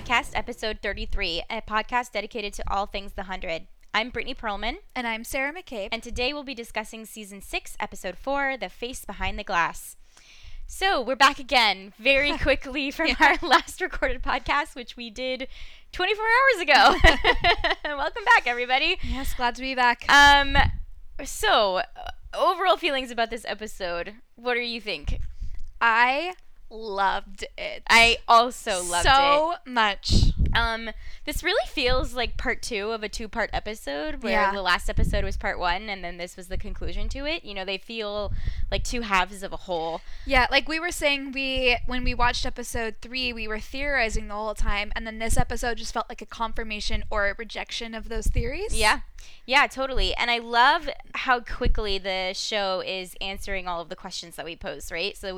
SkyCast episode 33, a podcast dedicated to all things The 100. I'm Brittany Perlman. And I'm Sarah McCabe. And today we'll be discussing season 6, episode 4, The Face Behind the Glass. So we're back again very quickly from our last recorded podcast, which we did 24 hours ago. Welcome back, everybody. Yes, glad to be back. So overall feelings about this episode, what do you think? I loved it. I also loved it so much. This really feels like part two of a two-part episode where the last episode was part one and then this was the conclusion to it. You know, they feel like two halves of a whole. Yeah, like we were saying, when we watched episode 3, we were theorizing the whole time, and then this episode just felt like a confirmation or a rejection of those theories. Yeah. Yeah, totally. And I love how quickly the show is answering all of the questions that we pose, right? So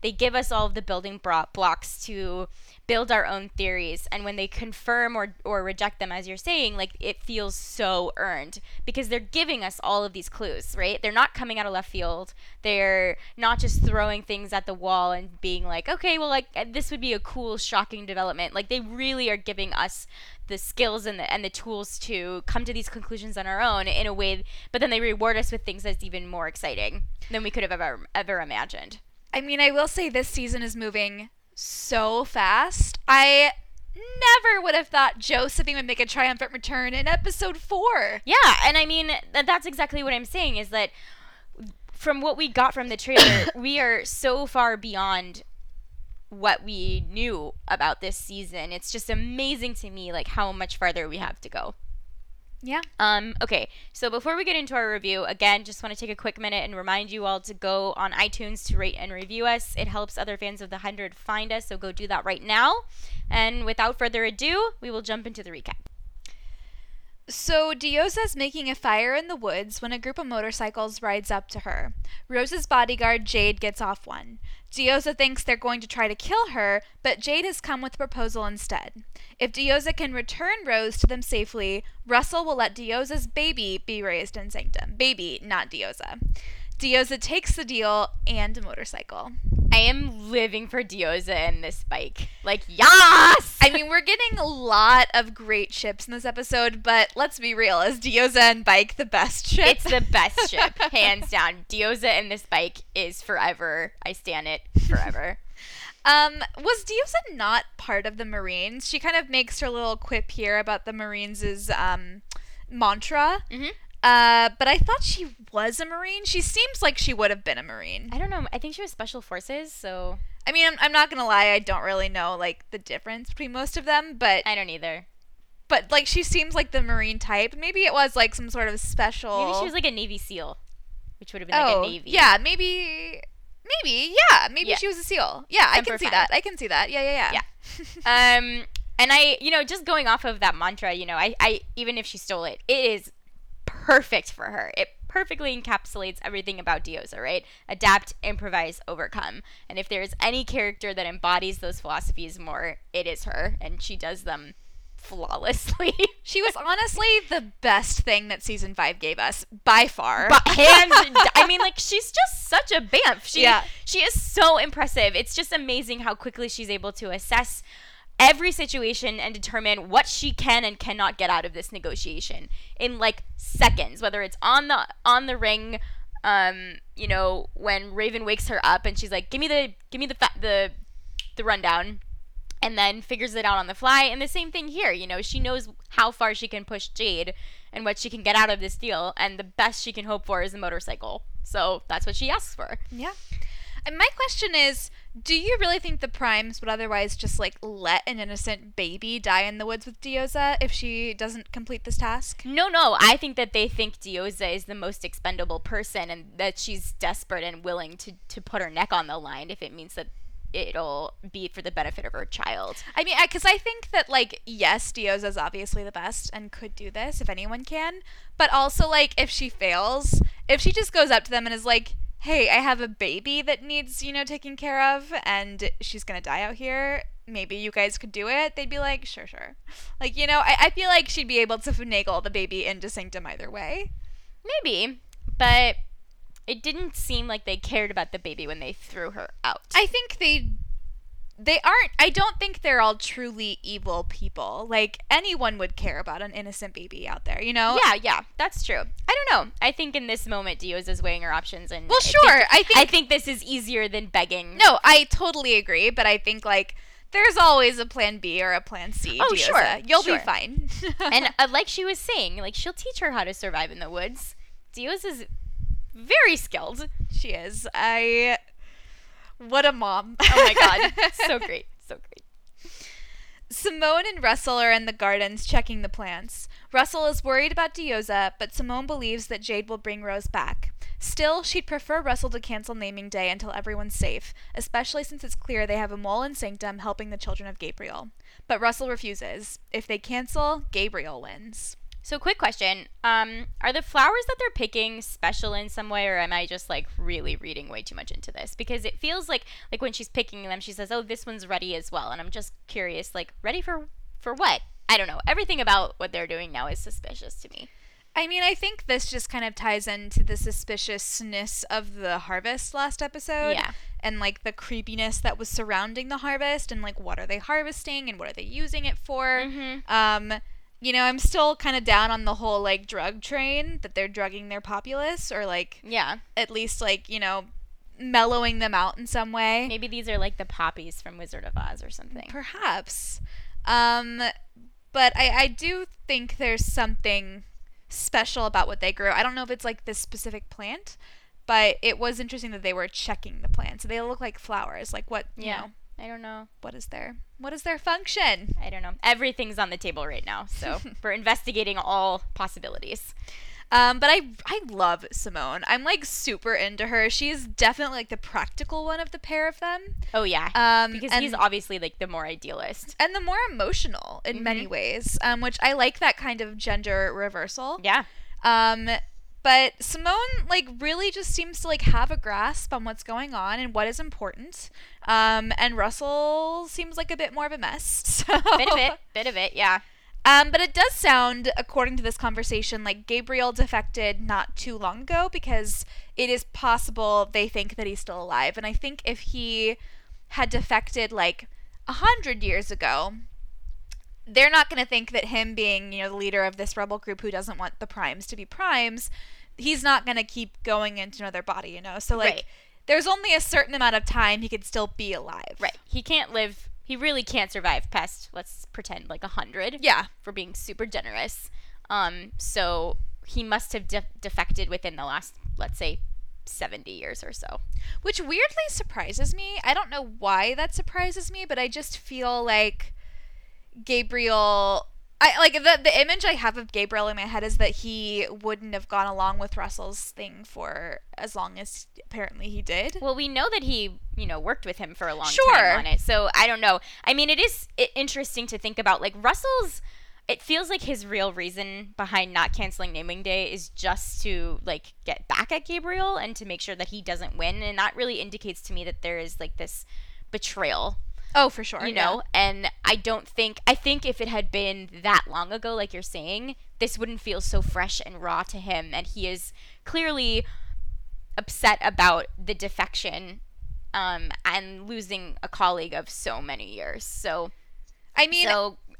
they give us all of the building blocks to build our own theories, and when they confirm or reject them, as you're saying, like, it feels so earned because they're giving us all of these clues, right? They're not coming out of left field. They're not just throwing things at the wall and being like, okay, well, like, this would be a cool, shocking development. Like, they really are giving us the skills and the tools to come to these conclusions on our own in a way, but then they reward us with things that's even more exciting than we could have ever imagined. I mean, I will say this season is moving so fast. I never would have thought Josephine would make a triumphant return in episode 4. Yeah, and I mean, that's exactly what I'm saying, is that from what we got from the trailer, we are so far beyond what we knew about this season. It's just amazing to me, like, how much farther we have to go. Yeah. Okay, so before we get into our review, again, just want to take a quick minute and remind you all to go on iTunes to rate and review us. It helps other fans of The 100 find us, so go do that right now. And without further ado, we will jump into the recap. So, Diyoza is making a fire in the woods when a group of motorcycles rides up to her. Rose's bodyguard, Jade, gets off one. Diyoza thinks they're going to try to kill her, but Jade has come with a proposal instead. If Diyoza can return Rose to them safely, Russell will let Diyoza's baby be raised in Sanctum. Baby, not Diyoza. Diyoza takes the deal and a motorcycle. I am living for Diyoza and this bike. Like, yas! I mean, we're getting a lot of great ships in this episode, but let's be real. Is Diyoza and bike the best ship? It's the best ship, hands down. Diyoza and this bike is forever. I stan it forever. Was Diyoza not part of the Marines? She kind of makes her little quip here about the Marines' mantra. Mm-hmm. But I thought she was a Marine. She seems like she would have been a Marine. I don't know. I think she was Special Forces, so... I mean, I'm not going to lie. I don't really know, like, the difference between most of them, but... I don't either. But, like, she seems like the Marine type. Maybe it was, like, some sort of special... Maybe she was, like, a Navy SEAL, which would have been, like, a Navy. Yeah, maybe, yeah. Maybe she was a SEAL. Yeah, Emperor I can see that. I can see that. Yeah. And I, just going off of that mantra, I even if she stole it, it is... perfect for her. It perfectly encapsulates everything about Diyoza, right? Adapt, improvise, overcome. And if there is any character that embodies those philosophies more, it is her, and she does them flawlessly. She was honestly the best thing that season 5 gave us, by far. But I mean, like, she's just such a bamf. She is so impressive. It's just amazing how quickly she's able to assess every situation and determine what she can and cannot get out of this negotiation in, like, seconds, whether it's on the ring, when Raven wakes her up and she's like, give me the rundown, and then figures it out on the fly. And the same thing here, she knows how far she can push Jade and what she can get out of this deal, and the best she can hope for is a motorcycle. So that's what she asks for. Yeah. And my question is, do you really think the Primes would otherwise just, like, let an innocent baby die in the woods with Diyoza if she doesn't complete this task? No. I think that they think Diyoza is the most expendable person and that she's desperate and willing to put her neck on the line if it means that it'll be for the benefit of her child. I mean, because I think that, like, yes, Diyoza's obviously the best and could do this if anyone can. But also, like, if she fails, if she just goes up to them and is like, hey, I have a baby that needs, taken care of, and she's going to die out here. Maybe you guys could do it. They'd be like, sure. Like, I feel like she'd be able to finagle the baby into Sanctum either way. Maybe, but it didn't seem like they cared about the baby when they threw her out. I think they they aren't, I don't think they're all truly evil people. Like, anyone would care about an innocent baby out there, you know? Yeah, yeah, that's true. I don't know. I think in this moment, Diyoza's weighing her options. And well, sure. I think this is easier than begging. No, I totally agree. But I think, like, there's always a plan B or a plan C, Diyoza. Oh, sure. You'll be fine. And like she was saying, like, she'll teach her how to survive in the woods. Diyoza's very skilled. She is. What a mom. Oh my God. So great. So great. Simone and Russell are in the gardens checking the plants. Russell is worried about Diyoza, but Simone believes that Jade will bring Rose back. Still, she'd prefer Russell to cancel Naming Day until everyone's safe, especially since it's clear they have a mole in Sanctum helping the Children of Gabriel. But Russell refuses. If they cancel, Gabriel wins. So quick question, are the flowers that they're picking special in some way, or am I just like really reading way too much into this? Because it feels like when she's picking them, she says, oh, this one's ready as well. And I'm just curious, like, ready for what? I don't know. Everything about what they're doing now is suspicious to me. I mean, I think this just kind of ties into the suspiciousness of the harvest last episode. Yeah. And, like, the creepiness that was surrounding the harvest and, like, what are they harvesting and what are they using it for? Mm-hmm. You know, I'm still kind of down on the whole, like, drug train that they're drugging their populace or, like, yeah, at least, like, you know, mellowing them out in some way. Maybe these are, like, the poppies from Wizard of Oz or something. Perhaps. But I do think there's something special about what they grew. I don't know if it's, like, this specific plant, but it was interesting that they were checking the plants. So they look like flowers. Like, what, you know. I don't know. What is their function? I don't know. Everything's on the table right now, so we're investigating all possibilities. But I love Simone. I'm, like, super into her. She's definitely, like, the practical one of the pair of them. Oh, yeah. Because he's obviously, like, the more idealist. And the more emotional in many ways, which I like that kind of gender reversal. Yeah. But Simone, like, really just seems to, like, have a grasp on what's going on and what is important. And Russell seems like a bit more of a mess. So. Bit of it, yeah. But it does sound, according to this conversation, like Gabriel defected not too long ago because it is possible they think that he's still alive. And I think if he had defected, like, 100 years ago, they're not going to think that him being, you know, the leader of this rebel group who doesn't want the primes to be primes, he's not going to keep going into another body, you know? So, like, right. There's only a certain amount of time he could still be alive. Right. He can't live. He really can't survive past, let's pretend, like 100. Yeah. For being super generous. So he must have defected within the last, let's say, 70 years or so. Which weirdly surprises me. I don't know why that surprises me, but I just feel like Gabriel, I like the image I have of Gabriel in my head is that he wouldn't have gone along with Russell's thing for as long as apparently he did. Well, we know that he, you know, worked with him for a long time on it. So I don't know. I mean, it is interesting to think about, like, Russell's, it feels like his real reason behind not canceling Naming Day is just to, like, get back at Gabriel and to make sure that he doesn't win. And that really indicates to me that there is, like, this betrayal. Oh, for sure. You know, and I think if it had been that long ago, like you're saying, this wouldn't feel so fresh and raw to him. And he is clearly upset about the defection and losing a colleague of so many years. So, I mean,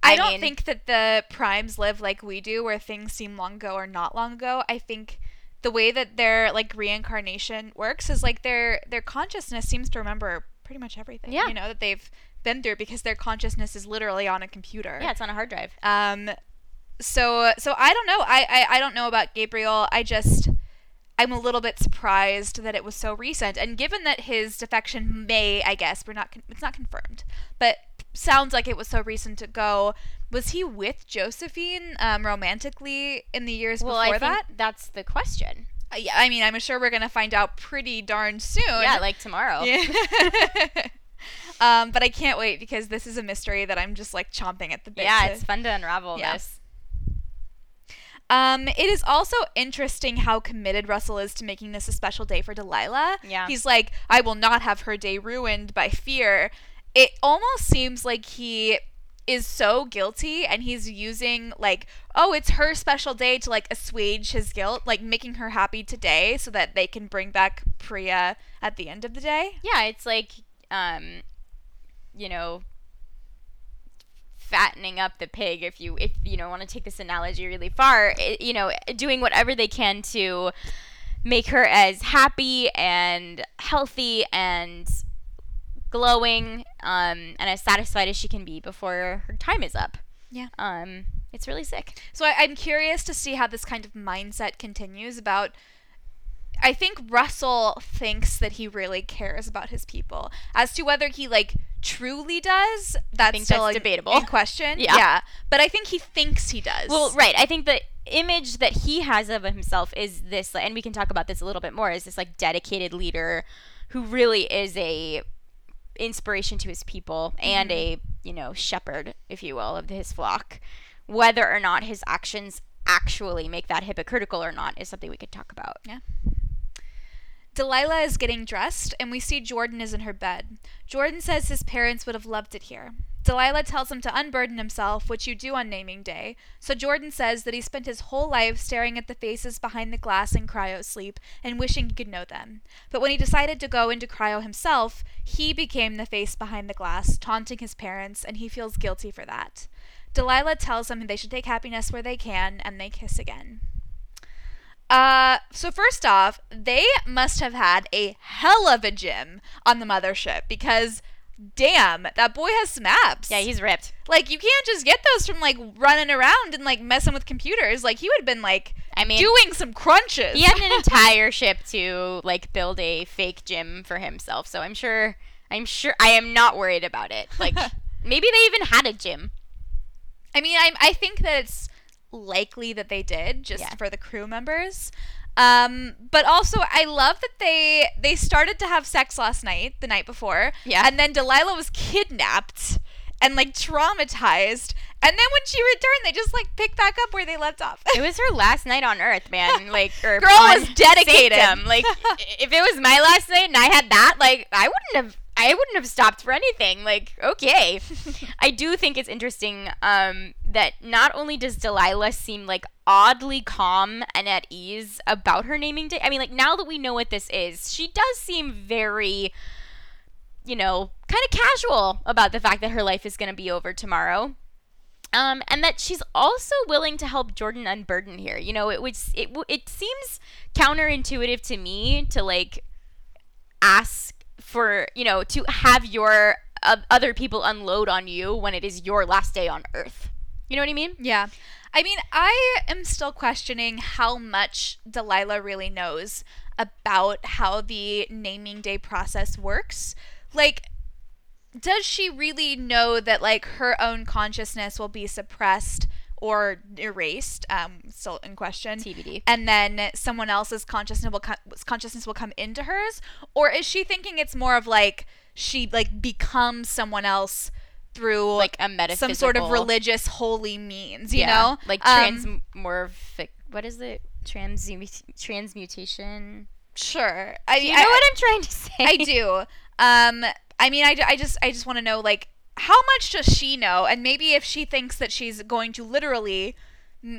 I don't think that the primes live like we do, where things seem long ago or not long ago. I think the way that their, like, reincarnation works is, like, their consciousness seems to remember pretty much everything, yeah, you know, that they've been through, because their consciousness is literally on a computer. Yeah, it's on a hard drive. So I don't know. I don't know about Gabriel. I'm a little bit surprised that it was so recent. And given that his defection may, I guess, it's not confirmed, but sounds like it was so recent ago. Was he with Josephine romantically in the years before that? Well, I think that's the question. Yeah, I mean, I'm sure we're going to find out pretty darn soon. Yeah, like tomorrow. Yeah. But I can't wait, because this is a mystery that I'm just, like, chomping at the bit. Yeah, it's fun to unravel this. It is also interesting how committed Russell is to making this a special day for Delilah. Yeah. He's like, I will not have her day ruined by fear. It almost seems like he is so guilty, and he's using, like, oh, it's her special day to, like, assuage his guilt, like, making her happy today so that they can bring back Priya at the end of the day. Yeah, it's like you know, fattening up the pig, if you want to take this analogy really far, you know, doing whatever they can to make her as happy and healthy and glowing and as satisfied as she can be before her time is up. Yeah. It's really sick. So I'm curious to see how this kind of mindset continues about... I think Russell thinks that he really cares about his people. As to whether he, like, truly does, that's still debatable. In question. Yeah. But I think he thinks he does. Well, right. I think the image that he has of himself is this, and we can talk about this a little bit more, is this, like, dedicated leader who really is a inspiration to his people and a, you know, shepherd, if you will, of his flock. Whether or not his actions actually make that hypocritical or not is something we could talk about. Yeah. Delilah is getting dressed, and we see Jordan is in her bed. Jordan says his parents would have loved it here. Delilah tells him to unburden himself, which you do on Naming Day, so Jordan says that he spent his whole life staring at the faces behind the glass in cryo-sleep and wishing he could know them. But when he decided to go into cryo himself, he became the face behind the glass, taunting his parents, and he feels guilty for that. Delilah tells them they should take happiness where they can, and they kiss again. So first off, they must have had a hell of a gym on the mothership because, damn, that boy has some abs. Yeah, he's ripped. Like, you can't just get those from, like, running around and, like, messing with computers. Like, he would have been, like, doing some crunches. He had an entire ship to, like, build a fake gym for himself. So I'm sure I am not worried about it. Like, maybe they even had a gym. I mean, I think that it's likely that they did, just for the crew members. But also, I love that they started to have sex last night, the night before. Yeah. And then Delilah was kidnapped and, like, traumatized. And then when she returned, they just, like, picked back up where they left off. It was her last night on Earth, man. Like, girl was dedicated. Sanctum. Like, if it was my last night and I had that, like, I wouldn't have stopped for anything. Like, okay. I do think it's interesting that not only does Delilah seem, like, oddly calm and at ease about her Naming Day. I mean, like, now that we know what this is, she does seem very, you know, kind of casual about the fact that her life is going to be over tomorrow. And that she's also willing to help Jordan unburden here. You know, it seems counterintuitive to me to, like, ask for, you know, to have your other people unload on you when it is your last day on Earth. You know what I mean? Yeah. I mean, I am still questioning how much Delilah really knows about how the Naming Day process works. Like, does she really know that, like, her own consciousness will be suppressed or erased, still in question. TBD. And then someone else's consciousness will come into hers? Or is she thinking it's more of, like, she, like, becomes someone else through, like, a metaphysical... some sort of religious holy means, you know? Like, transmorphic... What is it? Transmutation? Sure. You know what I'm trying to say? I do. I mean, I just want to know, like, how much does she know? And maybe if she thinks that she's going to literally,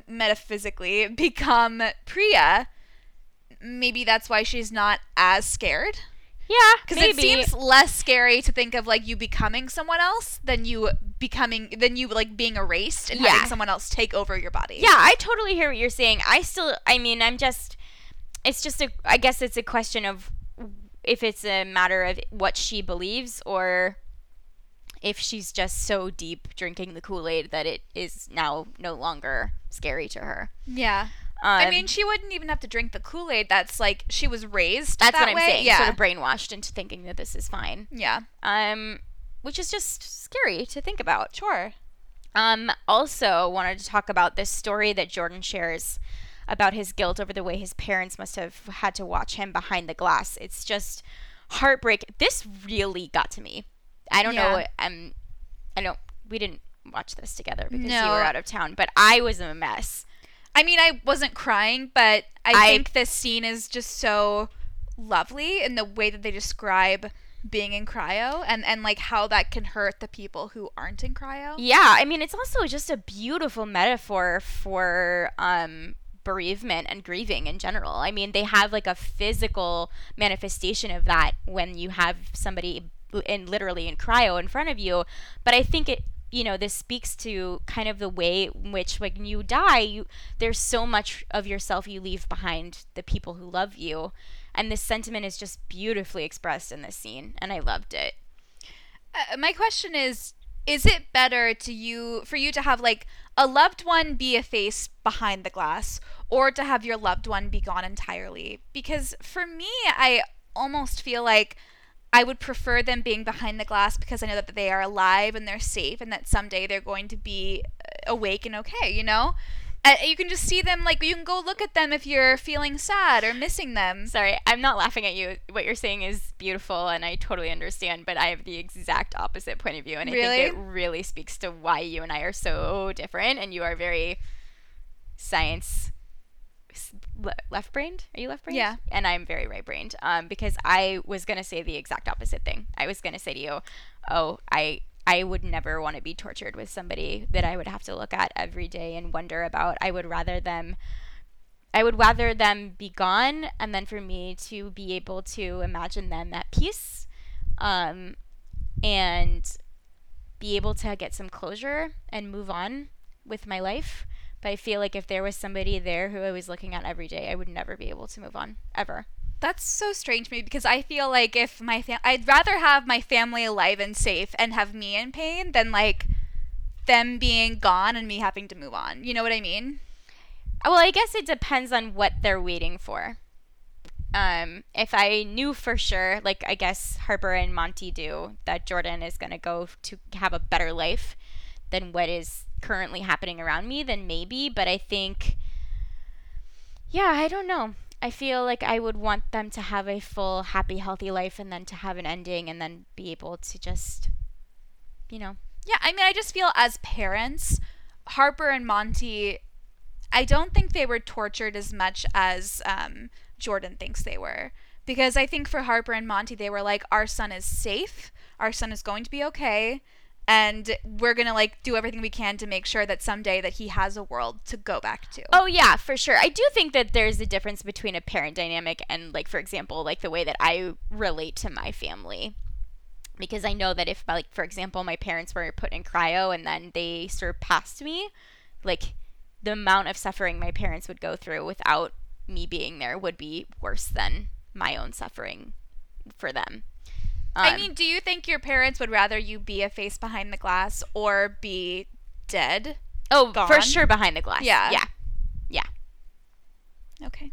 metaphysically, become Priya, maybe that's why she's not as scared. Yeah, because it seems less scary to think of, like, you becoming someone else than you like, being erased and having someone else take over your body. Yeah, I totally hear what you're saying. I guess it's a question of if it's a matter of what she believes or... if she's just so deep drinking the Kool-Aid that it is now no longer scary to her. Yeah. I mean, she wouldn't even have to drink the Kool-Aid. That's, like, she was raised that way. That's what I'm saying. Yeah. Sort of brainwashed into thinking that this is fine. Yeah. Which is just scary to think about. Sure. Also wanted to talk about this story that Jordan shares about his guilt over the way his parents must have had to watch him behind the glass. It's just heartbreak. This really got to me. I don't know. We didn't watch this together because you were out of town, but I was a mess. I mean, I wasn't crying, but I think this scene is just so lovely in the way that they describe being in cryo and like how that can hurt the people who aren't in cryo. Yeah. I mean, it's also just a beautiful metaphor for, bereavement and grieving in general. I mean, they have, like, a physical manifestation of that when you have somebody and literally in cryo in front of you. But I think it, you know, this speaks to kind of the way in which when you die, there's so much of yourself you leave behind the people who love you. And this sentiment is just beautifully expressed in this scene. And I loved it. My question is it better for you to have like a loved one be a face behind the glass, or to have your loved one be gone entirely? Because for me, I almost feel like I would prefer them being behind the glass, because I know that they are alive and they're safe and that someday they're going to be awake and okay, you know? You can just see them, like, you can go look at them if you're feeling sad or missing them. Sorry, I'm not laughing at you. What you're saying is beautiful, and I totally understand, but I have the exact opposite point of view, and I think it really speaks to why you and I are so different, and you are very science left-brained. Are you left-brained? Yeah. And I'm very right-brained, because I was going to say the exact opposite thing. I was going to say to you, I would never want to be tortured with somebody that I would have to look at every day and wonder about. I would rather them be gone, and then for me to be able to imagine them at peace, and be able to get some closure and move on with my life. But I feel like if there was somebody there who I was looking at every day, I would never be able to move on, ever. That's so strange to me, because I feel like if I'd rather have my family alive and safe and have me in pain than like them being gone and me having to move on. You know what I mean? Well, I guess it depends on what they're waiting for. If I knew for sure, like I guess Harper and Monty do, that Jordan is going to go to have a better life than what is currently happening around me, then maybe. But I think, yeah, I don't know. I feel like I would want them to have a full, happy, healthy life, and then to have an ending, and then be able to just, you know. Yeah, I mean, I just feel as parents, Harper and Monty, I don't think they were tortured as much as Jordan thinks they were. Because I think for Harper and Monty, they were like, our son is safe, our son is going to be okay, and we're going to, like, do everything we can to make sure that someday that he has a world to go back to. Oh, yeah, for sure. I do think that there's a difference between a parent dynamic and, like, for example, like, the way that I relate to my family. Because I know that if, like, for example, my parents were put in cryo and then they surpassed me, like, the amount of suffering my parents would go through without me being there would be worse than my own suffering for them. I mean, do you think your parents would rather you be a face behind the glass or be dead? Oh, gone? For sure behind the glass. Yeah. Yeah. Yeah. Okay.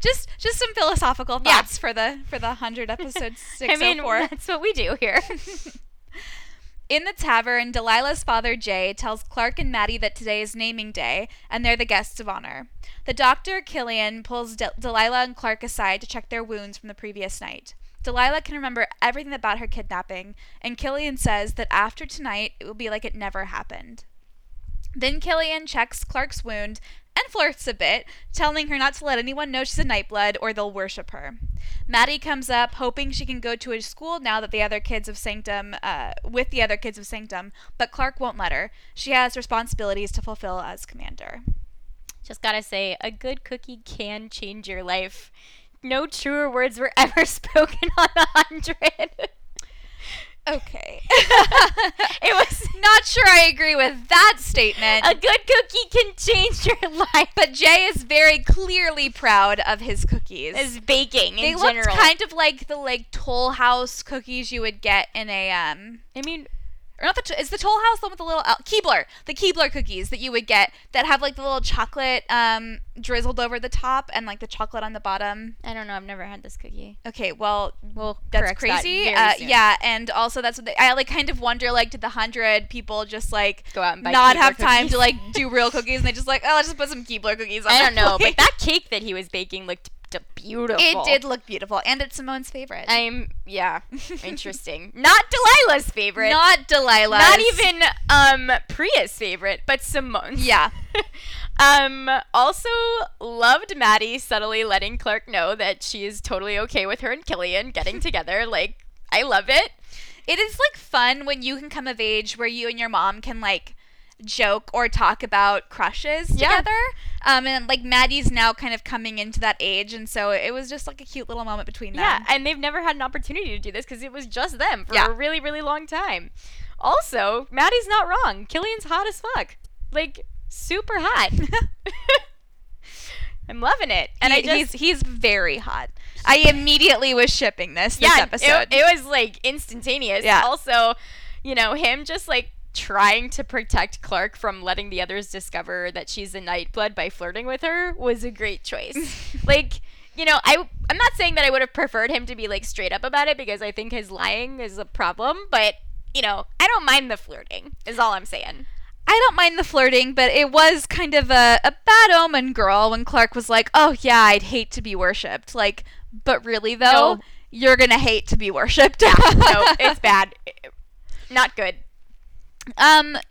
just some philosophical thoughts for the 100 episode 604. I mean, that's what we do here. In the tavern, Delilah's father, Jay, tells Clark and Maddie that today is naming day, and they're the guests of honor. The doctor, Killian, pulls Delilah and Clark aside to check their wounds from the previous night. Delilah can remember everything about her kidnapping, and Killian says that after tonight, it will be like it never happened. Then Killian checks Clark's wound and flirts a bit, telling her not to let anyone know she's a Nightblood or they'll worship her. Maddie comes up, hoping she can go to a school now that with the other kids of Sanctum, but Clark won't let her. She has responsibilities to fulfill as commander. Just gotta say, a good cookie can change your life. No truer words were ever spoken on 100. Okay. It was not sure I agree with that statement. A good cookie can change your life. But Jay is very clearly proud of his cookies. His baking in general. They looked kind of like the like Toll House cookies you would get in a I mean, or not the, is the Toll House the one with the little Keebler? The Keebler cookies that you would get that have like the little chocolate drizzled over the top and like the chocolate on the bottom. I don't know. I've never had this cookie. Okay, well, that's crazy. That yeah, and also that's what I like. Kind of wonder like, did the 100 people just like go out and buy not have cookies? Time to like do real cookies, and they just like, oh, let's just put some Keebler cookies on. I don't know, but that cake that he was baking looked beautiful. It did look beautiful, and it's Simone's favorite. Interesting. Not Delilah's favorite. Not even Priya's favorite, but Simone's. Yeah. Also loved Maddie subtly letting Clark know that she is totally okay with her and Killian getting together. Like, I love it. It is like fun when you can come of age where you and your mom can like joke or talk about crushes together. And like Maddie's now kind of coming into that age, and so it was just like a cute little moment between them. Yeah, and they've never had an opportunity to do this because it was just them for a really, really long time. Also, Maddie's not wrong. Killian's hot as fuck. Like, super hot. I'm loving it. And he's very hot. I immediately was shipping this episode. It was like instantaneous. Yeah. Also, you know, him just like trying to protect Clark from letting the others discover that she's a Nightblood by flirting with her was a great choice. Like, you know, I'm not saying that I would have preferred him to be like straight up about it because I think his lying is a problem, but you know, I don't mind the flirting is all I'm saying. I don't mind the flirting, but it was kind of a bad omen, girl, when Clark was like, oh, yeah, I'd hate to be worshipped. Like, but really, though, you're going to hate to be worshipped. Yeah, no, it's bad. Not good.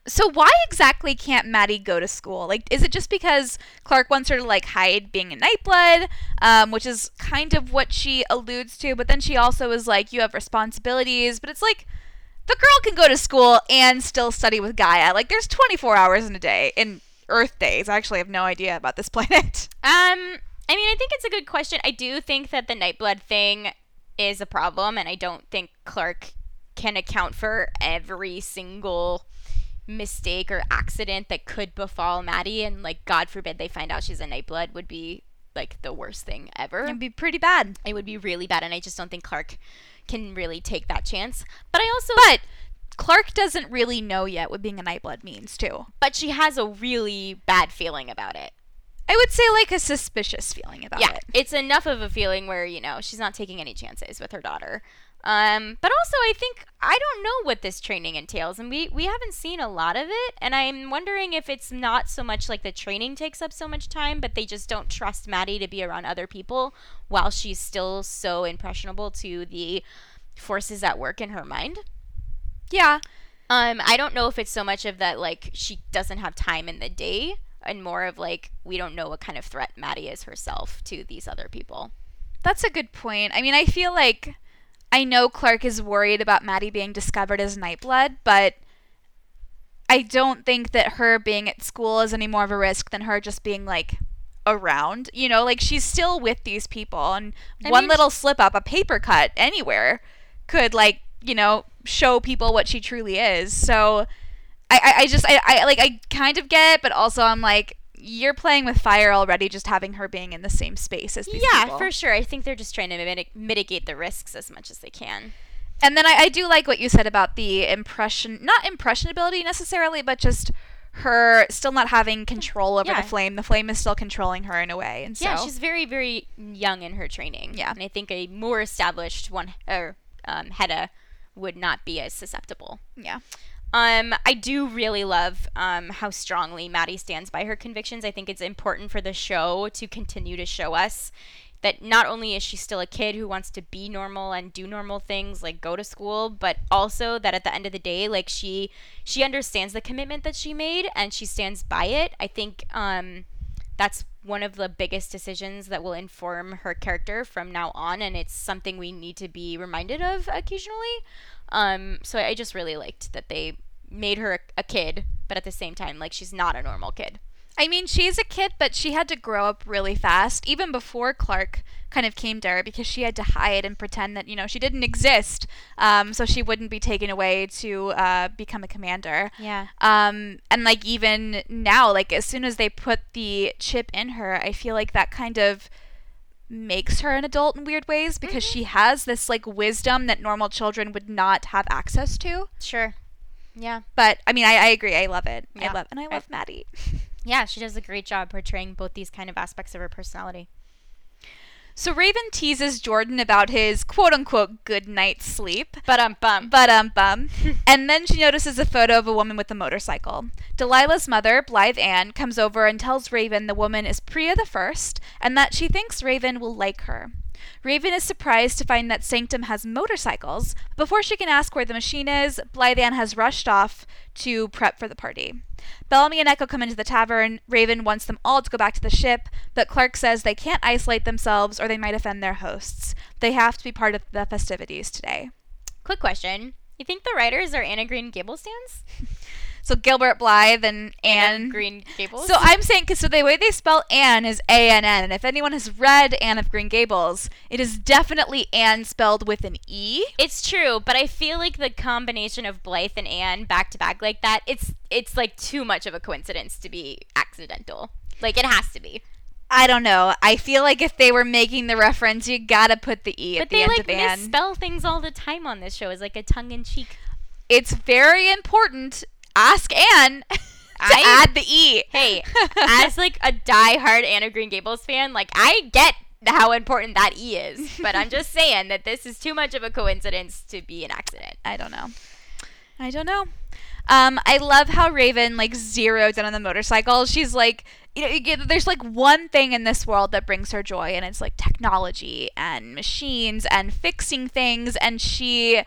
So why exactly can't Maddie go to school? Like, is it just because Clark wants her to, like, hide being a Nightblood, which is kind of what she alludes to, but then she also is like, you have responsibilities, but it's like, the girl can go to school and still study with Gaia. Like, there's 24 hours in a day, in Earth days. I actually have no idea about this planet. I mean, I think it's a good question. I do think that the Nightblood thing is a problem, and I don't think Clark can account for every single mistake or accident that could befall Maddie, and, like, God forbid they find out she's a Nightblood would be, like, the worst thing ever. It would be pretty bad. It would be really bad, and I just don't think Clark can really take that chance. But Clark doesn't really know yet what being a Nightblood means, too. But she has a really bad feeling about it. I would say, like, a suspicious feeling about it. Yeah, it's enough of a feeling where, you know, she's not taking any chances with her daughter. But also, I think, I don't know what this training entails, and we haven't seen a lot of it, and I'm wondering if it's not so much, like, the training takes up so much time, but they just don't trust Maddie to be around other people while she's still so impressionable to the forces at work in her mind. Yeah. I don't know if it's so much of that, like, she doesn't have time in the day, and more of, like, we don't know what kind of threat Maddie is herself to these other people. That's a good point. I mean, I feel like, I know Clark is worried about Maddie being discovered as Nightblood, but I don't think that her being at school is any more of a risk than her just being, like, around. You know, like, she's still with these people, and little slip-up, a paper cut anywhere could, like, you know, show people what she truly is. So I kind of get it, but also I'm like, you're playing with fire already just having her being in the same space as these people. Yeah, for sure. I think they're just trying to mitigate the risks as much as they can. And then I do like what you said about the not impressionability necessarily, but just her still not having control over the flame. The flame is still controlling her in a way. And so she's very, very young in her training. Yeah. And I think a more established one, or Hedda, would not be as susceptible. Yeah. I do really love how strongly Maddie stands by her convictions. I think it's important for the show to continue to show us that not only is she still a kid who wants to be normal and do normal things, like go to school, but also that at the end of the day, like she understands the commitment that she made and she stands by it. I think that's one of the biggest decisions that will inform her character from now on, and it's something we need to be reminded of occasionally. So I just really liked that they made her a kid, but at the same time, like, she's not a normal kid. I mean, she's a kid, but she had to grow up really fast, even before Clark kind of came to her, because she had to hide and pretend that, you know, she didn't exist, so she wouldn't be taken away to become a commander. Yeah. And, like, even now, like, as soon as they put the chip in her, I feel like that kind of makes her an adult in weird ways, because she has this, like, wisdom that normal children would not have access to. Sure. Yeah. But, I mean, I agree. I love it. Yeah. I love Maddie. Yeah, she does a great job portraying both these kind of aspects of her personality. So Raven teases Jordan about his quote-unquote good night's sleep. But And then she notices a photo of a woman with a motorcycle. Delilah's mother, Blythe Anne, comes over and tells Raven the woman is Priya the First and that she thinks Raven will like her. Raven is surprised to find that Sanctum has motorcycles. Before she can ask where the machine is, Blythe Anne has rushed off to prep for the party. Bellamy and Echo come into the tavern. Raven wants them all to go back to the ship, but Clark says they can't isolate themselves or they might offend their hosts. They have to be part of the festivities today. Quick question. You think the writers are Anna Green Gables fans? So Gilbert Blythe and Anne. Anne of Green Gables. So I'm saying, because so the way they spell Anne is A-N-N. And if anyone has read Anne of Green Gables, it is definitely Anne spelled with an E. It's true, but I feel like the combination of Blythe and Anne back to back like that, it's like too much of a coincidence to be accidental. Like, it has to be. I don't know. I feel like if they were making the reference, you gotta put the E at the end of Anne. But they, like, misspell things all the time on this show. It's like a tongue-in-cheek. It's very important. Ask Anne to add the E. Hey, as, like, a die-hard Anne of Green Gables fan, like, I get how important that E is. But I'm just saying that this is too much of a coincidence to be an accident. I don't know. I love how Raven, like, zeroed in on the motorcycle. She's like... You know, there's like one thing in this world that brings her joy, and it's like technology and machines and fixing things, and she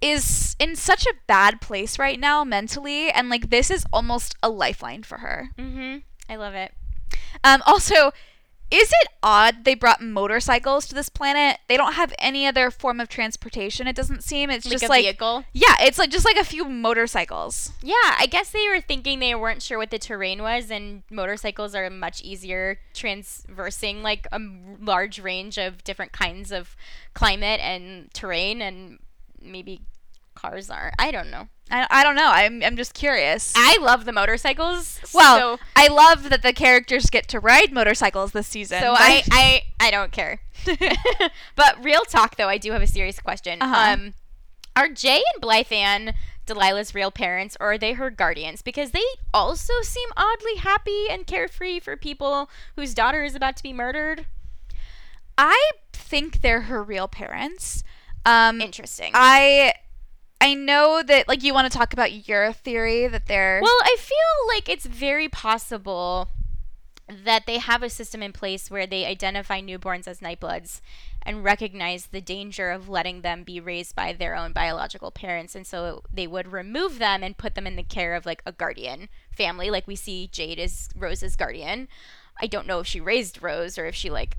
is in such a bad place right now mentally, and like this is almost a lifeline for her. Mm-hmm. I love it. Also, is it odd they brought motorcycles to this planet? They don't have any other form of transportation, it doesn't seem. It's like just a like vehicle? Yeah, it's like just like a few motorcycles. Yeah, I guess they were thinking they weren't sure what the terrain was, and motorcycles are much easier traversing like a large range of different kinds of climate and terrain, and maybe cars are. I don't know. I don't know. I'm just curious. I love the motorcycles. Well, so I love that the characters get to ride motorcycles this season. So I don't care. But real talk, though, I do have a serious question. Uh-huh. Are Jay and Blythe Anne Delilah's real parents, or are they her guardians? Because they also seem oddly happy and carefree for people whose daughter is about to be murdered. I think they're her real parents. Interesting. I know that, like, you want to talk about your theory that they're... Well, I feel like it's very possible that they have a system in place where they identify newborns as Nightbloods and recognize the danger of letting them be raised by their own biological parents, and so they would remove them and put them in the care of, like, a guardian family. Like, we see Jade is Rose's guardian. I don't know if she raised Rose or if she, like,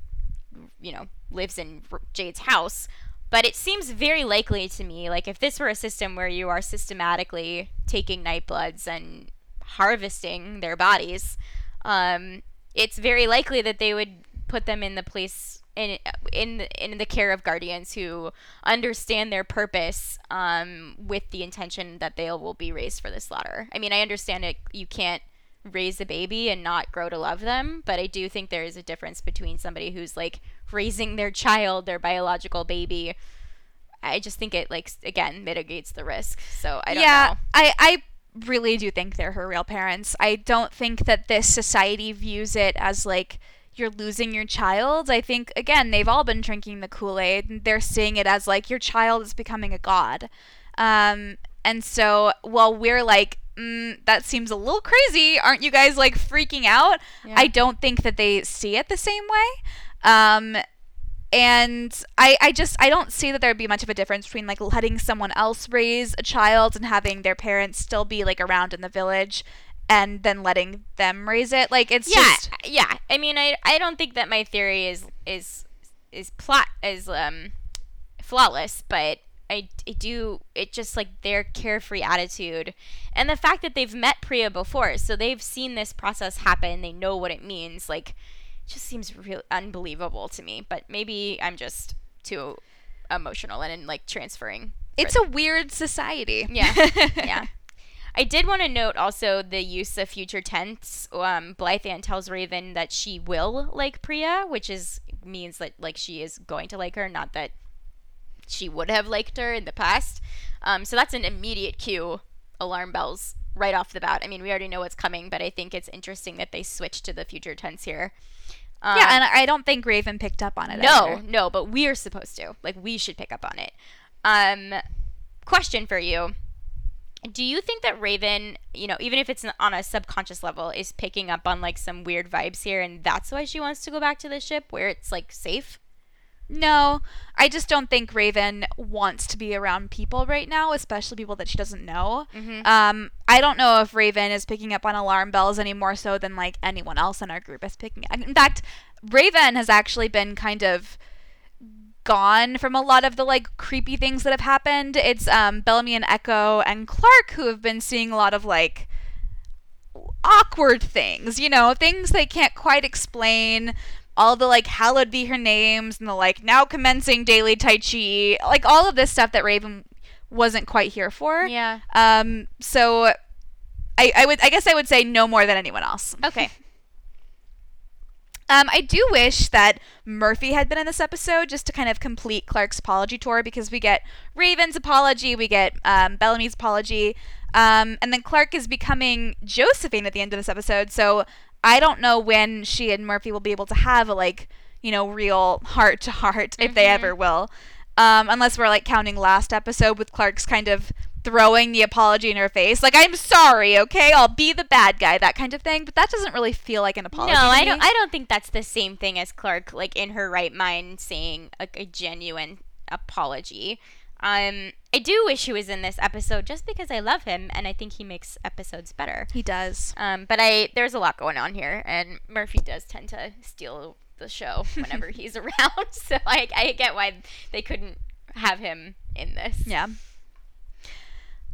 you know, lives in Jade's house. But it seems very likely to me, like, if this were a system where you are systematically taking Nightbloods and harvesting their bodies, it's very likely that they would put them in the place, in the care of guardians who understand their purpose, with the intention that they will be raised for the slaughter. I mean, I understand it. You can't raise a baby and not grow to love them, but I do think there is a difference between somebody who's, like, raising their child, their biological baby. I just think it, like, again, mitigates the risk. So I don't know. I really do think they're her real parents. I don't think that this society views it as, like, you're losing your child. I think, again, they've all been drinking the Kool-Aid, and they're seeing it as, like, your child is becoming a god. And so while we're like, that seems a little crazy, aren't you guys, like, freaking out? Yeah. I don't think that they see it the same way. And I don't see that there'd be much of a difference between, like, letting someone else raise a child and having their parents still be, like, around in the village and then letting them raise it. Like, it's just... Yeah. I mean, I don't think that my theory is flawless, but I do, it just, like, their carefree attitude and the fact that they've met Priya before, so they've seen this process happen, they know what it means, like, just seems real unbelievable to me. But maybe I'm just too emotional and like transferring. It's a weird society. Yeah. Yeah. I did want to note also the use of future tense. Blythe Anne tells Raven that she will like Priya, which means that, like, she is going to like her, not that she would have liked her in the past. So that's an immediate cue, alarm bells right off the bat. I mean, we already know what's coming, but I think it's interesting that they switch to the future tense here. Yeah, and I don't think Raven picked up on it. No, but we are supposed to. Like, we should pick up on it. Question for you. Do you think that Raven, you know, even if it's on a subconscious level, is picking up on, like, some weird vibes here, and that's why she wants to go back to the ship where it's, like, safe? No, I just don't think Raven wants to be around people right now, especially people that she doesn't know. Mm-hmm. I don't know if Raven is picking up on alarm bells any more so than, like, anyone else in our group is picking up. In fact, Raven has actually been kind of gone from a lot of the like creepy things that have happened. It's Bellamy and Echo and Clark who have been seeing a lot of like awkward things, you know, things they can't quite explain. All the like hallowed be her names and the like now commencing daily tai chi, like all of this stuff that Raven wasn't quite here for. Yeah. So I guess I would say no more than anyone else. Okay. I do wish that Murphy had been in this episode just to kind of complete Clark's apology tour, because we get Raven's apology, we get Bellamy's apology, and then Clark is becoming Josephine at the end of this episode. So I don't know when she and Murphy will be able to have a, like, you know, real heart-to-heart, if they ever will. Unless we're, like, counting last episode with Clark's kind of throwing the apology in her face, like, I'm sorry, okay, I'll be the bad guy, that kind of thing. But that doesn't really feel like an apology. No, I don't think that's the same thing as Clark, like, in her right mind saying a genuine apology. I do wish he was in this episode just because I love him and I think he makes episodes better. He does. But there's a lot going on here, and Murphy does tend to steal the show whenever he's around, so I get why they couldn't have him in this. Yeah.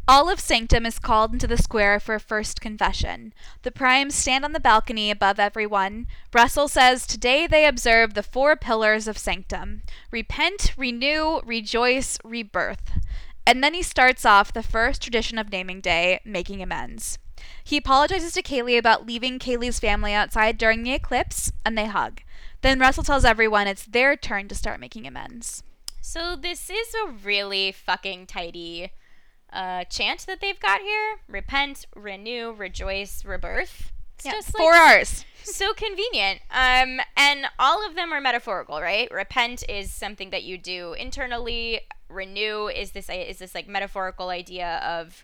All of Sanctum is called into the square for a first confession. The Primes stand on the balcony above everyone. Russell says today they observe the four pillars of Sanctum: repent, renew, rejoice, rebirth. And then he starts off the first tradition of Naming Day, making amends. He apologizes to Kaylee about leaving Kaylee's family outside during the eclipse, and they hug. Then Russell tells everyone it's their turn to start making amends. So this is a really fucking tidy chant that they've got here: repent, renew, rejoice, rebirth. It's just like 4 hours. So convenient. And all of them are metaphorical, right? Repent is something that you do internally. Renew is this like metaphorical idea of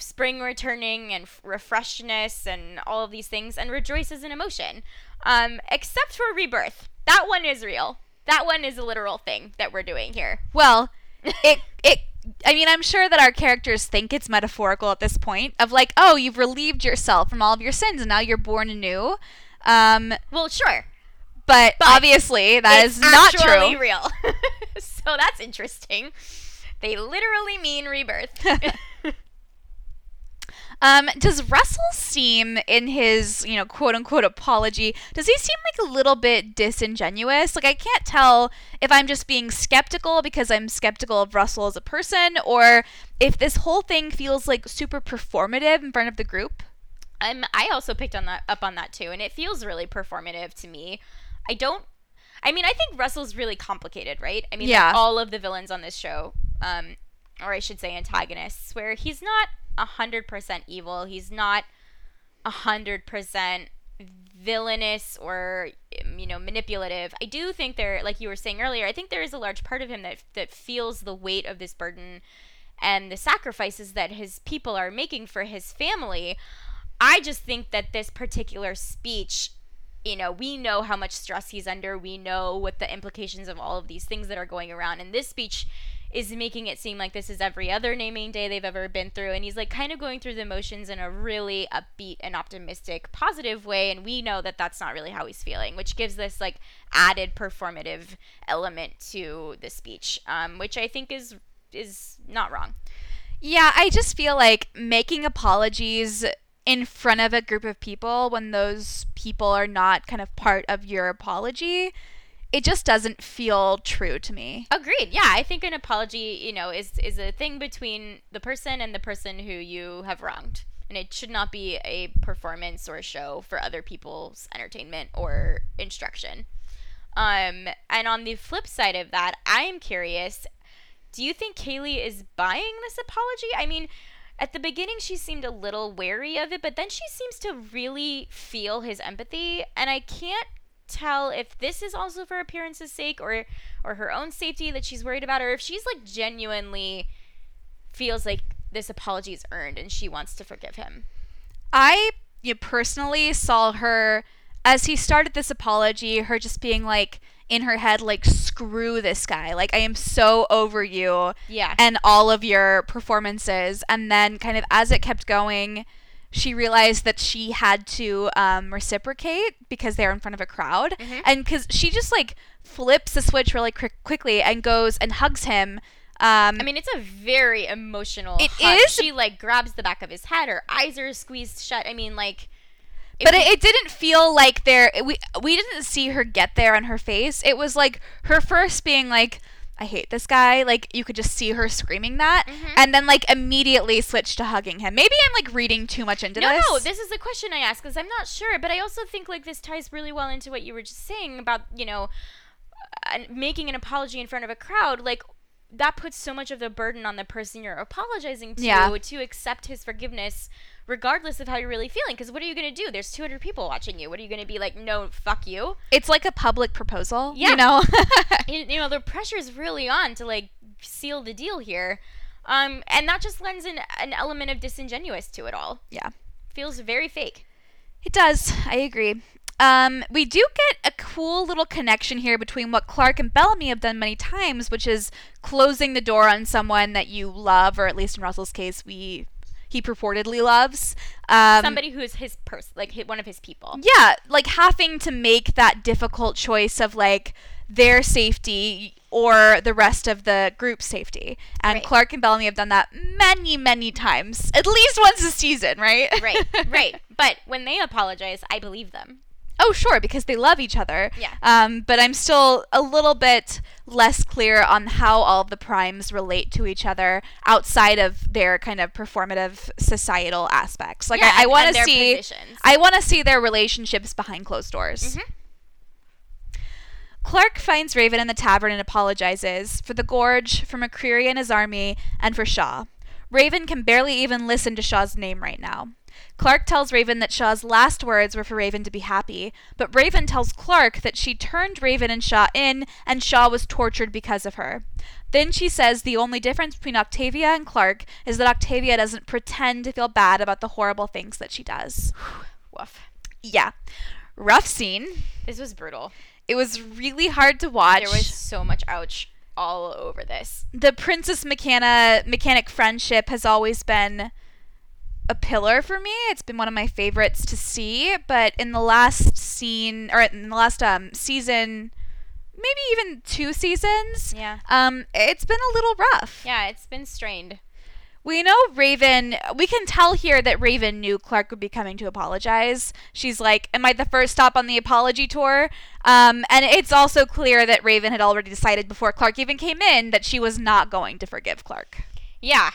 spring returning and refreshness and all of these things. And rejoice is an emotion, except for rebirth. That one is real. That one is a literal thing that we're doing here. Well, it. I mean, I'm sure that our characters think it's metaphorical at this point of like, oh, you've relieved yourself from all of your sins and now you're born anew. Well, sure. But obviously that is not true. It's actually real. So that's interesting. They literally mean rebirth. Does Russell seem, in his, you know, quote unquote apology, does he seem like a little bit disingenuous? Like, I can't tell if I'm just being skeptical because I'm skeptical of Russell as a person, or if this whole thing feels like super performative in front of the group. I also picked up on that too, and it feels really performative to me. I think Russell's really complicated, right? I mean, yeah. Like all of the villains on this show, or I should say antagonists, where he's not 100% evil. He's not 100% villainous or, you know, manipulative. I do think there, like you were saying earlier, I think there is a large part of him that feels the weight of this burden and the sacrifices that his people are making for his family. I just think that this particular speech, you know, we know how much stress he's under. We know what the implications of all of these things that are going around. And this speech is making it seem like this is every other Naming Day they've ever been through. And he's like kind of going through the motions in a really upbeat and optimistic, positive way. And we know that that's not really how he's feeling, which gives this like added performative element to the speech, which I think is not wrong. Yeah, I just feel like making apologies in front of a group of people when those people are not kind of part of your apology, it just doesn't feel true to me. Agreed. Yeah, I think an apology, you know, is a thing between the person and the person who you have wronged. And it should not be a performance or a show for other people's entertainment or instruction. And on the flip side of that, I am curious, do you think Kaylee is buying this apology? I mean, at the beginning, she seemed a little wary of it, but then she seems to really feel his empathy. And I can't tell if this is also for appearance's sake or her own safety that she's worried about, or if she's like genuinely feels like this apology is earned and she wants to forgive him. I personally saw her, as he started this apology, her just being like, in her head, like, screw this guy. Like, I am so over you. Yeah. And all of your performances. And then kind of as it kept going, she realized that she had to reciprocate because they're in front of a crowd. Mm-hmm. And because she just, like, flips the switch really quickly and goes and hugs him. I mean, it's a very emotional hug. Is. She, like, grabs the back of his head. Her eyes are squeezed shut. I mean, like... It didn't feel like there... We didn't see her get there on her face. It was, like, her first being, like... I hate this guy. Like, you could just see her screaming that. Mm-hmm. And then, like, immediately switch to hugging him. Maybe I'm, like, reading too much into this. No, this is the question I ask, because I'm not sure. But I also think, like, this ties really well into what you were just saying about, you know, making an apology in front of a crowd. Like, that puts so much of the burden on the person you're apologizing to to accept his forgiveness, regardless of how you're really feeling. Because what are you going to do? There's 200 people watching you. What are you going to be like, no, fuck you? It's like a public proposal, you know? You know, the pressure is really on to, like, seal the deal here. And that just lends an element of disingenuous to it all. Yeah. Feels very fake. It does. I agree. We do get a cool little connection here between what Clark and Bellamy have done many times, which is closing the door on someone that you love, or at least in Russell's case, he purportedly loves. Somebody who is his one of his people. Yeah, like having to make that difficult choice of, like, their safety or the rest of the group's safety. And right. Clark and Bellamy have done that many, many times, at least once a season, right? Right. But when they apologize, I believe them. Oh, sure, because they love each other. Yeah. But I'm still a little bit less clear on how all the primes relate to each other outside of their kind of performative societal aspects. Like, I want to see positions. I want to see their relationships behind closed doors. Mm-hmm. Clark finds Raven in the tavern and apologizes for the gorge, for McCreary and his army, and for Shaw. Raven can barely even listen to Shaw's name right now. Clark tells Raven that Shaw's last words were for Raven to be happy, but Raven tells Clark that she turned Raven and Shaw in, and Shaw was tortured because of her. Then she says the only difference between Octavia and Clark is that Octavia doesn't pretend to feel bad about the horrible things that she does. Woof. Yeah. Rough scene. This was brutal. It was really hard to watch. There was so much ouch all over this. The Princess mechanic friendship has always been a pillar for me. It's been one of my favorites to see, but in the last scene, or in the last season, maybe even two seasons, it's been a little rough. Yeah, it's been strained. We know Raven, we can tell here that Raven knew Clark would be coming to apologize. She's like, am I the first stop on the apology tour? And it's also clear that Raven had already decided before Clark even came in that she was not going to forgive Clark. Yeah.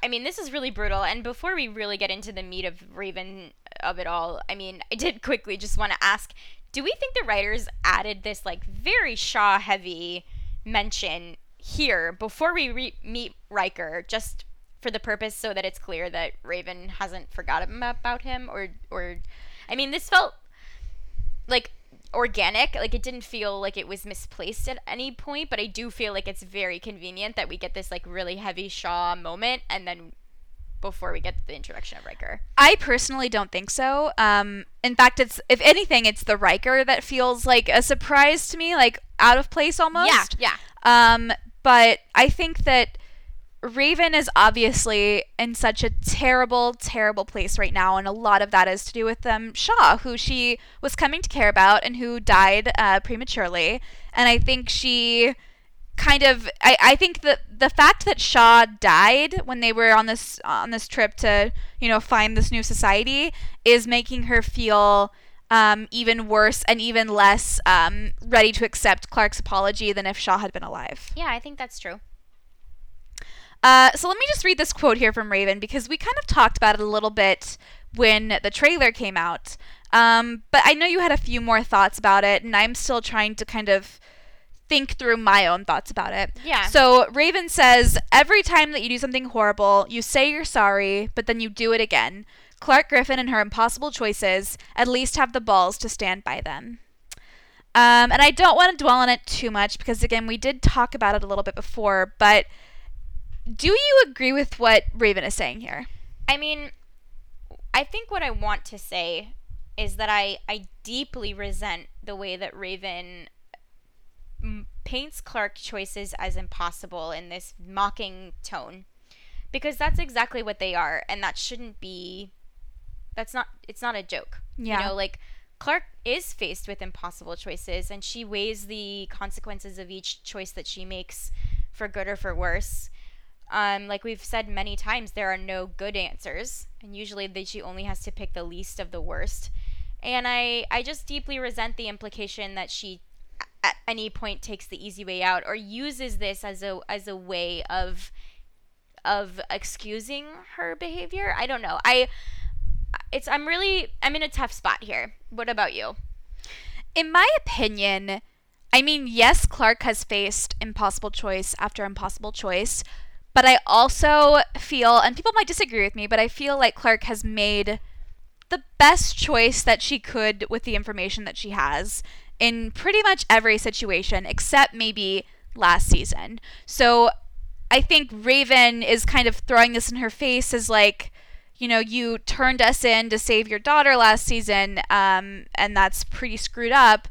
I mean, this is really brutal. And before we really get into the meat of Raven of it all, I mean, I did quickly just want to ask, do we think the writers added this, like, very Shaw-heavy mention here before we meet Riker, just for the purpose so that it's clear that Raven hasn't forgotten about him? Or I mean, this felt, like, organic. Like, it didn't feel like it was misplaced at any point, but I do feel like it's very convenient that we get this, like, really heavy Shaw moment and then before we get the introduction of Riker. I personally don't think so. In fact, it's, if anything, it's the Riker that feels like a surprise to me, like out of place almost. Yeah. But I think that Raven is obviously in such a terrible, terrible place right now, and a lot of that is to do with Shaw, who she was coming to care about and who died prematurely. And I think she kind of, I think that the fact that Shaw died when they were on this trip to, you know, find this new society is making her feel even worse and even less ready to accept Clark's apology than if Shaw had been alive. Yeah, I think that's true. So let me just read this quote here from Raven, because we kind of talked about it a little bit when the trailer came out. But I know you had a few more thoughts about it, and I'm still trying to kind of think through my own thoughts about it. Yeah. So Raven says, every time that you do something horrible, you say you're sorry, but then you do it again. Clark Griffin and her impossible choices at least have the balls to stand by them. And I don't want to dwell on it too much, because, again, we did talk about it a little bit before, but... do you agree with what Raven is saying here? I mean, I think what I want to say is that I deeply resent the way that Raven paints Clark's choices as impossible in this mocking tone, because that's exactly what they are, and that shouldn't be it's not a joke. Yeah. You know, like, Clark is faced with impossible choices, and she weighs the consequences of each choice that she makes, for good or for worse. Like we've said many times, there are no good answers, and usually she only has to pick the least of the worst. And I just deeply resent the implication that she at any point takes the easy way out or uses this as a way of excusing her behavior. I don't know. I'm in a tough spot here. What about you? In my opinion, I mean, yes, Clark has faced impossible choice after impossible choice, but I also feel, and people might disagree with me, but I feel like Clark has made the best choice that she could with the information that she has in pretty much every situation, except maybe last season. So I think Raven is kind of throwing this in her face as like, you know, you turned us in to save your daughter last season, and that's pretty screwed up.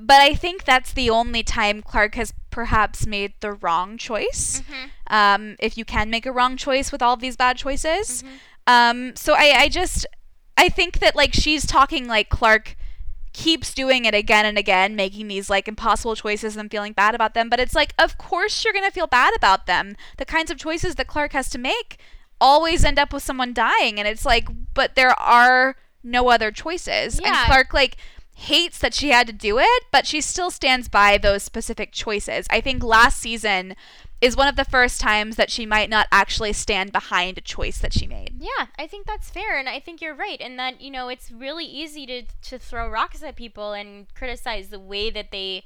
But I think that's the only time Clark has perhaps made the wrong choice. Mm-hmm. If you can make a wrong choice with all of these bad choices. Mm-hmm. I think that, like, she's talking like Clark keeps doing it again and again, making these, like, impossible choices and feeling bad about them. But it's like, of course you're going to feel bad about them. The kinds of choices that Clark has to make always end up with someone dying. And it's like, but there are no other choices. Yeah. And Clark, like, hates that she had to do it, but she still stands by those specific choices. I think last season is one of the first times that she might not actually stand behind a choice that she made. Yeah, I think that's fair, and I think you're right, and that, you know, it's really easy to throw rocks at people and criticize the way that they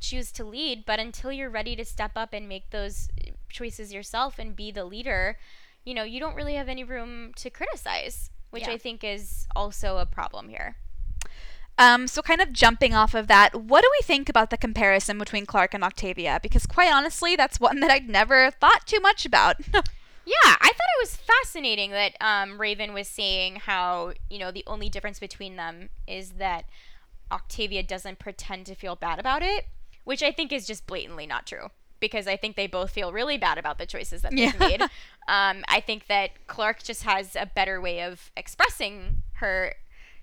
choose to lead, but until you're ready to step up and make those choices yourself and be the leader, you know, you don't really have any room to criticize, which I think is also a problem here. So kind of jumping off of that, what do we think about the comparison between Clark and Octavia? Because quite honestly, that's one that I'd never thought too much about. Yeah, I thought it was fascinating that Raven was saying how, you know, the only difference between them is that Octavia doesn't pretend to feel bad about it, which I think is just blatantly not true, because I think they both feel really bad about the choices that they've made. I think that Clark just has a better way of expressing her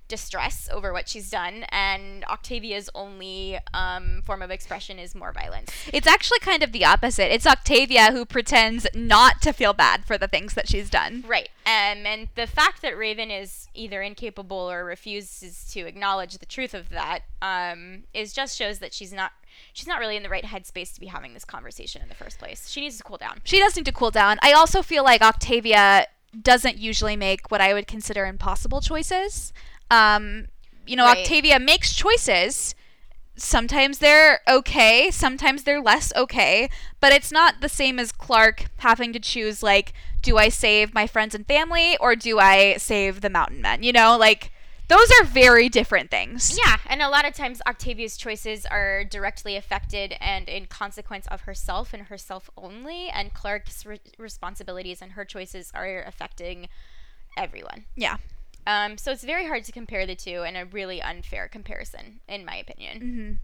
distress over what she's done, and Octavia's only form of expression is more violence. It's actually kind of the opposite. It's Octavia who pretends not to feel bad for the things that she's done. Right. And the fact that Raven is either incapable or refuses to acknowledge the truth of that is just shows that she's not really in the right headspace to be having this conversation in the first place. She needs to cool down. She does need to cool down. I also feel like Octavia doesn't usually make what I would consider impossible choices. You know, right. Octavia makes choices. Sometimes they're okay, sometimes they're less okay, but it's not the same as Clark having to choose, like, do I save my friends and family or do I save the mountain men? You know, like, those are very different things. Yeah, and a lot of times Octavia's choices are directly affected and in consequence of herself and herself only, and Clark's responsibilities and her choices are affecting everyone. Yeah. So it's very hard to compare the two, and a really unfair comparison, in my opinion.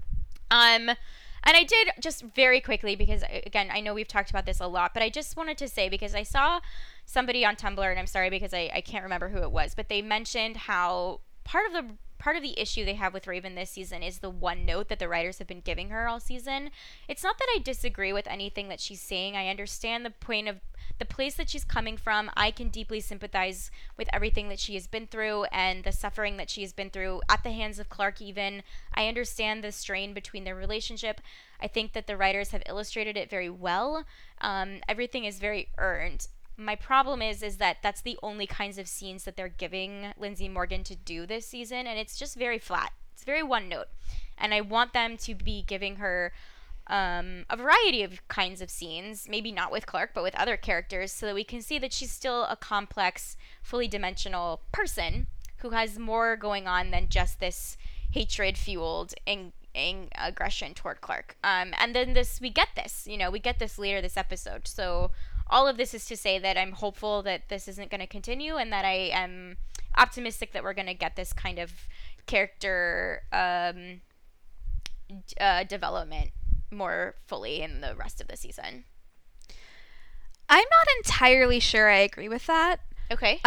Mm-hmm. And I did, just very quickly, because, again, I know we've talked about this a lot, but I just wanted to say, because I saw somebody on Tumblr, and I'm sorry because I can't remember who it was, but they mentioned how part of the issue they have with Raven this season is the one note that the writers have been giving her all season. It's not that I disagree with anything that she's saying. I understand the point of the place that she's coming from. I can deeply sympathize with everything that she has been through and the suffering that she has been through at the hands of Clark even. I understand the strain between their relationship. I think that the writers have illustrated it very well. Everything is very earned. My problem is that that's the only kinds of scenes that they're giving Lindsay Morgan to do this season, and it's just very flat. It's very one note, and I want them to be giving her a variety of kinds of scenes, maybe not with Clark, but with other characters, so that we can see that she's still a complex, fully dimensional person who has more going on than just this hatred-fueled aggression toward Clark. And then we get this later this episode, so all of this is to say that I'm hopeful that this isn't going to continue, and that I am optimistic that we're going to get this kind of character development more fully in the rest of the season. I'm not entirely sure I agree with that. Okay.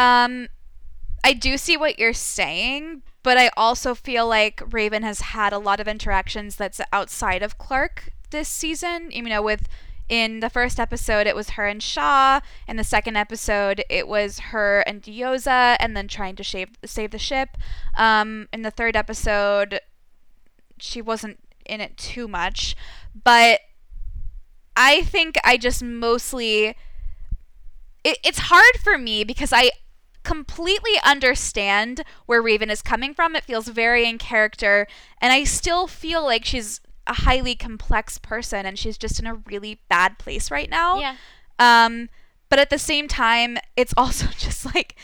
I do see what you're saying, but I also feel like Raven has had a lot of interactions that's outside of Clark this season. You know, with in the first episode, it was her and Shaw. In the second episode, it was her and Diyoza, and then trying to save the ship. In the third episode, she wasn't in it too much. But I think I just mostly... It's hard for me because I completely understand where Raven is coming from. It feels very in character. And I still feel like she's a highly complex person and she's just in a really bad place right now. Yeah. But at the same time, it's also just like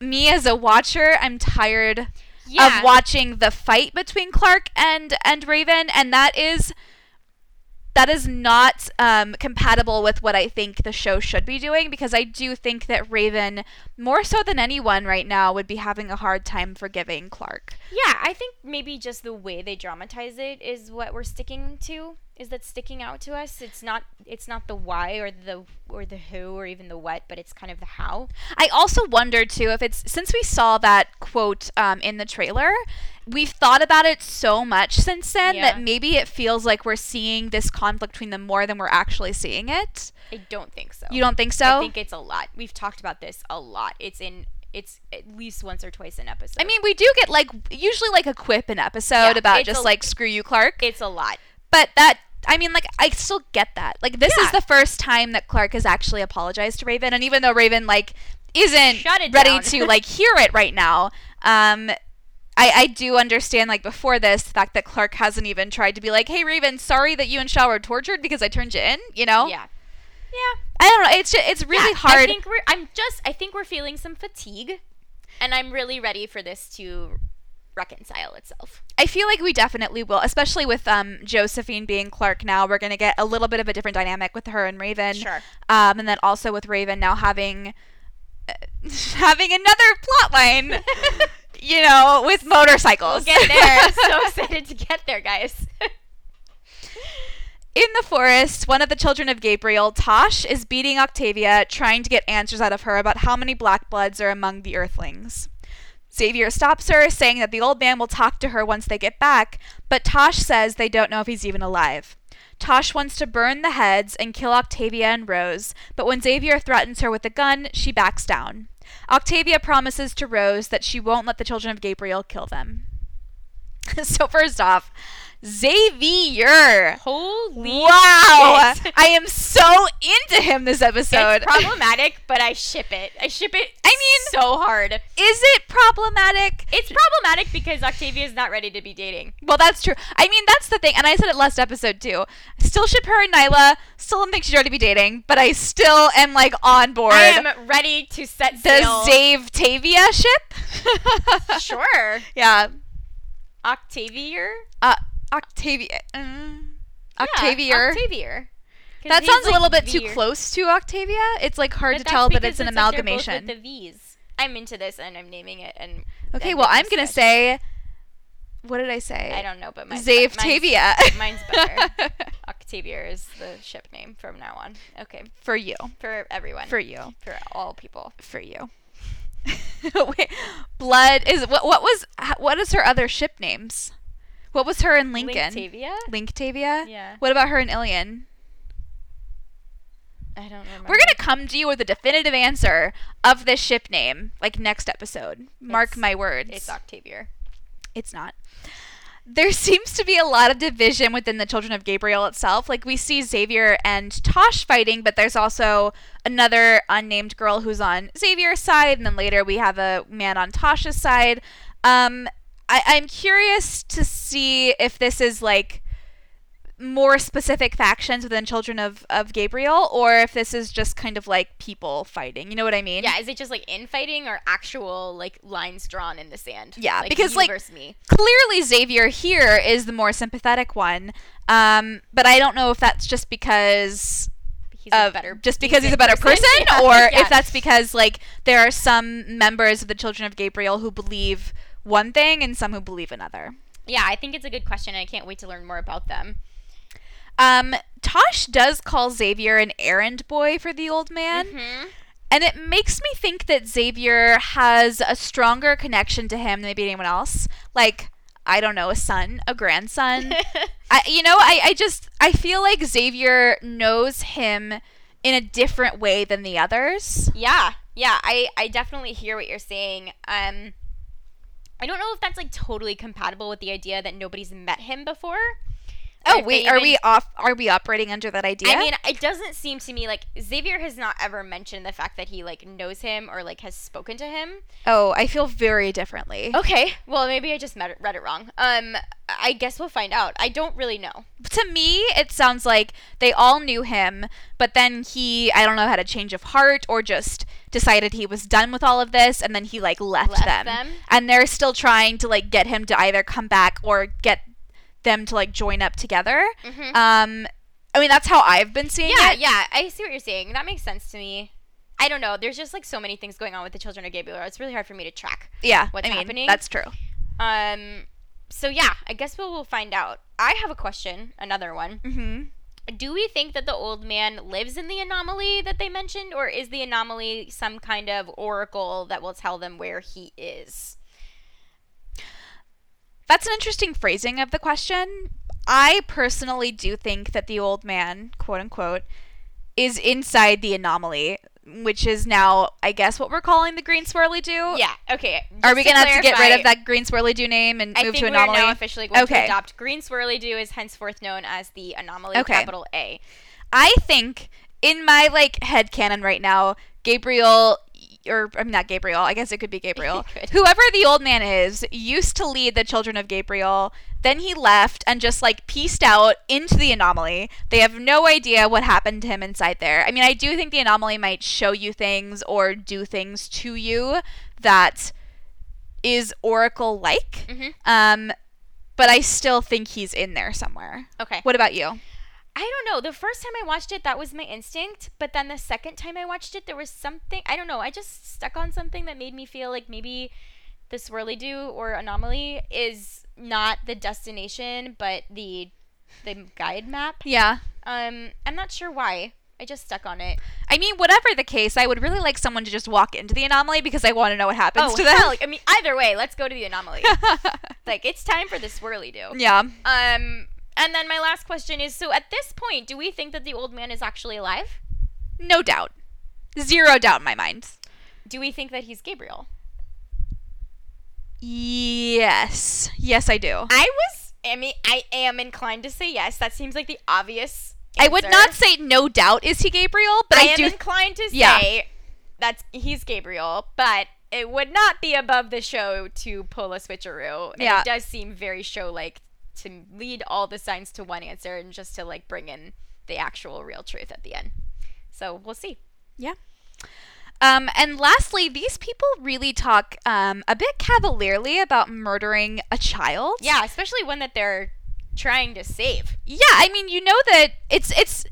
me as a watcher, I'm tired of watching the fight between Clark and Raven. And that is not compatible with what I think the show should be doing, because I do think that Raven, more so than anyone right now, would be having a hard time forgiving Clark. Yeah, I think maybe just the way they dramatize it is what we're sticking to. Is that sticking out to us? It's not the why or the who or even the what, but it's kind of the how. I also wonder too if it's, since we saw that quote in the trailer, we've thought about it so much since then that maybe it feels like we're seeing this conflict between them more than we're actually seeing it. I don't think so. You don't think so? I think it's a lot. We've talked about this a lot. It's at least once or twice an episode. I mean, we do get usually a quip an episode about just screw you, Clark. It's a lot. But that, I mean, I still get that. This is the first time that Clark has actually apologized to Raven. And even though Raven, isn't ready to, hear it right now, I do understand, before this, the fact that Clark hasn't even tried to be like, hey, Raven, sorry that you and Shaw were tortured because I turned you in, you know? Yeah. Yeah. I don't know. It's just, it's really hard. I think we're feeling some fatigue. And I'm really ready for this to reconcile itself. I feel like we definitely will, especially with Josephine being Clark now. We're going to get a little bit of a different dynamic with her and Raven. Sure. And then also with Raven now having another plot line, you know, with motorcycles. We'll get there. I'm so excited to get there, guys. In the forest, one of the children of Gabriel, Tosh, is beating Octavia, trying to get answers out of her about how many black bloods are among the Earthlings. Xavier stops her, saying that the old man will talk to her once they get back, but Tosh says they don't know if he's even alive. Tosh wants to burn the heads and kill Octavia and Rose, but when Xavier threatens her with a gun, she backs down. Octavia promises to Rose that she won't let the children of Gabriel kill them. So first off, Xavier. Holy wow. Shit. I am so into him this episode. It's problematic, but I ship it. So hard. Is it problematic? It's problematic because Octavia is not ready to be dating. Well, that's true. I mean, that's the thing. And I said it last episode too. Still ship her and Nyla. Still don't think she's ready to be dating, but I still am on board. I am ready to set sail. The Xavier ship? Sure. Yeah. Octavier. That sounds a little bit too close to Octavia. It's hard to tell that it's an amalgamation. They're both with the V's. I'm into this and I'm naming it. And okay, well, I'm going to say, what did I say? I don't know, but Zavtavia. Mine's better. Octavia is the ship name from now on. Okay. For you. For everyone. For you. For all people. For you. Wait, Blood is what is her other ship names? What was her in Lincoln? Linktavia? Yeah. What about her in Ilion? I don't remember. We're gonna come to you with a definitive answer of this ship name, next episode. Mark my words. It's Octavia. It's not. There seems to be a lot of division within the Children of Gabriel itself. We see Xavier and Tosh fighting, but there's also another unnamed girl who's on Xavier's side, and then later we have a man on Tosh's side. I'm curious to see if this is, more specific factions within Children of Gabriel, or if this is just kind of people fighting. You know what I mean? Yeah, is it just infighting or actual lines drawn in the sand? Yeah, because clearly Xavier here is the more sympathetic one, but I don't know if that's just because he's a better person yeah, or if that's because there are some members of the Children of Gabriel who believe one thing and some who believe another. Yeah, I think it's a good question and I can't wait to learn more about them. Tosh does call Xavier an errand boy for the old man. Mm-hmm. And it makes me think that Xavier has a stronger connection to him than maybe anyone else. Like, I don't know, a son, a grandson. I feel like Xavier knows him in a different way than the others. Yeah, I definitely hear what you're saying. I don't know if that's, like, totally compatible with the idea that nobody's met him before. Oh, wait, are we operating under that idea? I mean, it doesn't seem to me, like, Xavier has not ever mentioned the fact that he, like, knows him or, like, has spoken to him. Oh, I feel very differently. Okay, well, maybe I just read it wrong. I guess we'll find out. I don't really know. To me, it sounds like they all knew him, but then he, I don't know, had a change of heart or just decided he was done with all of this, and then he, like, left them. And they're still trying to, like, get him to either come back or get them to, like, join up together. Mm-hmm. I mean, that's how I've been seeing it. Yeah, I see what you're saying. That makes sense to me. I don't know. There's just, like, so many things going on with the Children of Gabriel. It's really hard for me to track happening. That's true. So, yeah, I guess we'll find out. I have a question, another one. Mm-hmm. Do we think that the old man lives in the anomaly that they mentioned, or is the anomaly some kind of oracle that will tell them where he is? That's an interesting phrasing of the question. I personally do think that the old man, quote unquote, is inside the anomaly, which is now, I guess, what we're calling the Green Swirly Dew. Yeah, okay. Are we going to have to get rid of that Green Swirly Dew name and move to anomaly? I think we're now officially going to adopt Green Swirly Dew is henceforth known as the anomaly, capital A. I think, in my, like, headcanon right now, I guess it could be Gabriel. Whoever the old man is used to lead the Children of Gabriel. Then he left and just, like, pieced out into the anomaly. They have no idea what happened to him inside there. I mean, I do think the anomaly might show you things or do things to you that is Oracle-like. Mm-hmm. But I still think he's in there somewhere. Okay. What about you? I don't know. The first time I watched it, that was my instinct. But then the second time I watched it, there was something, I don't know, I just stuck on something that made me feel like maybe the Swirly Dew or anomaly is not the destination, but the guide map. Yeah. I'm not sure why. I just stuck on it. I mean, whatever the case, I would really like someone to just walk into the anomaly because I want to know what happens to them. Hell, I mean, either way, let's go to the anomaly. Like, it's time for the Swirly Dew. Yeah. And then my last question is, so at this point, do we think that the old man is actually alive? No doubt. Zero doubt in my mind. Do we think that he's Gabriel? Yes. Yes, I do. I am inclined to say yes. That seems like the obvious answer. I would not say no doubt is he Gabriel, but I am inclined to say that he's Gabriel, but it would not be above the show to pull a switcheroo. And it does seem very show-like to lead all the signs to one answer and just to, like, bring in the actual real truth at the end. So we'll see. Yeah. And lastly, these people really talk a bit cavalierly about murdering a child. Yeah, especially one that they're trying to save. Yeah, I mean, you know that it's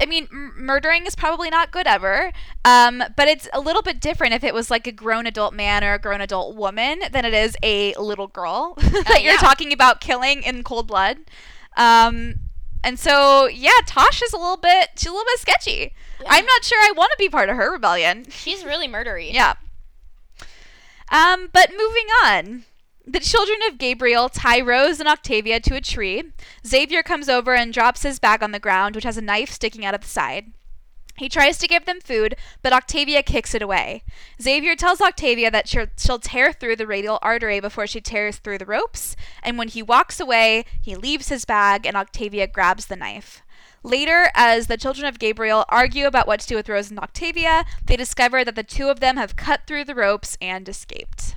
I mean, murdering is probably not good ever, but it's a little bit different if it was, like, a grown adult man or a grown adult woman than it is a little girl that you're talking about killing in cold blood. And so, yeah, Tosh is she's a little bit sketchy. Yeah. I'm not sure I want to be part of her rebellion. She's really murdery. Yeah. But moving on. The Children of Gabriel tie Rose and Octavia to a tree. Xavier comes over and drops his bag on the ground, which has a knife sticking out of the side. He tries to give them food, but Octavia kicks it away. Xavier tells Octavia that she'll tear through the radial artery before she tears through the ropes, and when he walks away, he leaves his bag and Octavia grabs the knife. Later, as the Children of Gabriel argue about what to do with Rose and Octavia, they discover that the two of them have cut through the ropes and escaped.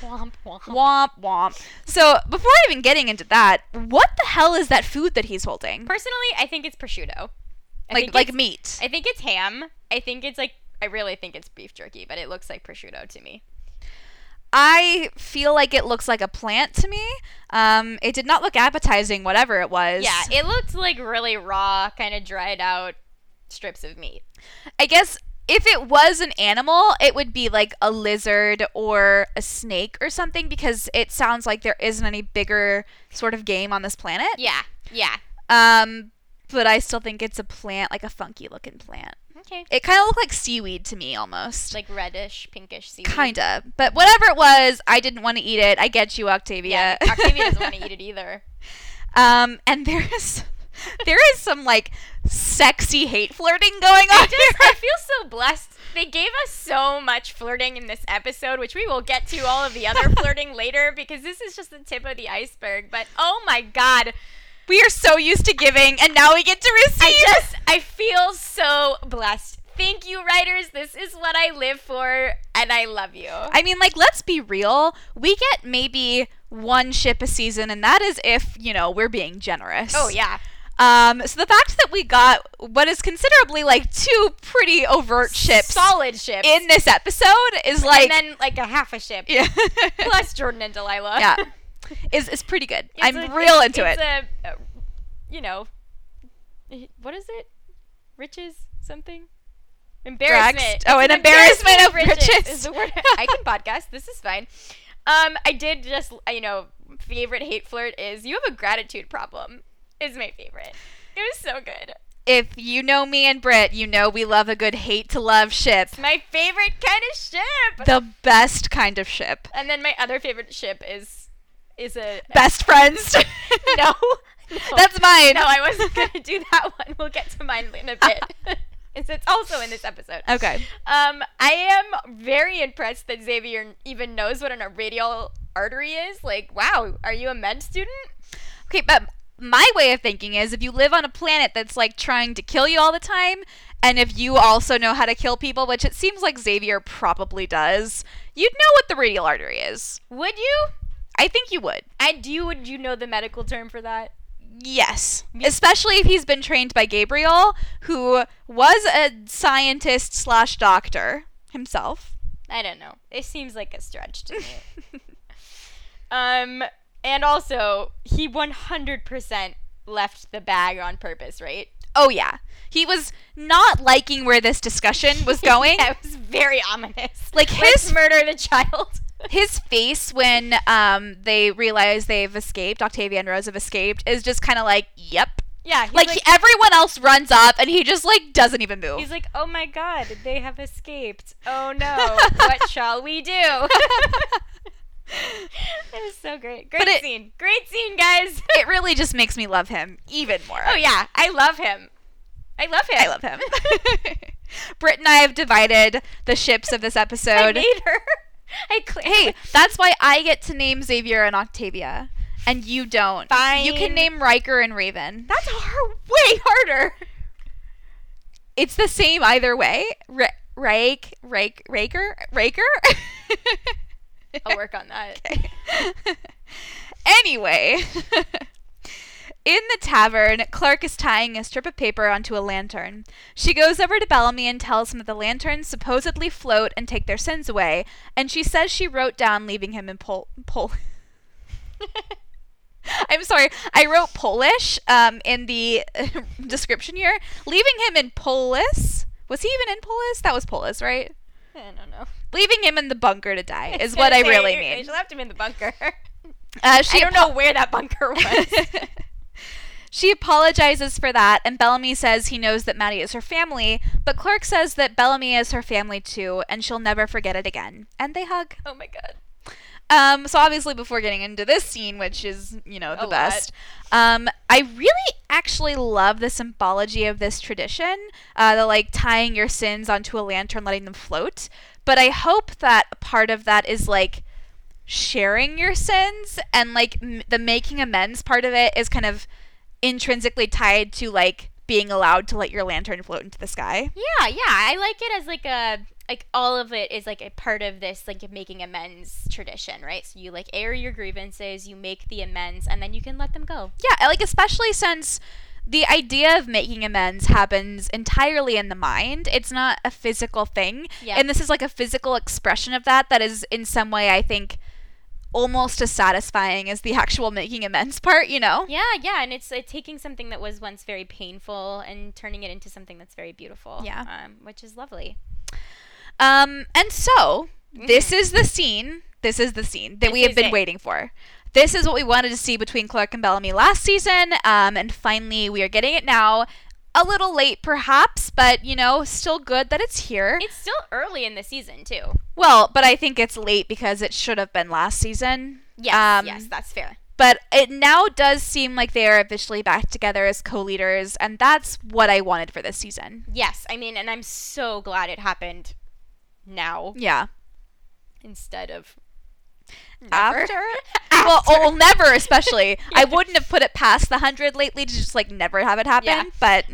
Womp, womp. Womp, womp. So, before even getting into that, what the hell is that food that he's holding? Personally, I think it's prosciutto. Like meat. I think it's ham. I think it's, like, I really think it's beef jerky, but it looks like prosciutto to me. I feel like it looks like a plant to me. It did not look appetizing, whatever it was. Yeah, it looked like really raw, kind of dried out strips of meat. I guess if it was an animal, it would be like a lizard or a snake or something because it sounds like there isn't any bigger sort of game on this planet. Yeah. But I still think it's a plant, like a funky looking plant. Okay. It kind of looked like seaweed to me almost. Like reddish, pinkish seaweed. Kind of. But whatever it was, I didn't want to eat it. I get you, Octavia. Yeah, Octavia doesn't want to eat it either. And there is some like sexy hate flirting going on here. I feel so blessed. They gave us so much flirting in this episode, which we will get to all of the other flirting later because this is just the tip of the iceberg. But oh my God. We are so used to giving, and now we get to receive. I feel so blessed. Thank you, writers. This is what I live for, and I love you. I mean, like, let's be real. We get maybe one ship a season, and that is if, you know, we're being generous. Oh, yeah. So the fact that we got what is considerably like two pretty overt ships, solid ships in this episode is like, and then like a half a ship, yeah. Plus Jordan and Delilah, yeah, is pretty good. It's I'm real into it. It's a, you know, what is it? Riches something? Embarrassment. Oh, an embarrassment of riches is the word. I can podcast. This is fine. I did just, you know, favorite hate flirt is you have a gratitude problem. Is my favorite. It was so good. If you know me and Britt, you know we love a good hate-to-love ship. It's my favorite kind of ship. The best kind of ship. And then my other favorite ship is best friends. No. That's mine. No, I wasn't going to do that one. We'll get to mine in a bit. It's also in this episode. Okay. I am very impressed that Xavier even knows what an radial artery is. Like, wow, are you a med student? Okay, but... my way of thinking is if you live on a planet that's like trying to kill you all the time, and if you also know how to kill people, which it seems like Xavier probably does, you'd know what the radial artery is. Would you? I think you would. And would you know the medical term for that? Yes. Especially if he's been trained by Gabriel, who was a scientist / doctor himself. I don't know. It seems like a stretch to me. And also, he 100% left the bag on purpose, right? Oh, yeah. He was not liking where this discussion was going. Yeah, it was very ominous. Like, let's murder the child. His face when they realize they've escaped, Octavia and Rose have escaped, is just kind of like, yep. Yeah. He's like everyone else runs up, and he just, like, doesn't even move. He's like, oh, my God, they have escaped. Oh, no. What shall we do? It was so great. Great scene. Great scene, guys. It really just makes me love him even more. Oh, yeah. I love him. I love him. Britt and I have divided the ships of this episode. I made her. Hey, that's why I get to name Xavier and Octavia, and you don't. Fine. You can name Riker and Raven. That's way harder. It's the same either way. Riker? I'll work on that. Okay. Anyway, in the tavern, Clark is tying a strip of paper onto a lantern. She goes over to Bellamy and tells him that the lanterns supposedly float and take their sins away, and she says she wrote down leaving him in I'm sorry, I wrote Polish in the description here. Leaving him in Polis. Was he even in Polis? That was Polis, right? I don't know. Leaving him in the bunker to die is what I really mean. She left him in the bunker. I don't know where that bunker was. She apologizes for that, and Bellamy says he knows that Maddie is her family, but Clark says that Bellamy is her family too, and she'll never forget it again. And they hug. Oh my God. So obviously before getting into this scene, which is, you know, the best, I really actually love the symbology of this tradition, the like tying your sins onto a lantern, letting them float. But I hope that a part of that is like sharing your sins, and like the making amends part of it is kind of intrinsically tied to like being allowed to let your lantern float into the sky. Yeah. I like it as like a... like, all of it is, like, a part of this, like, making amends tradition, right? So you, like, air your grievances, you make the amends, and then you can let them go. Yeah, like, especially since the idea of making amends happens entirely in the mind. It's not a physical thing. Yeah. And this is, like, a physical expression of that that is, in some way, I think, almost as satisfying as the actual making amends part, you know? Yeah, and it's taking something that was once very painful and turning it into something that's very beautiful. Yeah. Which is lovely. And so this is the scene that we have been waiting for. This is what we wanted to see between Clark and Bellamy last season. And finally we are getting it now. A little late, perhaps, but, you know, still good that it's here. It's still early in the season, too. Well, but I think it's late because it should have been last season. Yes, that's fair. But it now does seem like they are officially back together as co-leaders, and that's what I wanted for this season. Yes, I mean, and I'm so glad it happened now. Yeah. Instead of... Never. After? Well, never, especially. Yeah. I wouldn't have put it past the 100 lately to just, like, never have it happen, but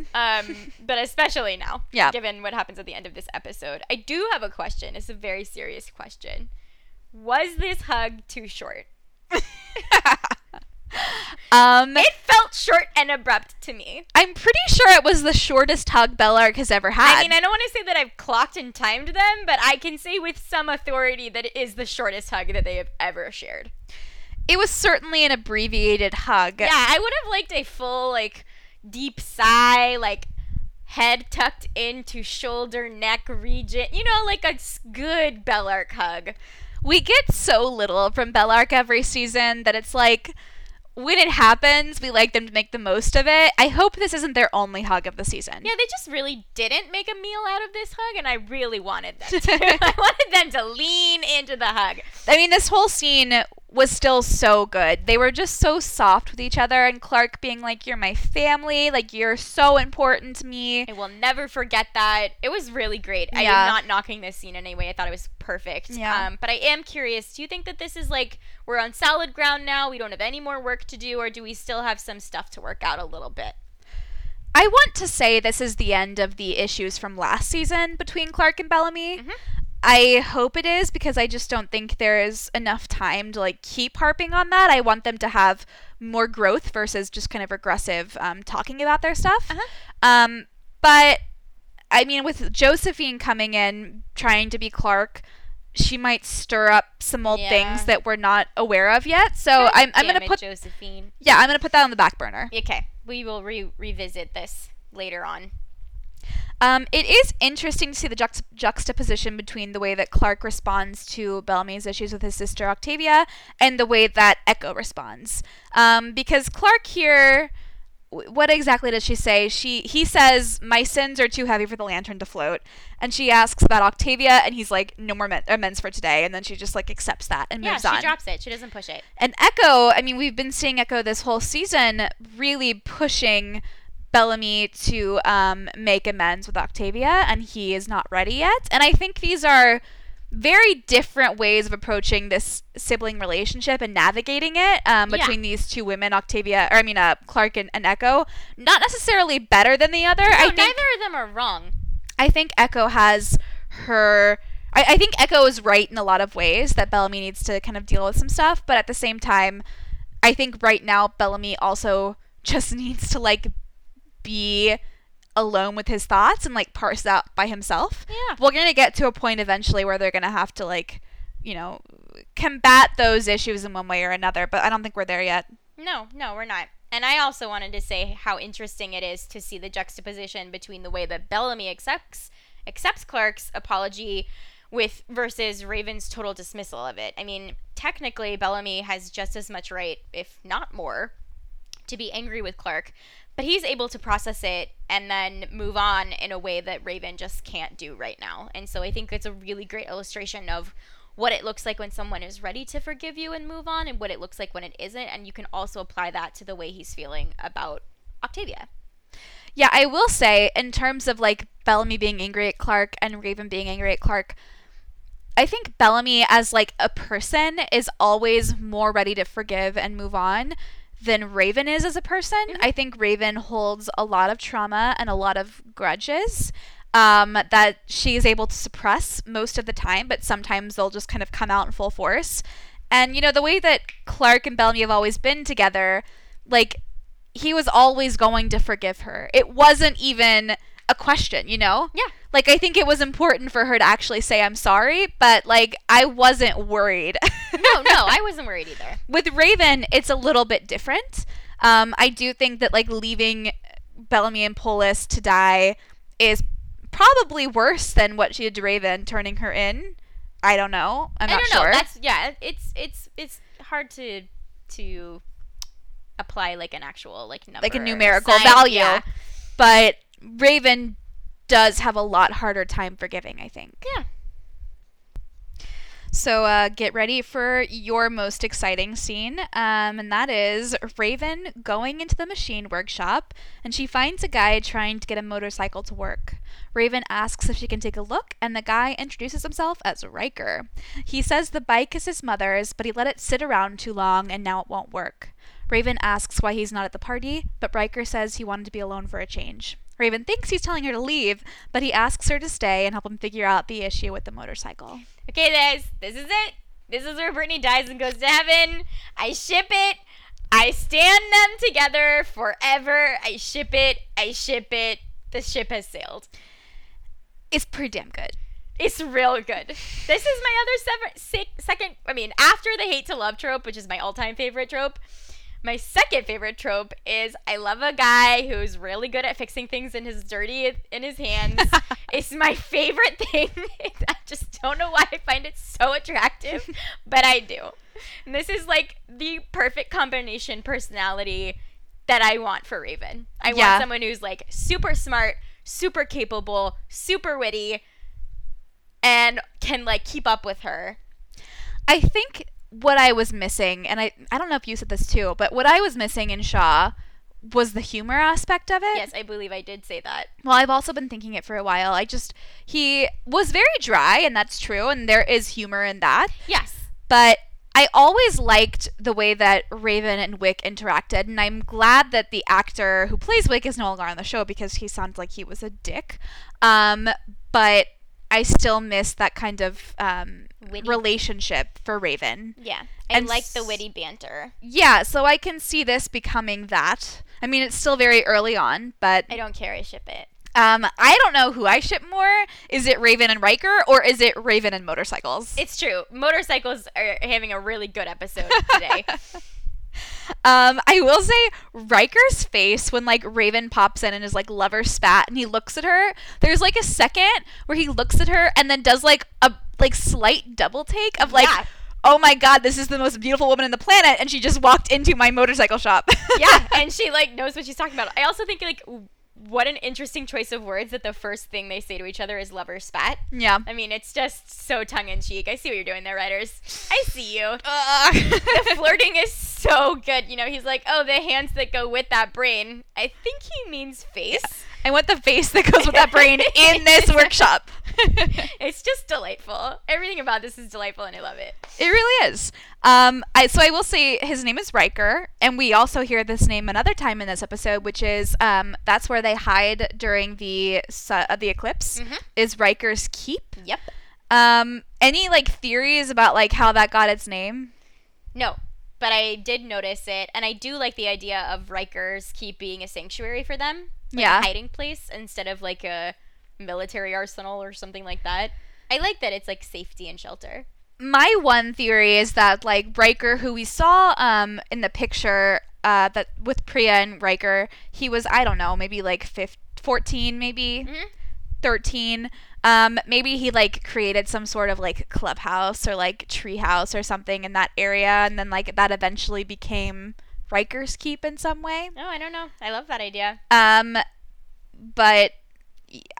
especially now, given what happens at the end of this episode. I do have a question. It's a very serious question. Was this hug too short? It felt short and abrupt to me. I'm pretty sure it was the shortest hug Bellark has ever had. I mean, I don't want to say that I've clocked and timed them, but I can say with some authority that it is the shortest hug that they have ever shared. It was certainly an abbreviated hug. Yeah, I would have liked a full, like, deep sigh, like, head tucked into shoulder, neck region. You know, like a good Bellark hug. We get so little from Bellark every season that it's like... When it happens, we like them to make the most of it. I hope this isn't their only hug of the season. Yeah, they just really didn't make a meal out of this hug, and I really wanted them to. I wanted them to lean into the hug. I mean, this whole scene was still so good. They were just so soft with each other, and Clark being like, you're my family, like, you're so important to me. I will never forget that. It was really great. Yeah. I am not knocking this scene in any way. I thought it was perfect. Yeah. But I am curious, do you think that this is like, we're on solid ground now, we don't have any more work to do, or do we still have some stuff to work out a little bit? I want to say this is the end of the issues from last season between Clark and Bellamy. Mm-hmm. I hope it is, because I just don't think there is enough time to, like, keep harping on that. I want them to have more growth versus just kind of regressive talking about their stuff. Uh-huh. But, I mean, with Josephine coming in, trying to be Clark, she might stir up some old things that we're not aware of yet. So I'm going to put Josephine. Yeah, I'm going to put that on the back burner. Okay. We will revisit this later on. It is interesting to see the juxtaposition between the way that Clark responds to Bellamy's issues with his sister Octavia and the way that Echo responds. Because Clark here, what exactly does she say? He says, my sins are too heavy for the lantern to float. And she asks about Octavia, and he's like, no more amends for today. And then she just, like, accepts that and moves on. Yeah, she drops it. She doesn't push it. And Echo, I mean, we've been seeing Echo this whole season really pushing Bellamy to make amends with Octavia, and he is not ready yet. And I think these are very different ways of approaching this sibling relationship and navigating it between these two women, Clark and Echo. Not necessarily better than the other. No, neither of them are wrong. I think Echo has her... I think Echo is right in a lot of ways that Bellamy needs to kind of deal with some stuff, but at the same time, I think right now Bellamy also just needs to, like, be alone with his thoughts and, like, parse out by himself. Yeah. We're going to get to a point eventually where they're going to have to, like, you know, combat those issues in one way or another, but I don't think we're there yet. No, we're not. And I also wanted to say how interesting it is to see the juxtaposition between the way that Bellamy accepts Clark's apology versus Raven's total dismissal of it. I mean, technically, Bellamy has just as much right, if not more, to be angry with Clark, but he's able to process it and then move on in a way that Raven just can't do right now. And so I think it's a really great illustration of what it looks like when someone is ready to forgive you and move on, and what it looks like when it isn't. And you can also apply that to the way he's feeling about Octavia. Yeah, I will say, in terms of, like, Bellamy being angry at Clark and Raven being angry at Clark, I think Bellamy as, like, a person is always more ready to forgive and move on than Raven is as a person. Mm-hmm. I think Raven holds a lot of trauma and a lot of grudges that she is able to suppress most of the time, but sometimes they'll just kind of come out in full force. And, you know, the way that Clark and Bellamy have always been together, like, he was always going to forgive her. It wasn't even a question, you know? Yeah. Like, I think it was important for her to actually say, I'm sorry, but, like, I wasn't worried. No, I wasn't worried either. With Raven, it's a little bit different. I do think that, like, leaving Bellamy and Polis to die is probably worse than what she did to Raven, turning her in. I don't know. I'm not sure. It's hard to apply, like, an actual, like, number. Like a numerical value. Yeah. But Raven does have a lot harder time forgiving, I think. Yeah. So get ready for your most exciting scene, and that is Raven going into the machine workshop, and she finds a guy trying to get a motorcycle to work. Raven asks if she can take a look, and the guy introduces himself as Riker. He says the bike is his mother's, but he let it sit around too long, and now it won't work. Raven asks why he's not at the party, but Riker says he wanted to be alone for a change. Raven thinks he's telling her to leave, but he asks her to stay and help him figure out the issue with the motorcycle. Okay, guys, this is it. This is where Brittany dies and goes to heaven. I ship it. I stand them together forever. I ship it. I ship it. The ship has sailed. It's pretty damn good. It's real good. This is my other second, after the hate to love trope, which is my all-time favorite trope. My second favorite trope is I love a guy who's really good at fixing things in his hands. It's my favorite thing. I just don't know why I find it so attractive, but I do. And this is like the perfect combination personality that I want for Raven. I want someone who's like super smart, super capable, super witty, and can like keep up with her. I think what I was missing, and I don't know if you said this too, but what I was missing in Shaw was the humor aspect of it. Yes, I believe I did say that. Well, I've also been thinking it for a while. He was very dry, and that's true, and there is humor in that. Yes. But I always liked the way that Raven and Wick interacted, and I'm glad that the actor who plays Wick is no longer on the show because he sounds like he was a dick. But I still miss that kind of relationship for Raven. Yeah. And like the witty banter. Yeah. So I can see this becoming that. I mean, it's still very early on, but I don't care. I ship it. I don't know who I ship more. Is it Raven and Riker or is it Raven and motorcycles? It's true. Motorcycles are having a really good episode today. I will say Riker's face when like Raven pops in and is like lover spat and he looks at her, there's like a second where he looks at her and then does like a like slight double take of like, oh my god, this is the most beautiful woman on the planet and she just walked into my motorcycle shop. Yeah, and she like knows what she's talking about. I also think like what an interesting choice of words that the first thing they say to each other is lover spat. Yeah. I mean, it's just so tongue-in-cheek. I see what you're doing there, writers. I see you. The flirting is so good. You know, he's like, oh, the hands that go with that brain. I think he means face. Yeah. I want the face that goes with that brain in this workshop. It's just delightful. Everything about this is delightful, and I love it. It really is. So I will say his name is Riker, and we also hear this name another time in this episode, which is that's where they hide during the eclipse, is Riker's keep. Yep. Any like theories about like how that got its name? No, but I did notice it, and I do like the idea of Riker's keep being a sanctuary for them, like a hiding place instead of like a military arsenal or something like that. I like that it's like safety and shelter. My one theory is that like Riker, who we saw in the picture that with Priya and Riker, he was, I don't know, maybe like 14, maybe 13. Maybe he like created some sort of like clubhouse or like treehouse or something in that area, and then like that eventually became Riker's keep in some way. Oh, I don't know. I love that idea. But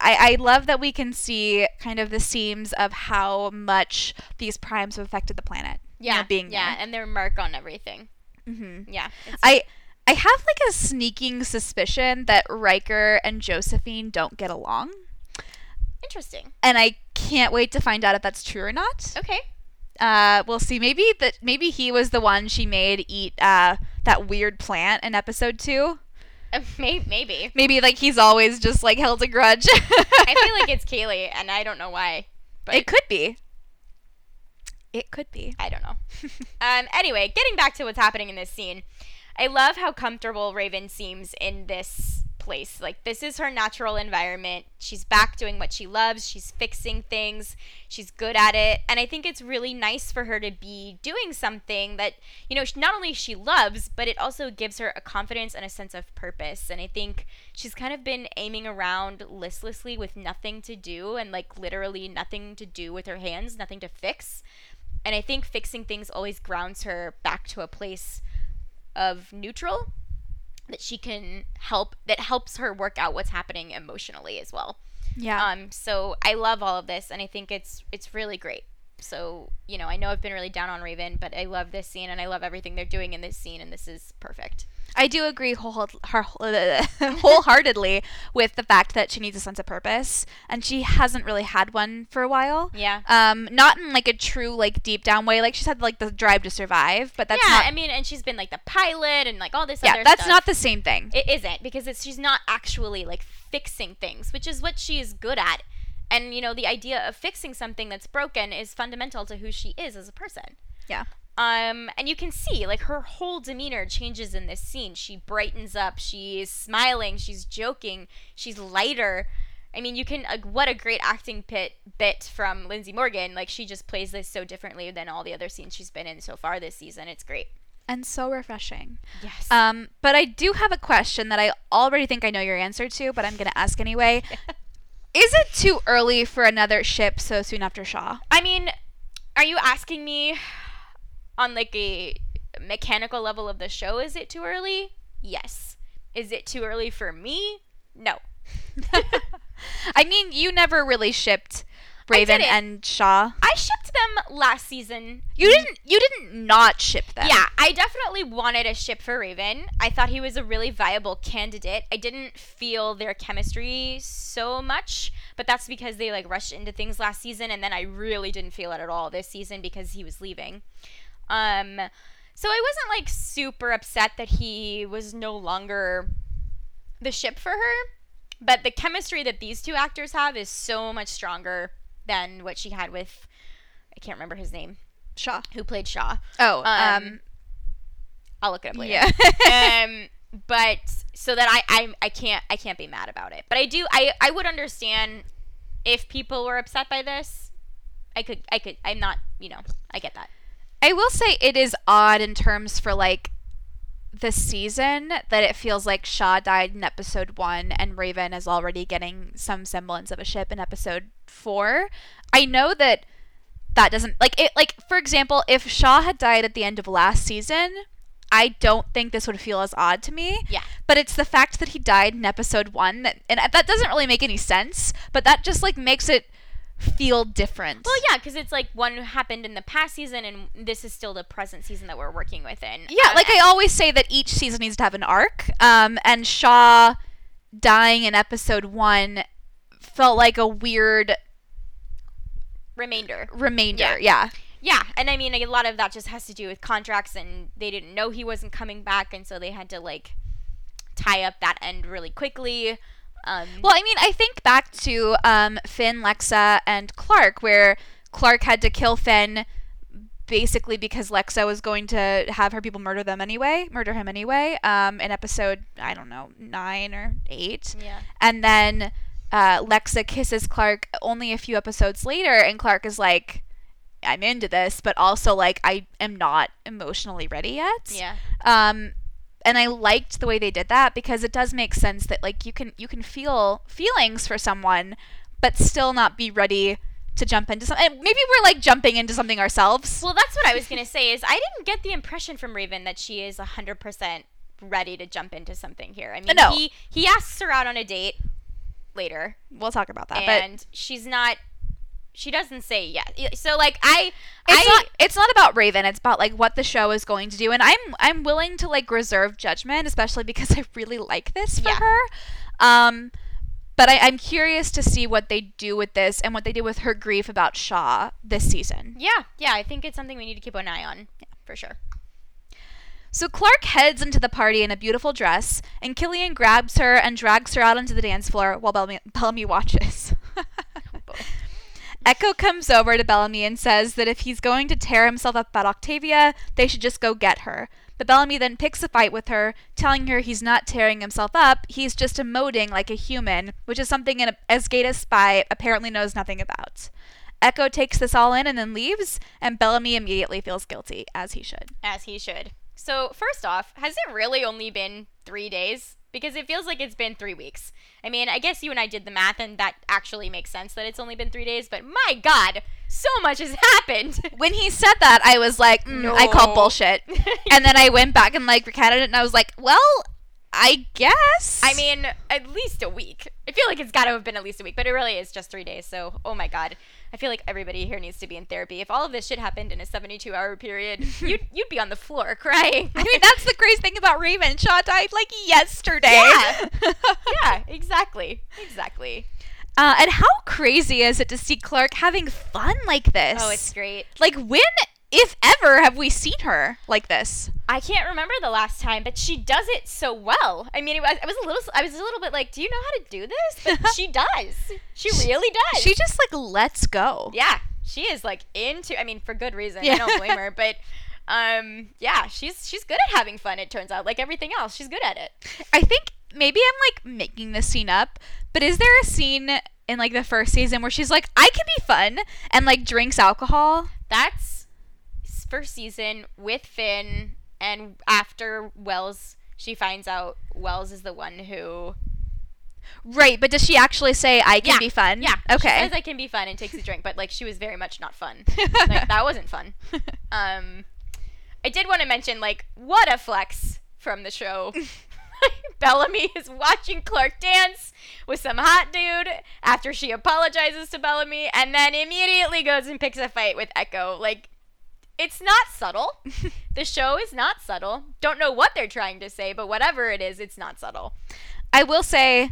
I love that we can see kind of the seams of how much these primes have affected the planet. Yeah, you know, being there. And their mark on everything. Mm-hmm. Yeah. I have like a sneaking suspicion that Riker and Josephine don't get along. Interesting. And I can't wait to find out if that's true or not. Okay. We'll see. Maybe he was the one she made eat that weird plant in episode 2. Maybe like he's always just like held a grudge. I feel like it's Kaylee, and I don't know why, but it could be I don't know. Anyway, getting back to what's happening in this scene, I love how comfortable Raven seems in this place. Like, this is her natural environment. She's back doing what she loves. She's fixing things. She's good at it. And I think it's really nice for her to be doing something that, you know, not only she loves, but it also gives her a confidence and a sense of purpose. And I think she's kind of been aiming around listlessly with nothing to do, and like literally nothing to do with her hands, nothing to fix. And I think fixing things always grounds her back to a place of neutral. that she can help, that helps her work out what's happening emotionally as well. Yeah. So I love all of this, and I think it's really great. So, you know I've been really down on Raven, but I love this scene, and I love everything they're doing in this scene, and this is perfect. I do agree wholeheartedly with the fact that she needs a sense of purpose, and she hasn't really had one for a while. Yeah. Not in like a true like deep down way. Like she's had like the drive to survive, but that's not. Yeah, I mean, and she's been like the pilot and like all this other stuff. Yeah, that's not the same thing. It isn't, because she's not actually like fixing things, which is what she is good at. And, you know, the idea of fixing something that's broken is fundamental to who she is as a person. Yeah. And you can see, like, her whole demeanor changes in this scene. She brightens up. She's smiling. She's joking. She's lighter. I mean, you can, like, what a great acting bit from Lindsay Morgan. Like, she just plays this so differently than all the other scenes she's been in so far this season. It's great. And so refreshing. Yes. But I do have a question that I already think I know your answer to, but I'm going to ask anyway. Is it too early for another ship so soon after Shaw? I mean, are you asking me on like a mechanical level of the show, is it too early? Yes. Is it too early for me? No. I mean, you never really shipped Raven and Shaw. I shipped them last season. You didn't not ship them. Yeah, I definitely wanted a ship for Raven. I thought he was a really viable candidate. I didn't feel their chemistry so much, but that's because they like rushed into things last season, and then I really didn't feel it at all this season because he was leaving. So I wasn't like super upset that he was no longer the ship for her, but the chemistry that these two actors have is so much stronger than what she had with, I can't remember his name. Shaw. Who played Shaw. Oh. I'll look it up later. Yeah. But so that I can't be mad about it. But I do, I would understand if people were upset by this. I'm not, you know, I get that. I will say it is odd in terms for like the season that it feels like Shaw died in episode 1 and Raven is already getting some semblance of a ship in episode 4. I know that doesn't like it. Like, for example, if Shaw had died at the end of last season, I don't think this would feel as odd to me. Yeah. But it's the fact that he died in episode 1 that doesn't really make any sense, but that just like makes it feel different. Well, yeah, because it's like one happened in the past season, and this is still the present season that we're working within. Yeah, like I always say that each season needs to have an arc. And Shaw dying in episode 1 felt like a weird remainder. Yeah. Yeah, and I mean a lot of that just has to do with contracts, and they didn't know he wasn't coming back, and so they had to like tie up that end really quickly. Well, I mean, I think back to Finn, Lexa, and Clark, where Clark had to kill Finn basically because Lexa was going to have her people murder him anyway, in episode, I don't know, 9 or 8. Yeah. And then Lexa kisses Clark only a few episodes later, and Clark is like, I'm into this, but also like, I am not emotionally ready yet. Yeah. And I liked the way they did that, because it does make sense that like you can feel feelings for someone, but still not be ready to jump into something. And maybe we're like jumping into something ourselves. Well, that's what I was gonna say. Is I didn't get the impression from Raven that she is 100% ready to jump into something here. I mean, no. He asks her out on a date later. We'll talk about that. And she's not. She doesn't say yes. So like it's not about Raven. It's about like what the show is going to do. And I'm willing to like reserve judgment, especially because I really like this for her. But I'm curious to see what they do with this and what they do with her grief about Shaw this season. Yeah. Yeah. I think it's something we need to keep an eye on. Yeah, for sure. So Clark heads into the party in a beautiful dress, and Killian grabs her and drags her out onto the dance floor while Bellamy watches. Echo comes over to Bellamy and says that if he's going to tear himself up about Octavia, they should just go get her. But Bellamy then picks a fight with her, telling her he's not tearing himself up, he's just emoting like a human, which is something an Asgata spy apparently knows nothing about. Echo takes this all in and then leaves, and Bellamy immediately feels guilty, as he should. So, first off, has it really only been 3 days? Because it feels like it's been 3 weeks. I mean, I guess you and I did the math, and that actually makes sense that it's only been 3 days, but my God, so much has happened. When he said that, I was like, no. I call bullshit. And then I went back and like recounted it, and I was like, well, I guess. I mean, at least a week. I feel like it's got to have been at least a week, but it really is just 3 days. So, oh my God. I feel like everybody here needs to be in therapy. If all of this shit happened in a 72-hour period, you'd be on the floor crying. I mean, that's the crazy thing about Raven. Shaw died like yesterday. Yeah, yeah, exactly. And how crazy is it to see Clark having fun like this? Oh, it's great. Like, when, if ever, have we seen her like this? I can't remember the last time, but she does it so well. I mean, I was a little bit like, do you know how to do this? But she does. She really does. She just, like, lets go. Yeah. She is, like, into, I mean, for good reason. Yeah. I don't blame her, but... yeah, she's good at having fun, it turns out. Like everything else, she's good at it. I think maybe I'm like making this scene up, but is there a scene in like the first season where she's like, I can be fun, and like drinks alcohol? That's first season with Finn, and after Wells, she finds out Wells is the one who... Right, but does she actually say, I can be fun? Yeah, okay. She says, I can be fun, and takes a drink, but like she was very much not fun. Like, that wasn't fun. I did want to mention, like, what a flex from the show. Bellamy is watching Clark dance with some hot dude after she apologizes to Bellamy and then immediately goes and picks a fight with Echo. Like, it's not subtle. The show is not subtle. Don't know what they're trying to say, but whatever it is, it's not subtle. I will say...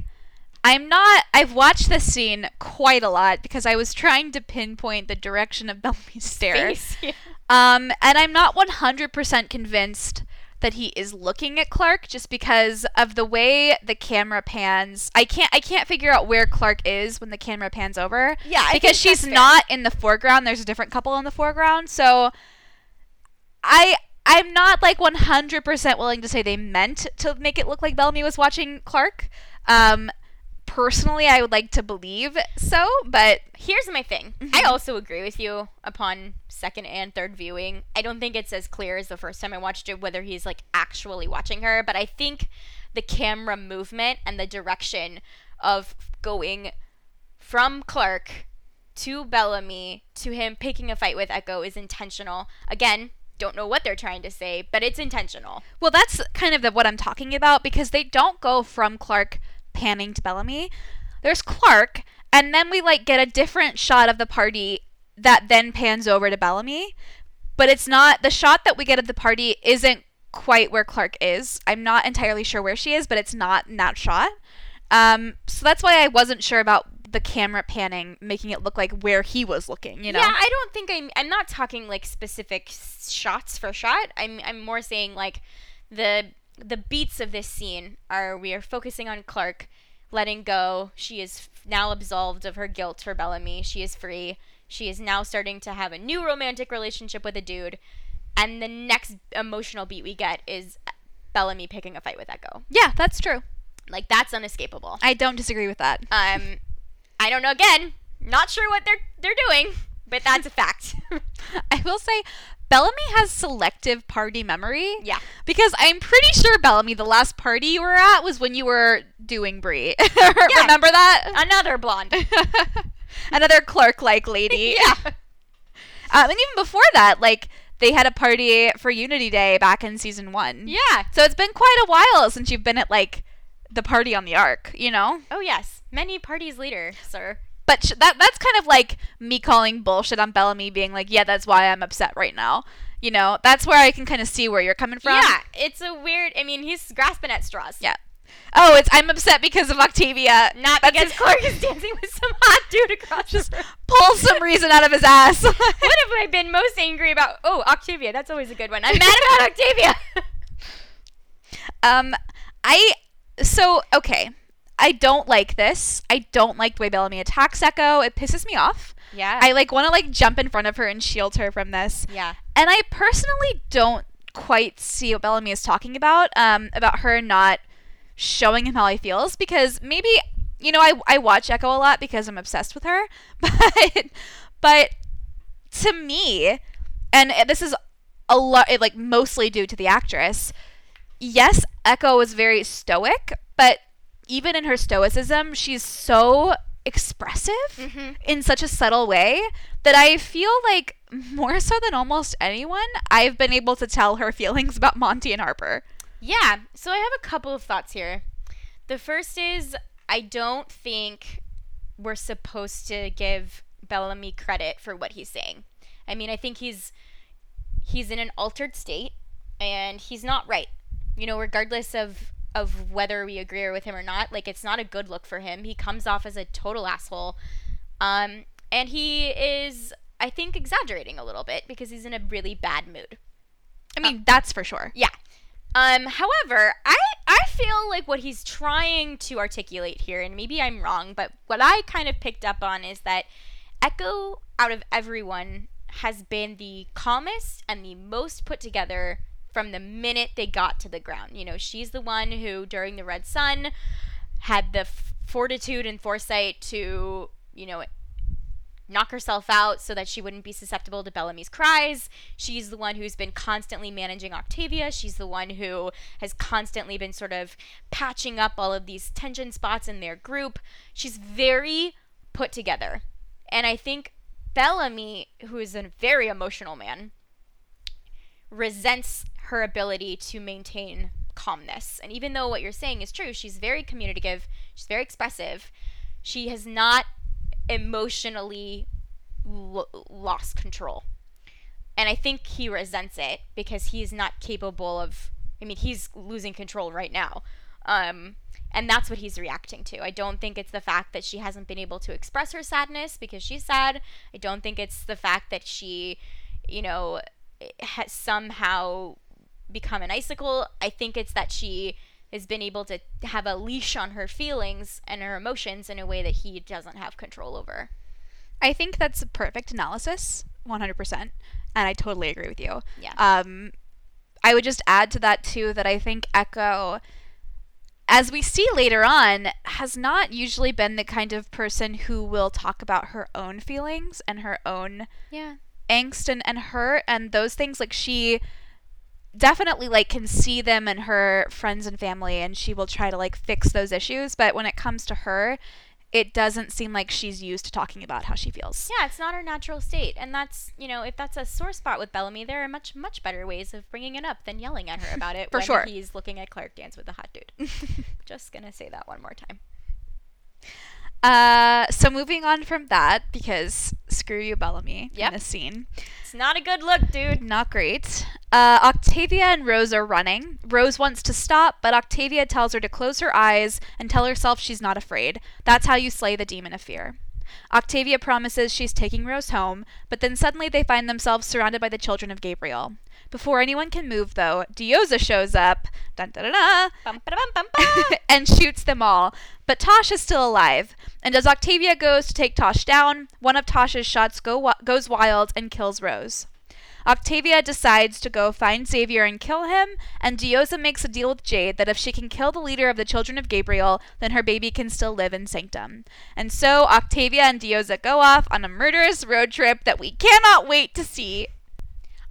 I've watched this scene quite a lot because I was trying to pinpoint the direction of Bellamy's stare. Yeah. And I'm not 100% convinced that he is looking at Clark just because of the way the camera pans. I can't figure out where Clark is when the camera pans over. Yeah, because she's not in the foreground. There's a different couple in the foreground. So I'm not like 100% willing to say they meant to make it look like Bellamy was watching Clark. Personally, I would like to believe so, but... Here's my thing. Mm-hmm. I also agree with you upon second and third viewing. I don't think it's as clear as the first time I watched it, whether he's, like, actually watching her, but I think the camera movement and the direction of going from Clark to Bellamy to him picking a fight with Echo is intentional. Again... don't know what they're trying to say, but it's intentional. Well, that's kind of what I'm talking about, because they don't go from Clark panning to Bellamy. There's Clark, and then we like get a different shot of the party that then pans over to Bellamy, but it's not the shot that we get of the party isn't quite where Clark is. I'm not entirely sure where she is, but it's not in that shot. So that's why I wasn't sure about the camera panning, making it look like where he was looking, you know? Yeah, I don't think I'm not talking like specific shots for shot. I'm more saying like the beats of this scene are we are focusing on Clark letting go. She is now absolved of her guilt for Bellamy. She is free. She is now starting to have a new romantic relationship with a dude. And the next emotional beat we get is Bellamy picking a fight with Echo. Yeah, that's true. Like, that's unescapable. I don't disagree with that. I don't know, again, not sure what they're doing, but that's a fact. I will say Bellamy has selective party memory. Yeah. Because I'm pretty sure, Bellamy, the last party you were at was when you were doing Brie. Remember that? Another blonde. Another Clark-like lady. Yeah. And even before that, like, they had a party for Unity Day back in season 1. Yeah. So it's been quite a while since you've been at, like, the party on the Ark, you know? Oh, yes. Many parties later, sir. But that's kind of like me calling bullshit on Bellamy being like, yeah, that's why I'm upset right now. You know, that's where I can kind of see where you're coming from. Yeah, it's a weird, I mean, he's grasping at straws. Yeah. Oh, it's I'm upset because of Octavia. Not because Clark is dancing with some hot dude across just the room. Pull some reason out of his ass. What have I been most angry about? Oh, Octavia. That's always a good one. I'm mad about Octavia. So, okay, I don't like this. I don't like the way Bellamy attacks Echo. It pisses me off. Yeah. I, like, want to, like, jump in front of her and shield her from this. Yeah. And I personally don't quite see what Bellamy is talking about her not showing him how he feels, because maybe, you know, I watch Echo a lot because I'm obsessed with her, but to me, and this is a lot, like, mostly due to the actress, yes, Echo is very stoic, but even in her stoicism, she's so expressive in such a subtle way that I feel like more so than almost anyone, I've been able to tell her feelings about Monty and Harper. Yeah, so I have a couple of thoughts here. The first is I don't think we're supposed to give Bellamy credit for what he's saying. I mean, I think he's in an altered state, and he's not right. You know, regardless of whether we agree with him or not, like, it's not a good look for him. He comes off as a total asshole. And he is, I think, exaggerating a little bit because he's in a really bad mood. I mean, that's for sure. Yeah. However, I feel like what he's trying to articulate here, and maybe I'm wrong, but what I kind of picked up on is that Echo, out of everyone, has been the calmest and the most put together from the minute they got to the ground. You know, she's the one who, during the Red Sun, had the fortitude and foresight to, you know, knock herself out so that she wouldn't be susceptible to Bellamy's cries. She's the one who's been constantly managing Octavia. She's the one who has constantly been sort of patching up all of these tension spots in their group. She's very put together. And I think Bellamy, who is a very emotional man, resents her ability to maintain calmness. And even though what you're saying is true, she's very communicative, she's very expressive, she has not emotionally lost control. And I think he resents it because he's not capable of, I mean, he's losing control right now. And that's what he's reacting to. I don't think it's the fact that she hasn't been able to express her sadness because she's sad. I don't think it's the fact that she, you know, has somehow become an icicle. I think it's that she has been able to have a leash on her feelings and her emotions in a way that he doesn't have control over. I think that's a perfect analysis, 100%, and I totally agree with you. Yeah. I would just add to that, too, that I think Echo, as we see later on, has not usually been the kind of person who will talk about her own feelings and her own angst and hurt and those things. Like, she definitely, like, can see them in her friends and family, and she will try to, like, fix those issues. But when it comes to her, it doesn't seem like she's used to talking about how she feels. Yeah, it's not her natural state. And that's, you know, if that's a sore spot with Bellamy, there are much, much better ways of bringing it up than yelling at her about it. For when sure. He's looking at Clark dance with the hot dude. Just gonna say that one more time. So moving on from that, because screw you, Bellamy, in this scene. It's not a good look, dude. Not great. Octavia and Rose are running. Rose wants to stop, but Octavia tells her to close her eyes and tell herself she's not afraid. That's how you slay the demon of fear. Octavia promises she's taking Rose home, but then suddenly they find themselves surrounded by the children of Gabriel. Before anyone can move, though, Diyoza shows up, and shoots them all. But Tosh is still alive, and as Octavia goes to take Tosh down, one of Tosh's shots goes wild and kills Rose. Octavia decides to go find Xavier and kill him, and Diyoza makes a deal with Jade that if she can kill the leader of the Children of Gabriel, then her baby can still live in Sanctum. And so Octavia and Diyoza go off on a murderous road trip that we cannot wait to see.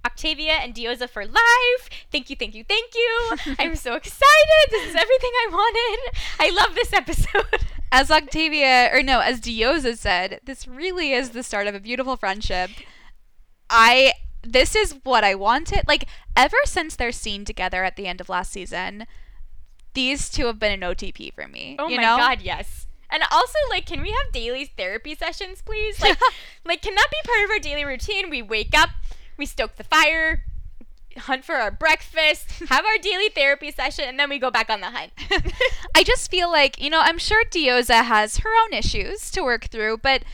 Octavia and Diyoza for life. Thank you, thank you, thank you. I'm so excited. This is everything I wanted. I love this episode. As Diyoza said, this really is the start of a beautiful friendship. This is what I wanted. Like, ever since their scene together at the end of last season, these two have been an OTP for me. Oh, you know? God, yes. And also, like, can we have daily therapy sessions, please? Like, can that be part of our daily routine? We wake up, we stoke the fire, hunt for our breakfast, have our daily therapy session, and then we go back on the hunt. I just feel like, you know, I'm sure Diyoza has her own issues to work through, but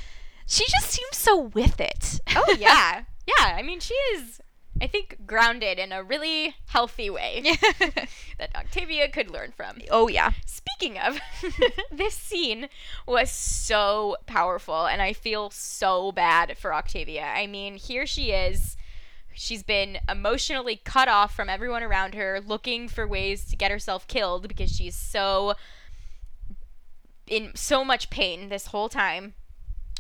she just seems so with it. Oh, yeah. Yeah, I mean, she is, I think, grounded in a really healthy way that Octavia could learn from. Oh, yeah. Speaking of, this scene was so powerful, and I feel so bad for Octavia. I mean, here she is. She's been emotionally cut off from everyone around her, looking for ways to get herself killed because she's so in so much pain this whole time.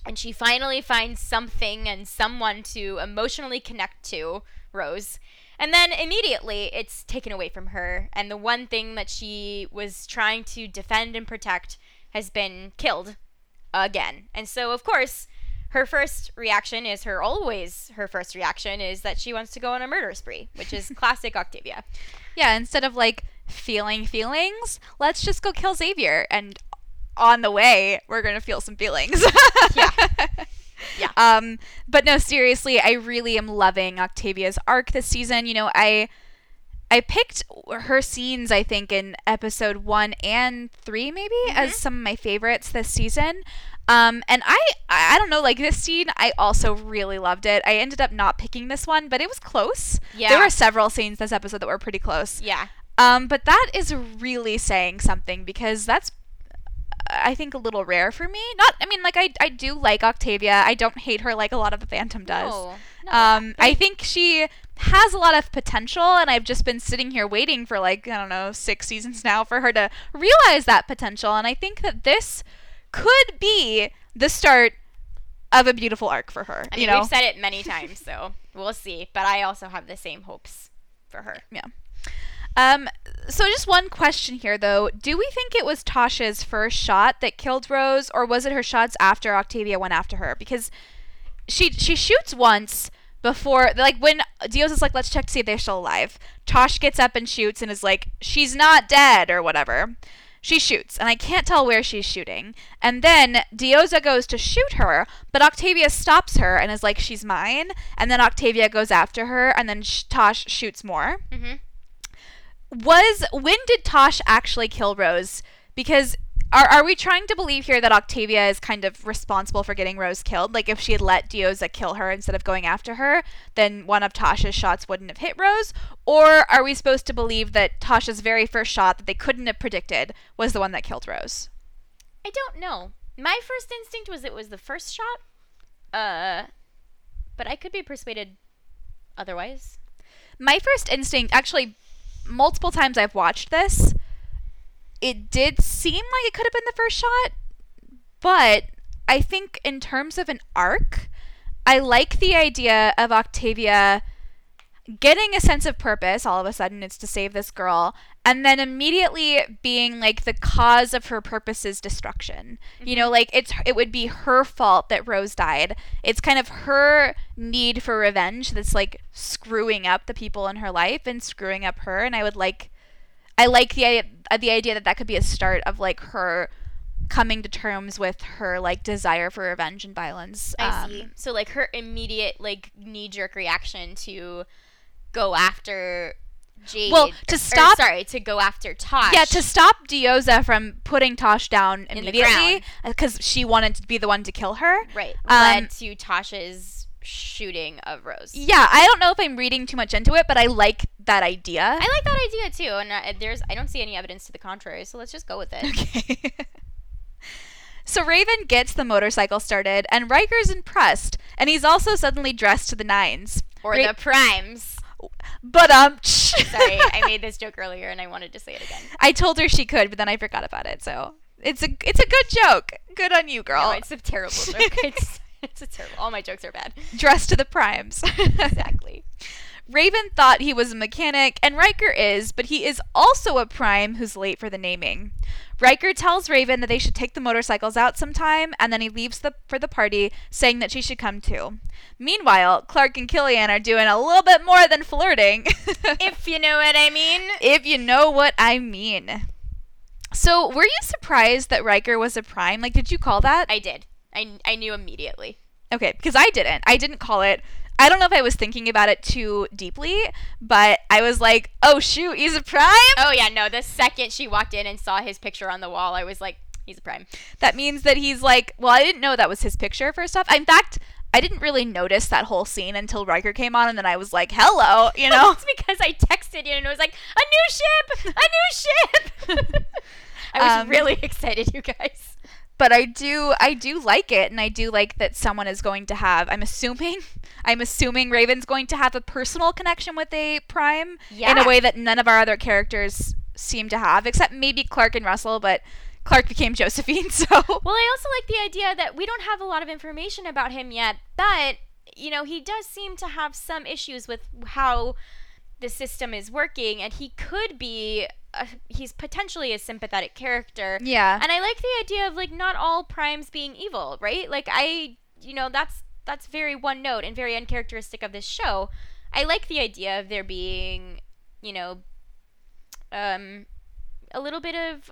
And she finally finds something and someone to emotionally connect to, Rose. And then immediately it's taken away from her. And the one thing that she was trying to defend and protect has been killed again. And so, of course, her first reaction is that she wants to go on a murder spree, which is classic Octavia. Yeah, instead of like feeling feelings, let's just go kill Xavier, and on the way we're gonna feel some feelings. Yeah. Yeah. But no, seriously, I really am loving Octavia's arc this season. You know, I picked her scenes, I think, in episode 1 and 3, maybe, as some of my favorites this season. And I don't know, like this scene, I also really loved it. I ended up not picking this one, but it was close. Yeah. There were several scenes this episode that were pretty close. Yeah. But that is really saying something, because that's, I think, a little rare for me. I do like Octavia. I don't hate her like a lot of the Phantom does. No. I think she has a lot of potential, and I've just been sitting here waiting for 6 seasons now for her to realize that potential. And I think that this could be the start of a beautiful arc for her. We've said it many times, so we'll see. But I also have the same hopes for her. Yeah. So just one question here, though. Do we think it was Tosh's first shot that killed Rose, or was it her shots after Octavia went after her? Because she shoots once before, like, when Diyoza's like, let's check to see if they're still alive. Tosh gets up and shoots and is like, she's not dead, or whatever. She shoots, and I can't tell where she's shooting. And then Diyoza goes to shoot her, but Octavia stops her and is like, she's mine. And then Octavia goes after her, and then Tosh shoots more. Mm-hmm. When did Tosh actually kill Rose? Because are we trying to believe here that Octavia is kind of responsible for getting Rose killed? Like, if she had let Diyoza kill her instead of going after her, then one of Tosh's shots wouldn't have hit Rose? Or are we supposed to believe that Tosh's very first shot that they couldn't have predicted was the one that killed Rose? I don't know. My first instinct was it was the first shot. But I could be persuaded otherwise. My first instinct, actually, multiple times I've watched this, it did seem like it could have been the first shot, but I think in terms of an arc, I like the idea of Octavia getting a sense of purpose. All of a sudden, it's to save this girl, and then immediately being like the cause of her purpose's destruction. Mm-hmm. You know, like it would be her fault that Rose died. It's kind of her need for revenge that's like screwing up the people in her life and screwing up her. And I like the idea that could be a start of like her coming to terms with her like desire for revenge and violence. I see. So like her immediate like knee-jerk reaction to go after Jade. Well, to go after Tosh. Yeah, to stop Diyoza from putting Tosh down immediately, because she wanted to be the one to kill her. Right. Led to Tosh's shooting of Rose. Yeah, I don't know if I'm reading too much into it, but I like that idea. I like that idea too, and I don't see any evidence to the contrary, so let's just go with it. Okay. So Raven gets the motorcycle started, and Riker's impressed, and he's also suddenly dressed to the nines. Or the primes. But sorry, I made this joke earlier and I wanted to say it again. I told her she could, but then I forgot about it. So it's a good joke. Good on you, girl. No, it's a terrible joke. It's a terrible. All my jokes are bad. Dressed to the primes. Exactly. Raven thought he was a mechanic, and Riker is, but he is also a prime who's late for the naming. Riker tells Raven that they should take the motorcycles out sometime, and then he leaves for the party, saying that she should come too. Meanwhile, Clark and Killian are doing a little bit more than flirting. If you know what I mean. If you know what I mean. So, were you surprised that Riker was a prime? Like, did you call that? I did. I knew immediately. Okay, because I didn't. I didn't call it. I don't know if I was thinking about it too deeply, but I was like, oh, shoot, he's a prime? Oh, yeah, no. The second she walked in and saw his picture on the wall, I was like, he's a prime. That means that he's like, well, I didn't know that was his picture, first off. In fact, I didn't really notice that whole scene until Riker came on, and then I was like, hello, you know? It's because I texted you, and I was like, a new ship! I was really excited, you guys. But I do like it, and I do like that someone is going to have, I'm assuming Raven's going to have a personal connection with a prime, yeah, in a way that none of our other characters seem to have, except maybe Clark and Russell, but Clark became Josephine, so. Well, I also like the idea that we don't have a lot of information about him yet, but, you know, he does seem to have some issues with how the system is working, and he could be... he's potentially a sympathetic character. Yeah. And I like the idea of, like, not all primes being evil, right? Like, I you know, that's very one note and very uncharacteristic of this show. I like the idea of there being, you know, a little bit of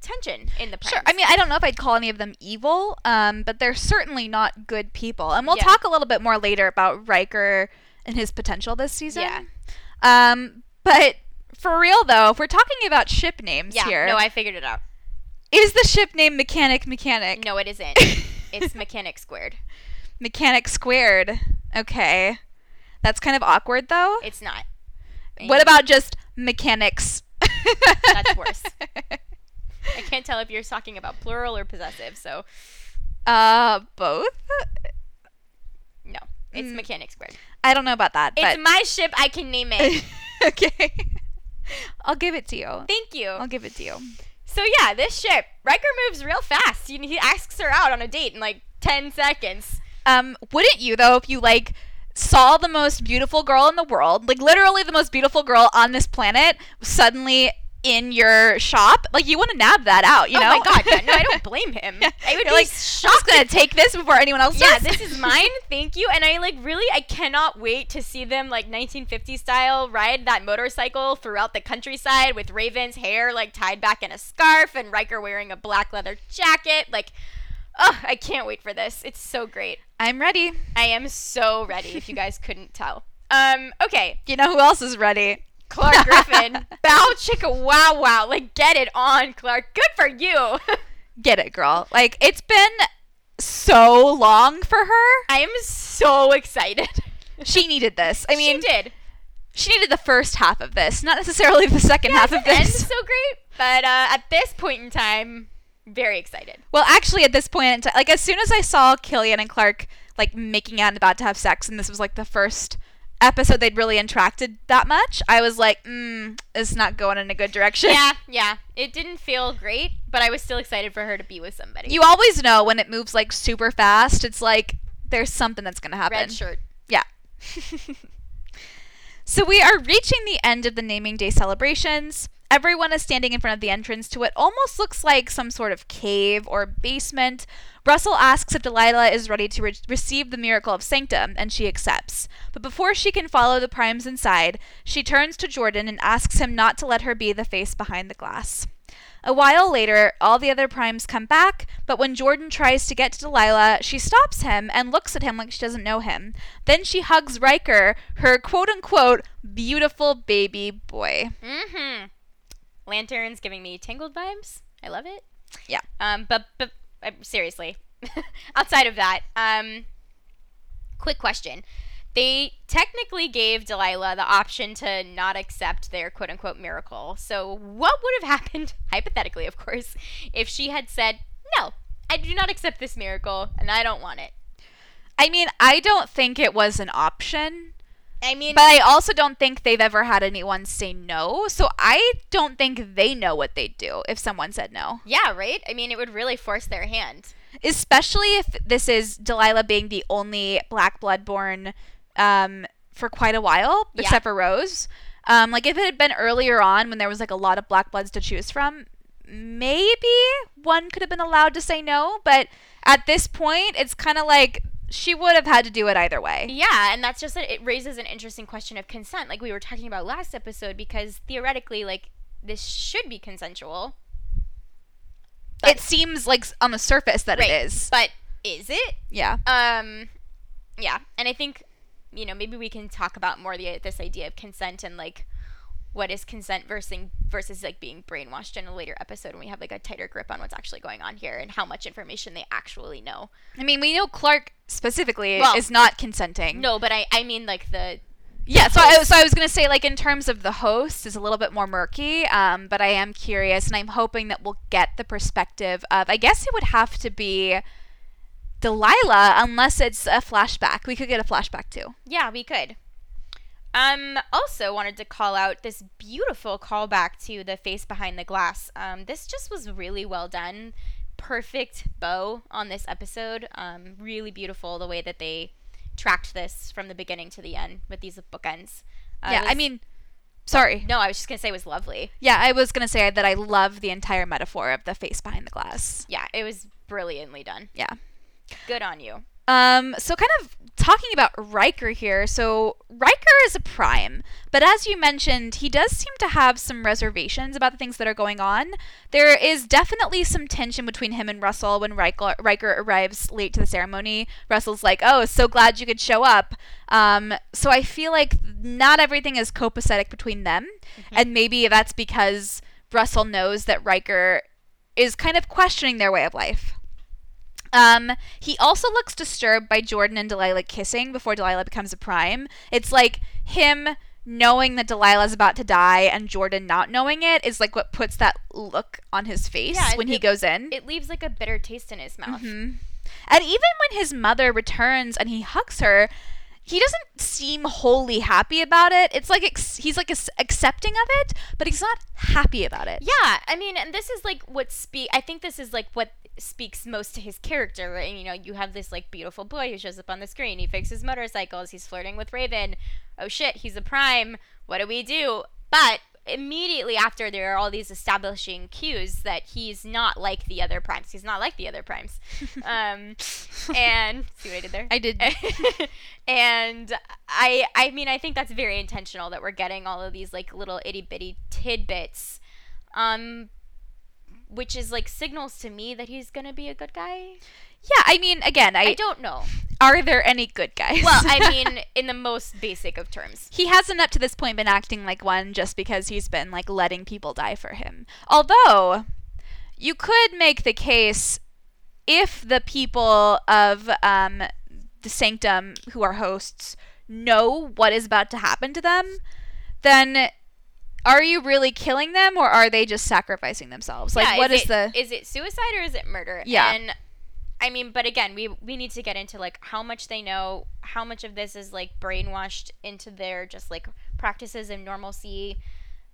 tension in the press. Sure. I mean, I don't know if I'd call any of them evil, but they're certainly not good people. And we'll talk a little bit more later about Riker and his potential this season. Yeah. But for real, though, if we're talking about ship names here. No, I figured it out. Is the ship name Mechanic? No, it isn't. It's Mechanic Squared. Mechanic Squared. Okay. That's kind of awkward, though. It's not. What about just mechanics? That's worse. I can't tell if you're talking about plural or possessive, so. Both? No. It's Mechanic Squared. I don't know about that. It's my ship. I can name it. Okay. I'll give it to you. Thank you. I'll give it to you. So, yeah, this ship. Riker moves real fast. He asks her out on a date in, 10 seconds. Wouldn't you, though, if you, saw the most beautiful girl in the world, literally the most beautiful girl on this planet, suddenly in your shop, you want to nab that out, you know? Oh my God, yeah, no, I don't blame him. I would be shocked. I'm just going to take this before anyone else does. Yeah, this is mine, thank you. And I cannot wait to see them, 1950s style, ride that motorcycle throughout the countryside with Raven's hair, tied back in a scarf and Riker wearing a black leather jacket, I can't wait for this. It's so great. I'm ready. I am so ready, if you guys couldn't tell. Okay. You know who else is ready? Clark Griffin. Bow chicka wow wow. Get it on, Clark. Good for you. Get it, girl. It's been so long for her. I am so excited. She needed this. I mean, she did. She needed the first half of this, not necessarily the second half of this. It's so great. But at this point in time... very excited. Well, actually, at this point, as soon as I saw Killian and Clark, making out and about to have sex, and this was, the first episode they'd really interacted that much, I was like, it's not going in a good direction. Yeah. It didn't feel great, but I was still excited for her to be with somebody. You always know when it moves, super fast, it's there's something that's going to happen. Red shirt. Yeah. So we are reaching the end of the Naming Day celebrations. Everyone is standing in front of the entrance to what almost looks like some sort of cave or basement. Russell asks if Delilah is ready to receive the miracle of Sanctum, and she accepts. But before she can follow the Primes inside, she turns to Jordan and asks him not to let her be the face behind the glass. A while later, all the other Primes come back, but when Jordan tries to get to Delilah, she stops him and looks at him like she doesn't know him. Then she hugs Riker, her quote-unquote beautiful baby boy. Mm-hmm. Lanterns giving me Tangled vibes. I love it. Yeah. But seriously, outside of that, quick question. They technically gave Delilah the option to not accept their quote-unquote miracle. So what would have happened, hypothetically, of course, if she had said, no, I do not accept this miracle and I don't want it? I mean, I don't think it was an option. But I also don't think they've ever had anyone say no, so I don't think they know what they'd do if someone said no. Yeah, right? It would really force their hand. Especially if this is Delilah being the only Black Bloodborne for quite a while, except for Rose. If it had been earlier on when there was, a lot of Black Bloods to choose from, maybe one could have been allowed to say no, but at this point, it's kind of she would have had to do it either way. Yeah, and that's just it raises an interesting question of consent, we were talking about last episode, because theoretically, this should be consensual. It seems on the surface that right. It is. But is it? Yeah. Yeah, and I think, maybe we can talk about more this idea of consent and, what is consent versus being brainwashed in a later episode when we have a tighter grip on what's actually going on here and how much information they actually know. We know Clark specifically is not consenting. No, but I was going to say in terms of the host is a little bit more murky, but I am curious and I'm hoping that we'll get the perspective of, I guess it would have to be Delilah unless it's a flashback. We could get a flashback too. Yeah, we could. Also wanted to call out this beautiful callback to the face behind the glass. This just was really well done. Perfect bow on this episode. Really beautiful the way that they tracked this from the beginning to the end with these bookends. Sorry. No, I was just going to say it was lovely. Yeah, I was going to say that I love the entire metaphor of the face behind the glass. Yeah, it was brilliantly done. Yeah. Good on you. So kind of talking about Riker here. So Riker is a prime, but as you mentioned, he does seem to have some reservations about the things that are going on. There is definitely some tension between him and Russell when Riker arrives late to the ceremony. Russell's like, oh, so glad you could show up. So I feel like not everything is copacetic between them. Mm-hmm. And maybe that's because Russell knows that Riker is kind of questioning their way of life. He also looks disturbed by Jordan and Delilah kissing before Delilah becomes a prime. It's like him knowing that Delilah's about to die and Jordan not knowing it is like what puts that look on his face when he goes in. It leaves like a bitter taste in his mouth. Mm-hmm. And even when his mother returns and he hugs her, he doesn't seem wholly happy about it. It's like he's accepting of it, but he's not happy about it. Yeah, I mean, and this is like what speaks most to his character, right? And, you know, you have this like beautiful boy who shows up on the screen. He fixes motorcycles. He's flirting with Raven. Oh shit, he's a prime. What do we do? But immediately after, there are all these establishing cues that he's not like the other primes. And see what I did there? I did. And I mean, I think that's very intentional that we're getting all of these like little itty bitty tidbits, which is like signals to me that he's gonna be a good guy. Yeah, I mean, again, I don't know. Are there any good guys? Well, I mean, in the most basic of terms. He hasn't up to this point been acting like one just because he's been, like, letting people die for him. Although, you could make the case if the people of the Sanctum, who are hosts, know what is about to happen to them, then are you really killing them or are they just sacrificing themselves? Like, yeah, what is it suicide or is it murder? Yeah. And I mean, but again, we need to get into, like, how much they know, how much of this is, like, brainwashed into their just, like, practices and normalcy.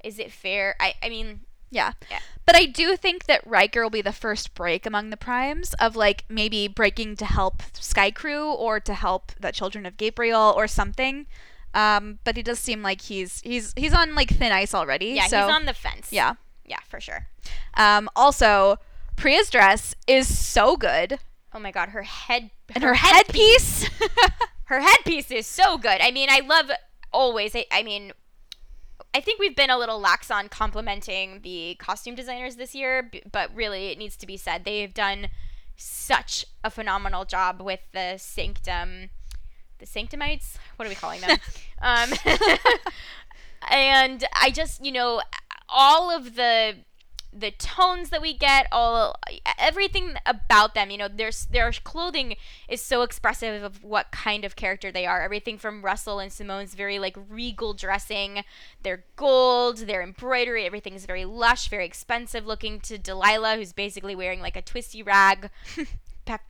Is it fair? I mean... Yeah. But I do think that Riker will be the first break among the primes of, like, maybe breaking to help Sky Crew or to help the Children of Gabriel or something. But it does seem like he's on, like, thin ice already. Yeah, so. He's on the fence. Yeah. Yeah, for sure. Also, Priya's dress is so good. Oh my God, her headpiece. Her headpiece is so good. I mean, I love always. I mean, I think we've been a little lax on complimenting the costume designers this year, but really it needs to be said. They have done such a phenomenal job with the Sanctum, the Sanctumites. What are we calling them? And I just, you know, all of the tones that we get, everything about them, you know, their clothing is so expressive of what kind of character they are. Everything from Russell and Simone's very like regal dressing, their gold, their embroidery, everything is very lush, very expensive looking, to Delilah, who's basically wearing like a twisty rag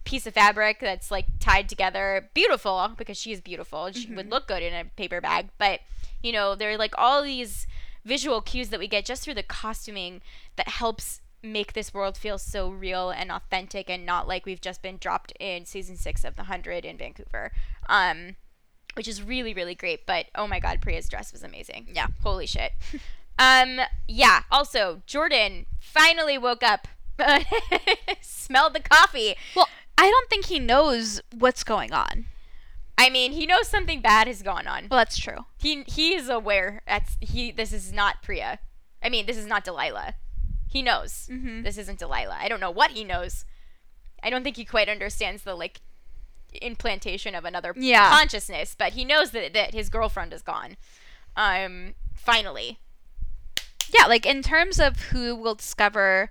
piece of fabric that's like tied together. Beautiful, because she is beautiful and she would look good in a paper bag. But, you know, there are like all these visual cues that we get just through the costuming that helps make this world feel so real and authentic and not like we've just been dropped in season 6 of The 100 in Vancouver, which is really, really great. But, oh my God, Priya's dress was amazing. Yeah. Holy shit. Yeah. Also, Jordan finally woke up, smelled the coffee. Well, I don't think he knows what's going on. I mean, he knows something bad has gone on. Well, that's true. He is aware. This is not Priya. I mean, this is not Delilah. He knows. Mm-hmm. This isn't Delilah. I don't know what he knows. I don't think he quite understands the, like, implantation of another consciousness. But he knows that his girlfriend is gone. Finally. Yeah, like, in terms of who will discover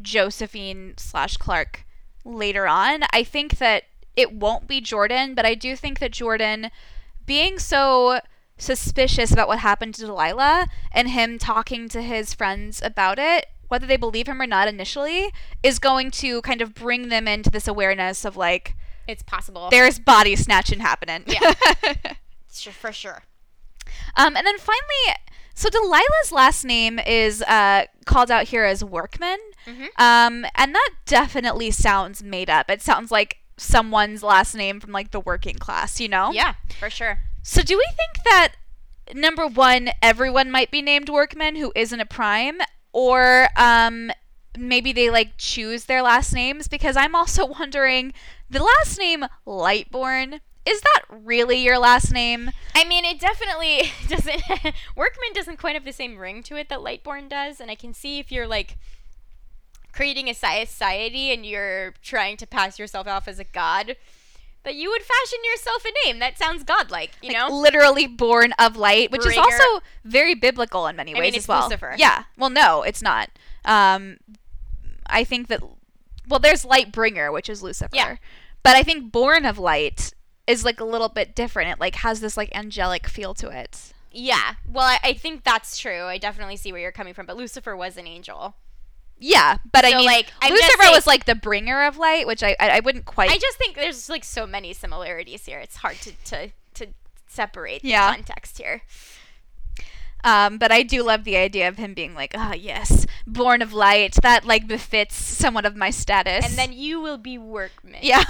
Josephine/Clark later on, I think that it won't be Jordan, but I do think that Jordan being so suspicious about what happened to Delilah and him talking to his friends about it, whether they believe him or not initially, is going to kind of bring them into this awareness of, like, it's possible. There's body snatching happening. Yeah. For sure. And then finally, so Delilah's last name is called out here as Workman. Mm-hmm. And that definitely sounds made up. It sounds like someone's last name from, like, the working class, you know? Yeah, for sure. So do we think that, number one, everyone might be named Workman who isn't a prime, or maybe they like choose their last names, because I'm also wondering, the last name Lightborn, is that really your last name? I mean, it definitely doesn't, Workman doesn't quite have the same ring to it that Lightborn does, and I can see if you're like creating a society and you're trying to pass yourself off as a god, that you would fashion yourself a name that sounds godlike, you know? Literally born of light, which is also very biblical in many ways, I mean, it's as well. Lucifer. Yeah. Well, no, it's not. I think that, well, there's Lightbringer, which is Lucifer. Yeah. But I think born of light is like a little bit different. It like has this like angelic feel to it. Yeah. Well, I think that's true. I definitely see where you're coming from. But Lucifer was an angel. Yeah, but so, I mean, like, Lucifer was like the bringer of light, which I wouldn't quite. I just think there's like so many similarities here. It's hard to separate the context here. But I do love the idea of him being like, oh, yes, born of light. That like befits somewhat of my status. And then you will be Workman. Yeah.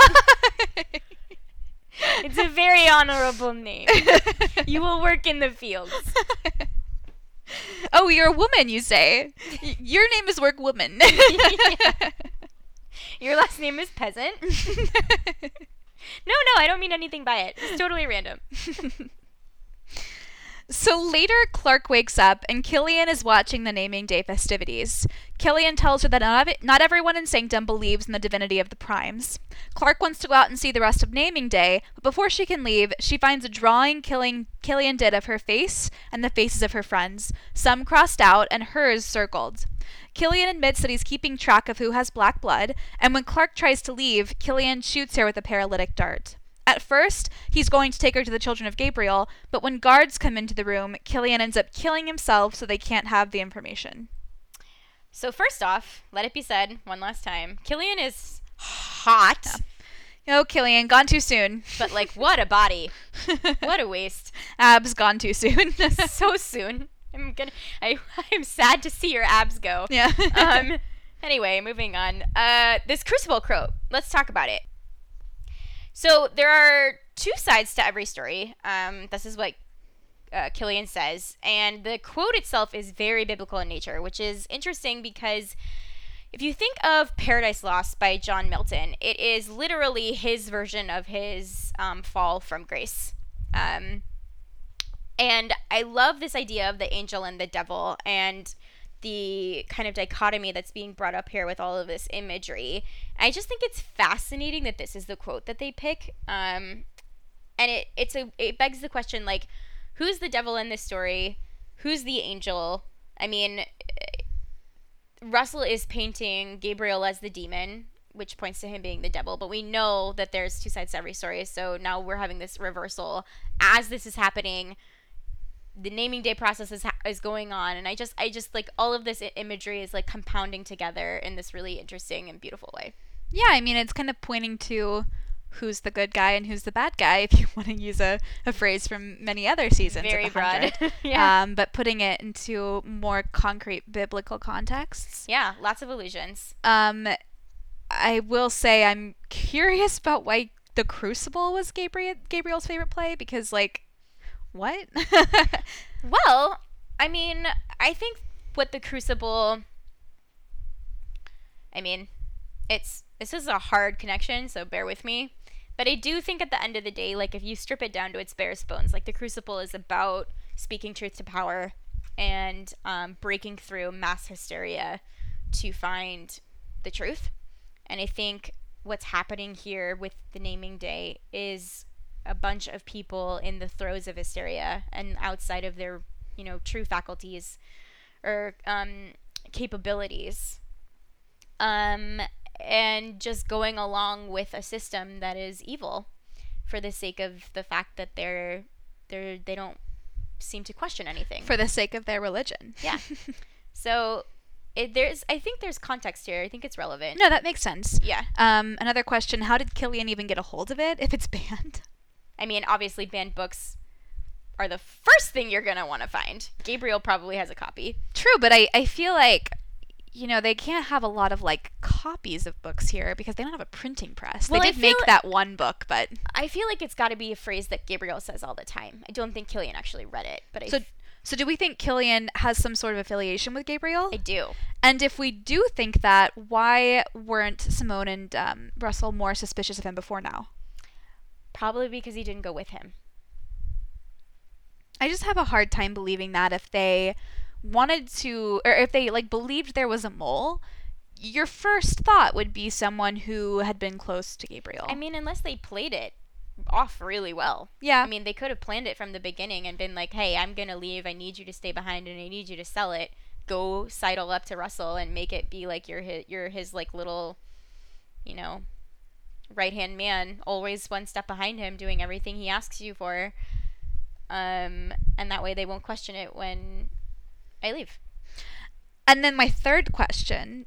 It's a very honorable name. You will work in the fields. Oh, you're a woman, you say. Your name is Work Woman. Yeah. Your last name is Peasant. No, I don't mean anything by it. It's totally random. So later, Clark wakes up and Killian is watching the Naming Day festivities. Killian tells her that not everyone in Sanctum believes in the divinity of the primes. Clark wants to go out and see the rest of Naming Day, but before she can leave, she finds a drawing Killian did of her face and the faces of her friends, some crossed out and hers circled. Killian admits that he's keeping track of who has black blood, and when Clark tries to leave, Killian shoots her with a paralytic dart. At first, he's going to take her to the Children of Gabriel, but when guards come into the room, Killian ends up killing himself so they can't have the information. So first off, let it be said one last time, Killian is hot. Yeah. No, Killian, gone too soon. But like, what a body. What a waste. Abs gone too soon. So soon. I'm sad to see your abs go. Yeah. Anyway, moving on. This Crucible quote. Let's talk about it. So there are two sides to every story. This is what Killian says. And the quote itself is very biblical in nature, which is interesting because if you think of Paradise Lost by John Milton, it is literally his version of his fall from grace. And I love this idea of the angel and the devil and the kind of dichotomy that's being brought up here with all of this imagery. I just think it's fascinating that this is the quote that they pick. And it begs the question, like, who's the devil in this story? Who's the angel? I mean, Russell is painting Gabriel as the demon, which points to him being the devil, but we know that there's two sides to every story, so now we're having this reversal as this is happening. The Naming Day process is going on, and I just like all of this imagery is like compounding together in this really interesting and beautiful way. Yeah, I mean, it's kind of pointing to who's the good guy and who's the bad guy, if you want to use a phrase from many other seasons. Very broad. Yeah. But putting it into more concrete biblical contexts. Yeah, lots of allusions. I will say I'm curious about why The Crucible was Gabriel's favorite play, because like, what? Well, I mean, I think what The Crucible, I mean, this is a hard connection, so bear with me. But I do think at the end of the day, like, if you strip it down to its bare bones, like, The Crucible is about speaking truth to power and breaking through mass hysteria to find the truth. And I think what's happening here with the Naming Day is a bunch of people in the throes of hysteria and outside of their, you know, true faculties or capabilities, and just going along with a system that is evil for the sake of the fact that they don't seem to question anything, for the sake of their religion. Yeah. So I think there's context here. I think it's relevant. No, that makes sense. Yeah. Another question: how did Killian even get a hold of it if it's banned? I mean, obviously banned books are the first thing you're going to want to find. Gabriel probably has a copy. True, but I feel like, you know, they can't have a lot of, like, copies of books here because they don't have a printing press. Well, they did make that one book, but I feel like it's got to be a phrase that Gabriel says all the time. I don't think Killian actually read it. But so do we think Killian has some sort of affiliation with Gabriel? I do. And if we do think that, why weren't Simone and Russell more suspicious of him before now? Probably because he didn't go with him. I just have a hard time believing that if they wanted to, or if they believed there was a mole, your first thought would be someone who had been close to Gabriel. I mean, unless they played it off really well. Yeah. I mean, they could have planned it from the beginning and been like, hey, I'm going to leave. I need you to stay behind and I need you to sell it. Go sidle up to Russell and make it be like you're his like little, you know, right-hand man, always one step behind him, doing everything he asks you for. And that way they won't question it when I leave. And then my third question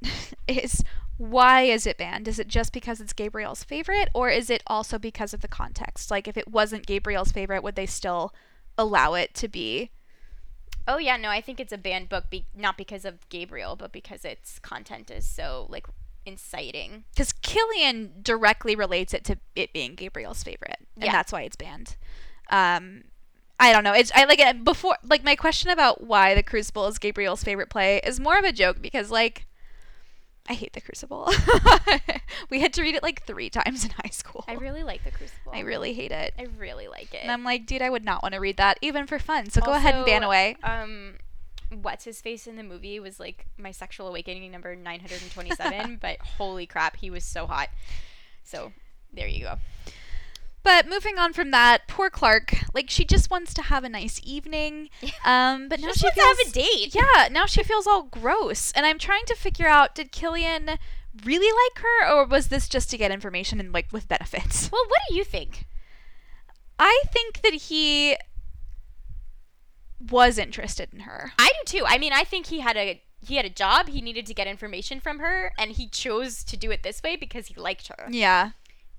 is, why is it banned? Is it just because it's Gabriel's favorite, or is it also because of the context? Like, if it wasn't Gabriel's favorite, would they still allow it to be? Oh, yeah, no, I think it's a banned book, not because of Gabriel, but because its content is so, inciting. Because Killian directly relates it to it being Gabriel's favorite, and that's why it's banned. I don't know. My question about why The Crucible is Gabriel's favorite play is more of a joke because, I hate The Crucible. We had to read it 3 times in high school. I really like The Crucible. I really hate it. I really like it. And I'm like, dude, I would not want to read that even for fun. So also, go ahead and ban away. What's his face in the movie was my sexual awakening number 927, but holy crap, he was so hot. So there you go. But moving on from that, poor Clark, she just wants to have a nice evening. But now she feels, to have a date. Yeah, now she feels all gross. And I'm trying to figure out, did Killian really like her, or was this just to get information and with benefits? Well, what do you think? I think that he was interested in her. I do too. I mean, I think he had a job, he needed to get information from her, and he chose to do it this way because he liked her. Yeah.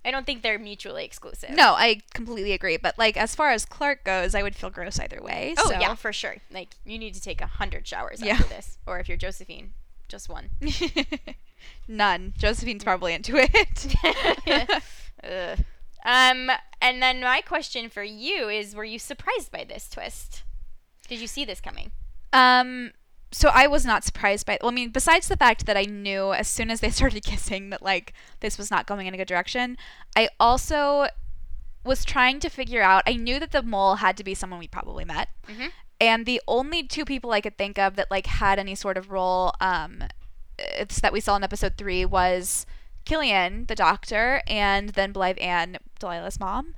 I don't think they're mutually exclusive. No, I completely agree. But, as far as Clark goes, I would feel gross either way. Oh, so. Yeah, for sure. You need to take 100 showers after this. Or if you're Josephine, just one. None. Josephine's probably into it. And then my question for you is, were you surprised by this twist? Did you see this coming? So I was not surprised by it. Well, I mean, besides the fact that I knew as soon as they started kissing that, this was not going in a good direction, I also was trying to figure out, I knew that the mole had to be someone we probably met. Mm-hmm. And the only 2 people I could think of that, had any sort of role that we saw in episode 3 was Killian, the doctor, and then Blythe Anne, Delilah's mom.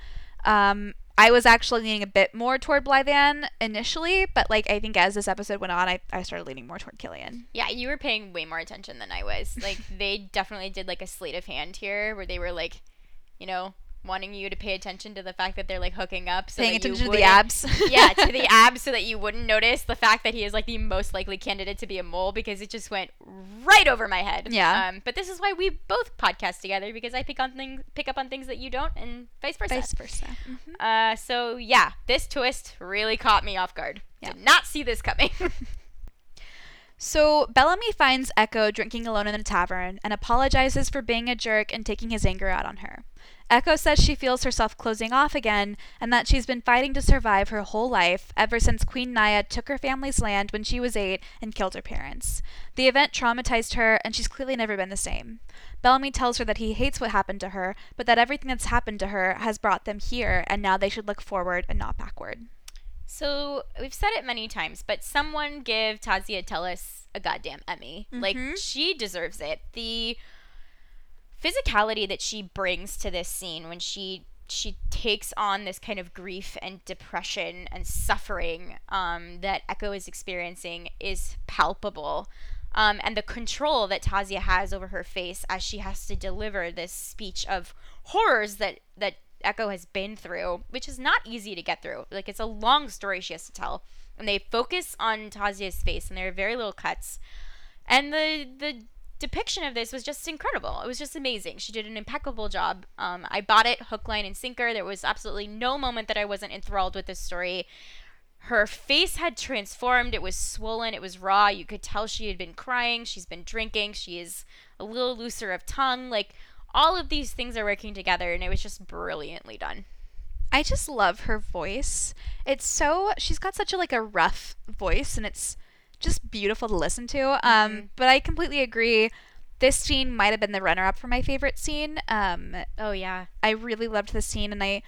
I was actually leaning a bit more toward Blythe Anne initially, but I think as this episode went on, I started leaning more toward Killian. Yeah, you were paying way more attention than I was. They definitely did a sleight of hand here where they were wanting you to pay attention to the fact that they're hooking up. So paying attention to the abs. Yeah, to the abs so that you wouldn't notice the fact that he is the most likely candidate to be a mole because it just went right over my head. Yeah. But this is why we both podcast together because I pick up on things that you don't and vice versa. Vice versa. Mm-hmm. So yeah, this twist really caught me off guard. Yeah. Did not see this coming. So Bellamy finds Echo drinking alone in a tavern and apologizes for being a jerk and taking his anger out on her. Echo says she feels herself closing off again and that she's been fighting to survive her whole life ever since Queen Nia took her family's land when she was 8 and killed her parents. The event traumatized her and she's clearly never been the same. Bellamy tells her that he hates what happened to her, but that everything that's happened to her has brought them here and now they should look forward and not backward. So we've said it many times, but someone give Tadzia Tellis a goddamn Emmy. Mm-hmm. She deserves it. The physicality that she brings to this scene when she takes on this kind of grief and depression and suffering that Echo is experiencing is palpable. And the control that Tadzia has over her face as she has to deliver this speech of horrors that Echo has been through, which is not easy to get through. It's a long story she has to tell. And they focus on Tadzia's face, and there are very little cuts. And the depiction of this was just incredible. It was just amazing. She did an impeccable job. I bought it hook, line, and sinker. There was absolutely no moment that I wasn't enthralled with this story. Her face had transformed. It was swollen. It was raw. You could tell she had been crying. She's been drinking. She is a little looser of tongue. All of these things are working together, and it was just brilliantly done. I just love her voice. She's got such a rough voice, and it's just beautiful to listen to. But I completely agree. This scene might have been the runner-up for my favorite scene. Oh, yeah. I really loved this scene, and I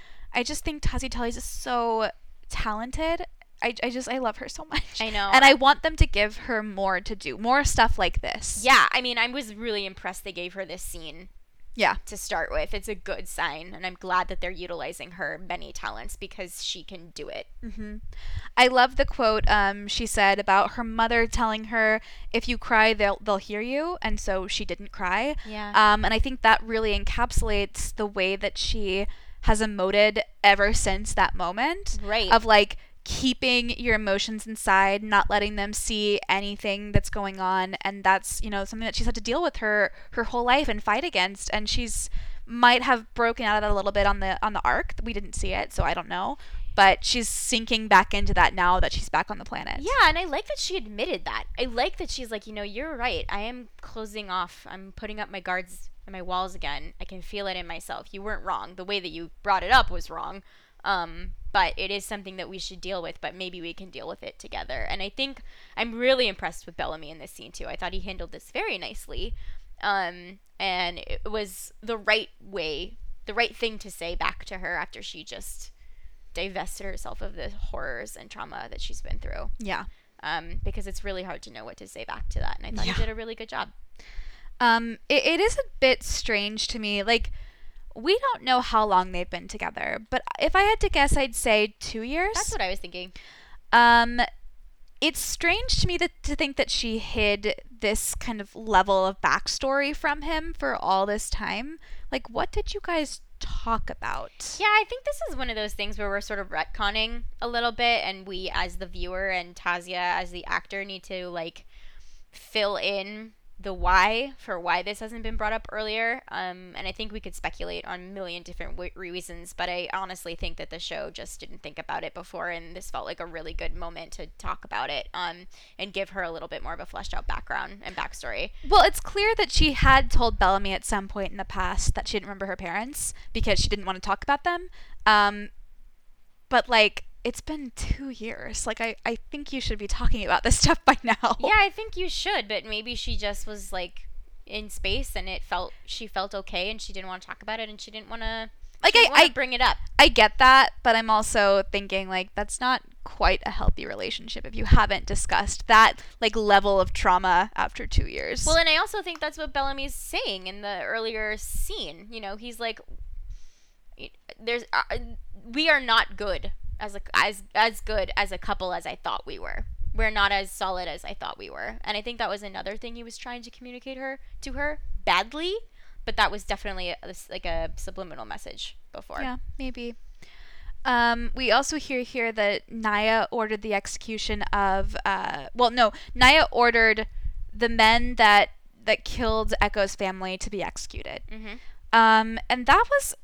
just think Tazi Tellez is so talented. I love her so much. I know. And I want them to give her more to do, more stuff like this. Yeah, I mean, I was really impressed they gave her this scene. Yeah. To start with. It's a good sign, and I'm glad that they're utilizing her many talents because she can do it. Mm-hmm. I love the quote she said about her mother telling her, if you cry, they'll hear you, and so she didn't cry. Yeah. And I think that really encapsulates the way that she has emoted ever since that moment. Right. Of, like, keeping your emotions inside, not letting them see anything that's going on, and that's, you know, something that she's had to deal with her whole life and fight against, and she's might have broken out of that a little bit on the arc. We didn't see it, so I don't know, but she's sinking back into that now that she's back on the planet. Yeah, and I like that she admitted that. I like that she's like, you know, you're right, I am closing off, I'm putting up my guards and my walls again, I can feel it in myself. You weren't wrong, the way that you brought it up was wrong, but it is something that we should deal with, but maybe we can deal with it together. And I think I'm really impressed with Bellamy in this scene, too. I thought he handled this very nicely. And it was the right way, the right thing to say back to her after she just divested herself of the horrors and trauma that she's been through. Yeah. Because it's really hard to know what to say back to that. And I thought he did a really good job. It is a bit strange to me. Like, we don't know how long they've been together, but if I had to guess, I'd say 2 years. That's what I was thinking. It's strange to me to think that she hid this kind of level of backstory from him for all this time. Like, what did you guys talk about? Yeah, I think this is one of those things where we're sort of retconning a little bit, and we as the viewer and Tasia as the actor need to, like, fill in the why for why this hasn't been brought up earlier, and I think we could speculate on a million different reasons, but I honestly think that the show just didn't think about it before, and this felt like a really good moment to talk about it and give her a little bit more of a fleshed out background and backstory. Well, it's clear that she had told Bellamy at some point in the past that she didn't remember her parents because she didn't want to talk about them, but, like, it's been 2 years. Like, I think you should be talking about this stuff by now. Yeah, I think you should, but maybe she just was, like, in space and she felt okay and she didn't want to talk about it and she didn't want to, like, I bring it up. I get that, but I'm also thinking, like, that's not quite a healthy relationship if you haven't discussed that, like, level of trauma after 2 years. Well, and I also think that's what Bellamy's saying in the earlier scene. You know, he's like, "There's we are not good. As good as a couple as I thought we were. We're not as solid as I thought we were." And I think that was another thing he was trying to communicate to her badly, but that was definitely a subliminal message before. Yeah, maybe. We also hear that Nia ordered the execution of Nia ordered the men that killed Echo's family to be executed. Mm-hmm. And that was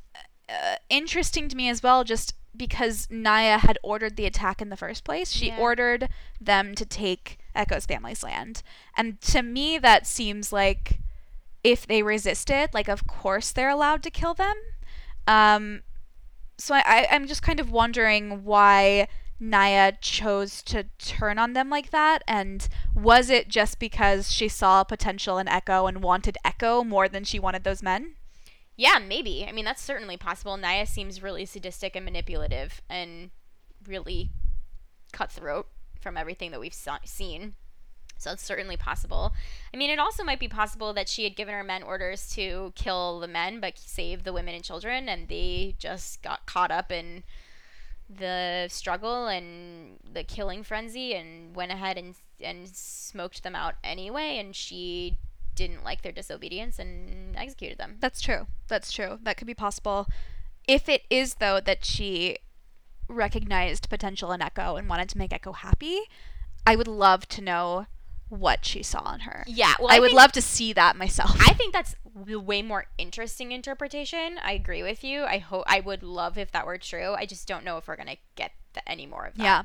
interesting to me as well, just because Nia had ordered the attack in the first place. She ordered them to take Echo's family's land. And to me, that seems like if they resisted, like, of course they're allowed to kill them. So I'm just kind of wondering why Nia chose to turn on them like that. And was it just because she saw potential in Echo and wanted Echo more than she wanted those men? Yeah, maybe. I mean, that's certainly possible. Nia seems really sadistic and manipulative and really cutthroat from everything that we've seen. So it's certainly possible. I mean, it also might be possible that she had given her men orders to kill the men but save the women and children, and they just got caught up in the struggle and the killing frenzy and went ahead and smoked them out anyway, and she didn't like their disobedience and executed them. That's true. That could be possible. If it is, though, that she recognized potential in Echo and wanted to make Echo happy, I would love to know what she saw in her. Yeah, well, I would love to see that myself. I think that's the way more interesting interpretation. I agree with you. I would love if that were true. I just don't know if we're gonna get any more of that.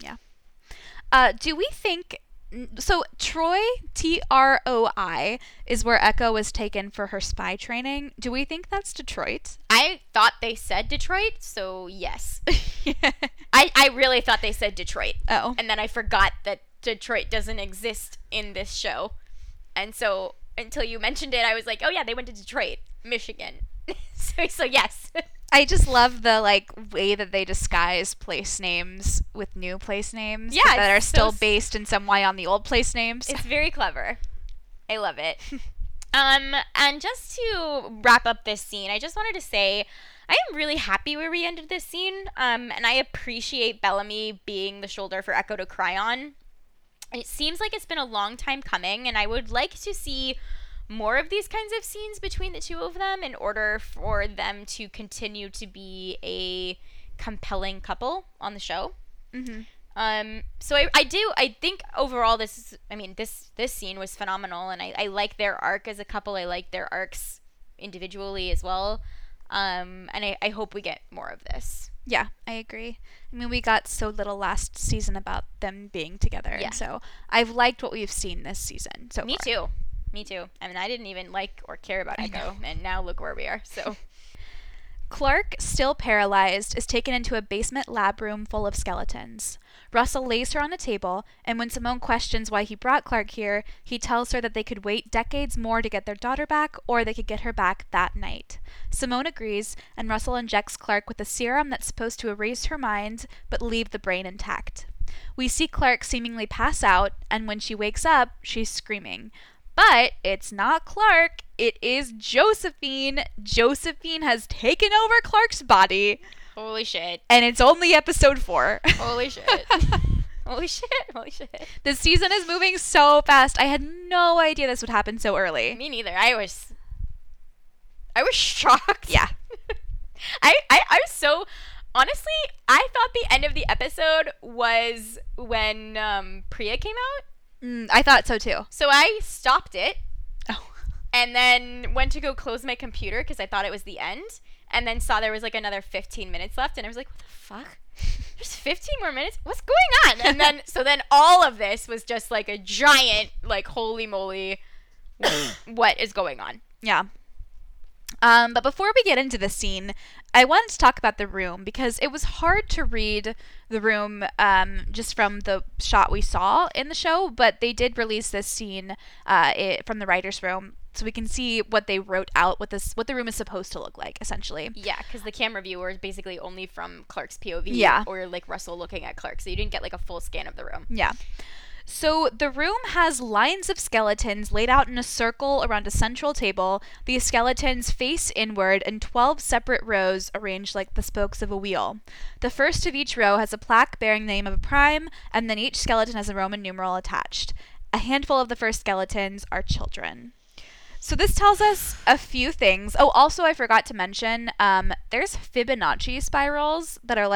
Yeah. Do we think? So Troy, T-R-O-I, is where Echo was taken for her spy training. Do we think that's Detroit? I thought they said Detroit, so yes. Yeah. I really thought they said Detroit. Oh. And then I forgot that Detroit doesn't exist in this show. And so until you mentioned it, I was like, oh yeah, they went to Detroit, Michigan. so yes. I just love the way that they disguise place names with new place names that are still based in some way on the old place names. It's very clever. I love it. And just to wrap up this scene, I just wanted to say I am really happy where we ended this scene. And I appreciate Bellamy being the shoulder for Echo to cry on. It seems like it's been a long time coming, and I would like to see more of these kinds of scenes between the two of them in order for them to continue to be a compelling couple on the show. Mm-hmm. So I think overall this scene was phenomenal, and I like their arc as a couple. I like their arcs individually as well. And I hope we get more of this. Yeah, I agree. I mean, we got so little last season about them being together. Yeah. And so I've liked what we've seen this season so far. Me too. I mean, I didn't even like or care about Echo, and now look where we are, so. Clark, still paralyzed, is taken into a basement lab room full of skeletons. Russell lays her on a table, and when Simone questions why he brought Clark here, he tells her that they could wait decades more to get their daughter back, or they could get her back that night. Simone agrees, and Russell injects Clark with a serum that's supposed to erase her mind, but leave the brain intact. We see Clark seemingly pass out, and when she wakes up, she's screaming. But it's not Clark, it is Josephine. Josephine has taken over Clark's body. Holy shit. And it's only episode 4. Holy shit. Holy shit. Holy shit. This season is moving so fast. I had no idea this would happen so early. Me neither. I was shocked. Yeah. I was so... Honestly, I thought the end of the episode was when Priya came out. I thought so too. So I stopped it. Oh. And then went to go close my computer because I thought it was the end. And then saw there was another 15 minutes left. And I was like, what the fuck? There's 15 more minutes? What's going on? And then, so all of this was just a giant, holy moly, what is going on? Yeah. But before we get into the scene, I wanted to talk about the room because it was hard to read the room just from the shot we saw in the show, but they did release this scene from the writer's room so we can see what they wrote out, what the room is supposed to look like, essentially. Yeah, because the camera view was basically only from Clark's POV or Russell looking at Clark, so you didn't get a full scan of the room. Yeah. So the room has lines of skeletons laid out in a circle around a central table. These skeletons face inward in 12 separate rows arranged like the spokes of a wheel. The first of each row has a plaque bearing the name of a prime, and then each skeleton has a Roman numeral attached. A handful of the first skeletons are children. So this tells us a few things. Oh, also I forgot to mention, there's Fibonacci spirals that are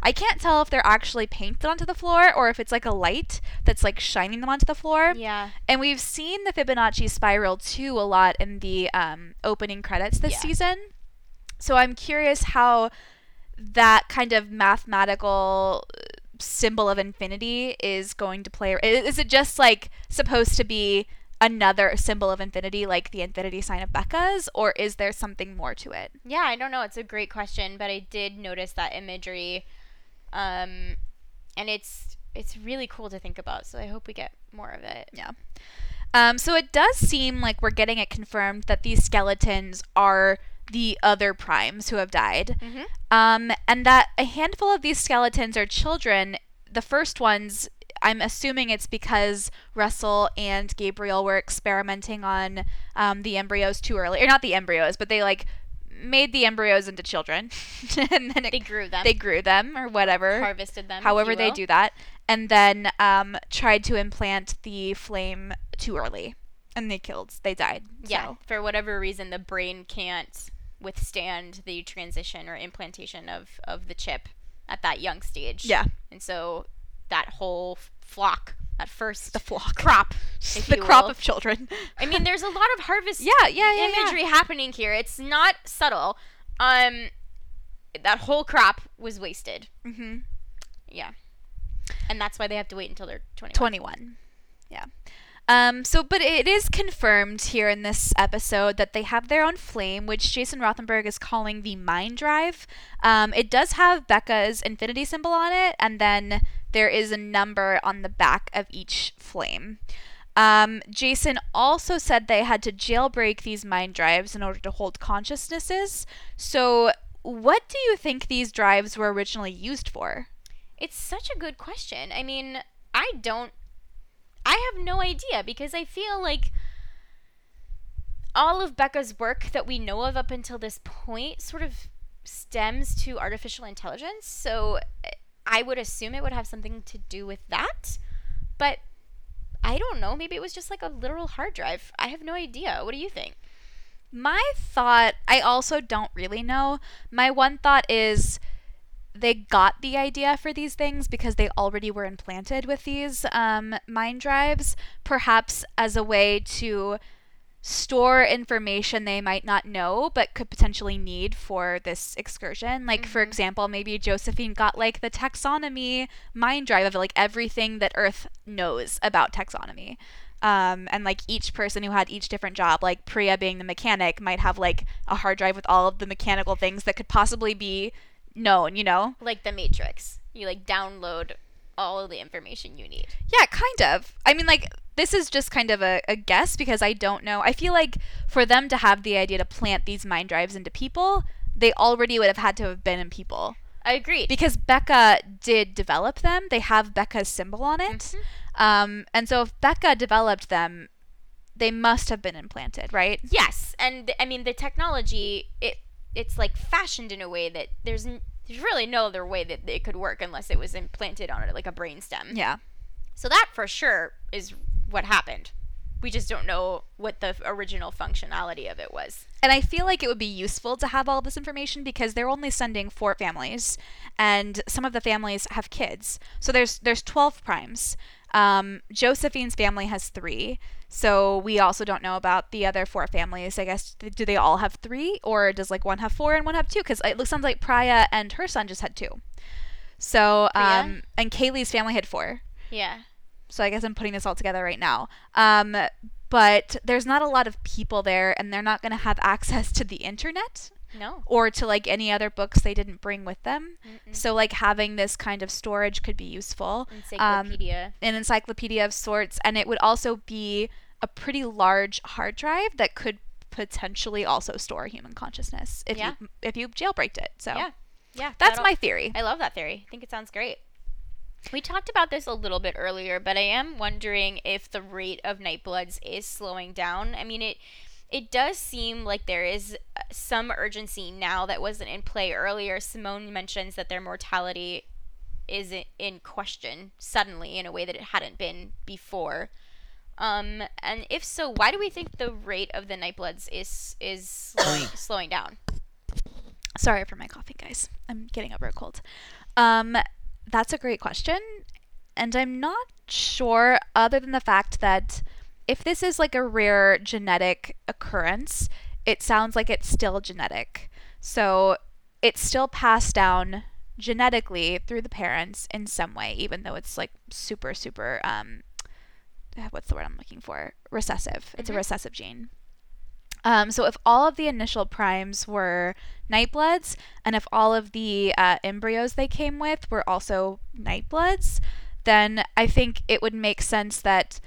I can't tell if they're actually painted onto the floor or if it's a light that's shining them onto the floor. Yeah. And we've seen the Fibonacci spiral too a lot in the opening credits this season. So I'm curious how that kind of mathematical symbol of infinity is going to play. Is it just supposed to be another symbol of infinity, like the infinity sign of Becca's, or is there something more to it? Yeah, I don't know. It's a great question, but I did notice that imagery, and it's really cool to think about. So I hope we get more of it. Yeah. So it does seem like we're getting it confirmed that these skeletons are the other primes who have died, and that a handful of these skeletons are children. The first ones, I'm assuming it's because Russell and Gabriel were experimenting on the embryos too early. Or not the embryos, but they made the embryos into children. And then they grew them. They grew them or whatever. Harvested them. However they do that. And then tried to implant the flame too early. And they died. Yeah. So. For whatever reason, the brain can't withstand the transition or implantation of the chip at that young stage. Yeah. And so... that whole flock, that first crop, the crop of children. I mean, there's a lot of harvest imagery happening here. It's not subtle. That whole crop was wasted. Mm-hmm. Yeah, and that's why they have to wait until they're 21. Yeah. So, but it is confirmed here in this episode that they have their own flame, which Jason Rothenberg is calling the mind drive. It does have Becca's infinity symbol on it, and then there is a number on the back of each flame. Jason also said they had to jailbreak these mind drives in order to hold consciousnesses. So what do you think these drives were originally used for? It's such a good question. I mean, I have no idea, because I feel like all of Becca's work that we know of up until this point sort of stems to artificial intelligence. So I would assume it would have something to do with that. But I don't know. Maybe it was just like a literal hard drive. I have no idea. What do you think? My thought, I also don't really know. My one thought is they got the idea for these things because they already were implanted with these mind drives, perhaps as a way to store information they might not know but could potentially need for this excursion. Like, for example, maybe Josephine got like the taxonomy mind drive of like everything that Earth knows about taxonomy, and like each person who had each different job, like Priya being the mechanic might have like a hard drive with all of the mechanical things that could possibly be known, you know, like the Matrix. You like download all of the information you need. Yeah, kind of. I mean, like, this is just kind of a guess because I don't know. I feel like for them to have the idea to plant these mind drives into people, they already would have had to have been in people. I agree. Because Becca did develop them. They have Becca's symbol on it. Mm-hmm. And so if Becca developed them, they must have been implanted, right? Yes. And I mean, the technology, it's like fashioned in a way that there's really no other way that it could work unless it was implanted on it, like a brainstem. Yeah. So that for sure is what happened. We just don't know what the original functionality of it was. And I feel like it would be useful to have all this information because they're only sending 4 families, and some of the families have kids. So there's 12 primes. Josephine's family has 3, so we also don't know about the other 4 families. I guess, do they all have 3, or does like one have 4 and one have 2? Because it sounds like Priya and her son just had 2. So and Kaylee's family had 4. Yeah. So I guess I'm putting this all together right now. But there's not a lot of people there, and they're not going to have access to the internet. No. Or to like any other books they didn't bring with them. Mm-mm. So like having this kind of storage could be useful. Encyclopedia. An encyclopedia of sorts. And it would also be a pretty large hard drive that could potentially also store human consciousness if you jailbreaked it. So yeah. That's my theory. I love that theory. I think it sounds great. We talked about this a little bit earlier, but I am wondering if the rate of Nightbloods is slowing down. I mean, it does seem like there is some urgency now that wasn't in play earlier. Simone mentions that their mortality is in question suddenly in a way that it hadn't been before. And if so, why do we think the rate of the Nightbloods is slowing down? Sorry for my coughing, guys. I'm getting over a cold. That's a great question, and I'm not sure, other than the fact that if this is like a rare genetic occurrence, it sounds like it's still genetic. So it's still passed down genetically through the parents in some way, even though it's like super, super, what's the word I'm looking for? Recessive. It's a recessive gene. So if all of the initial primes were Nightbloods, and if all of the embryos they came with were also Nightbloods, then I think it would make sense that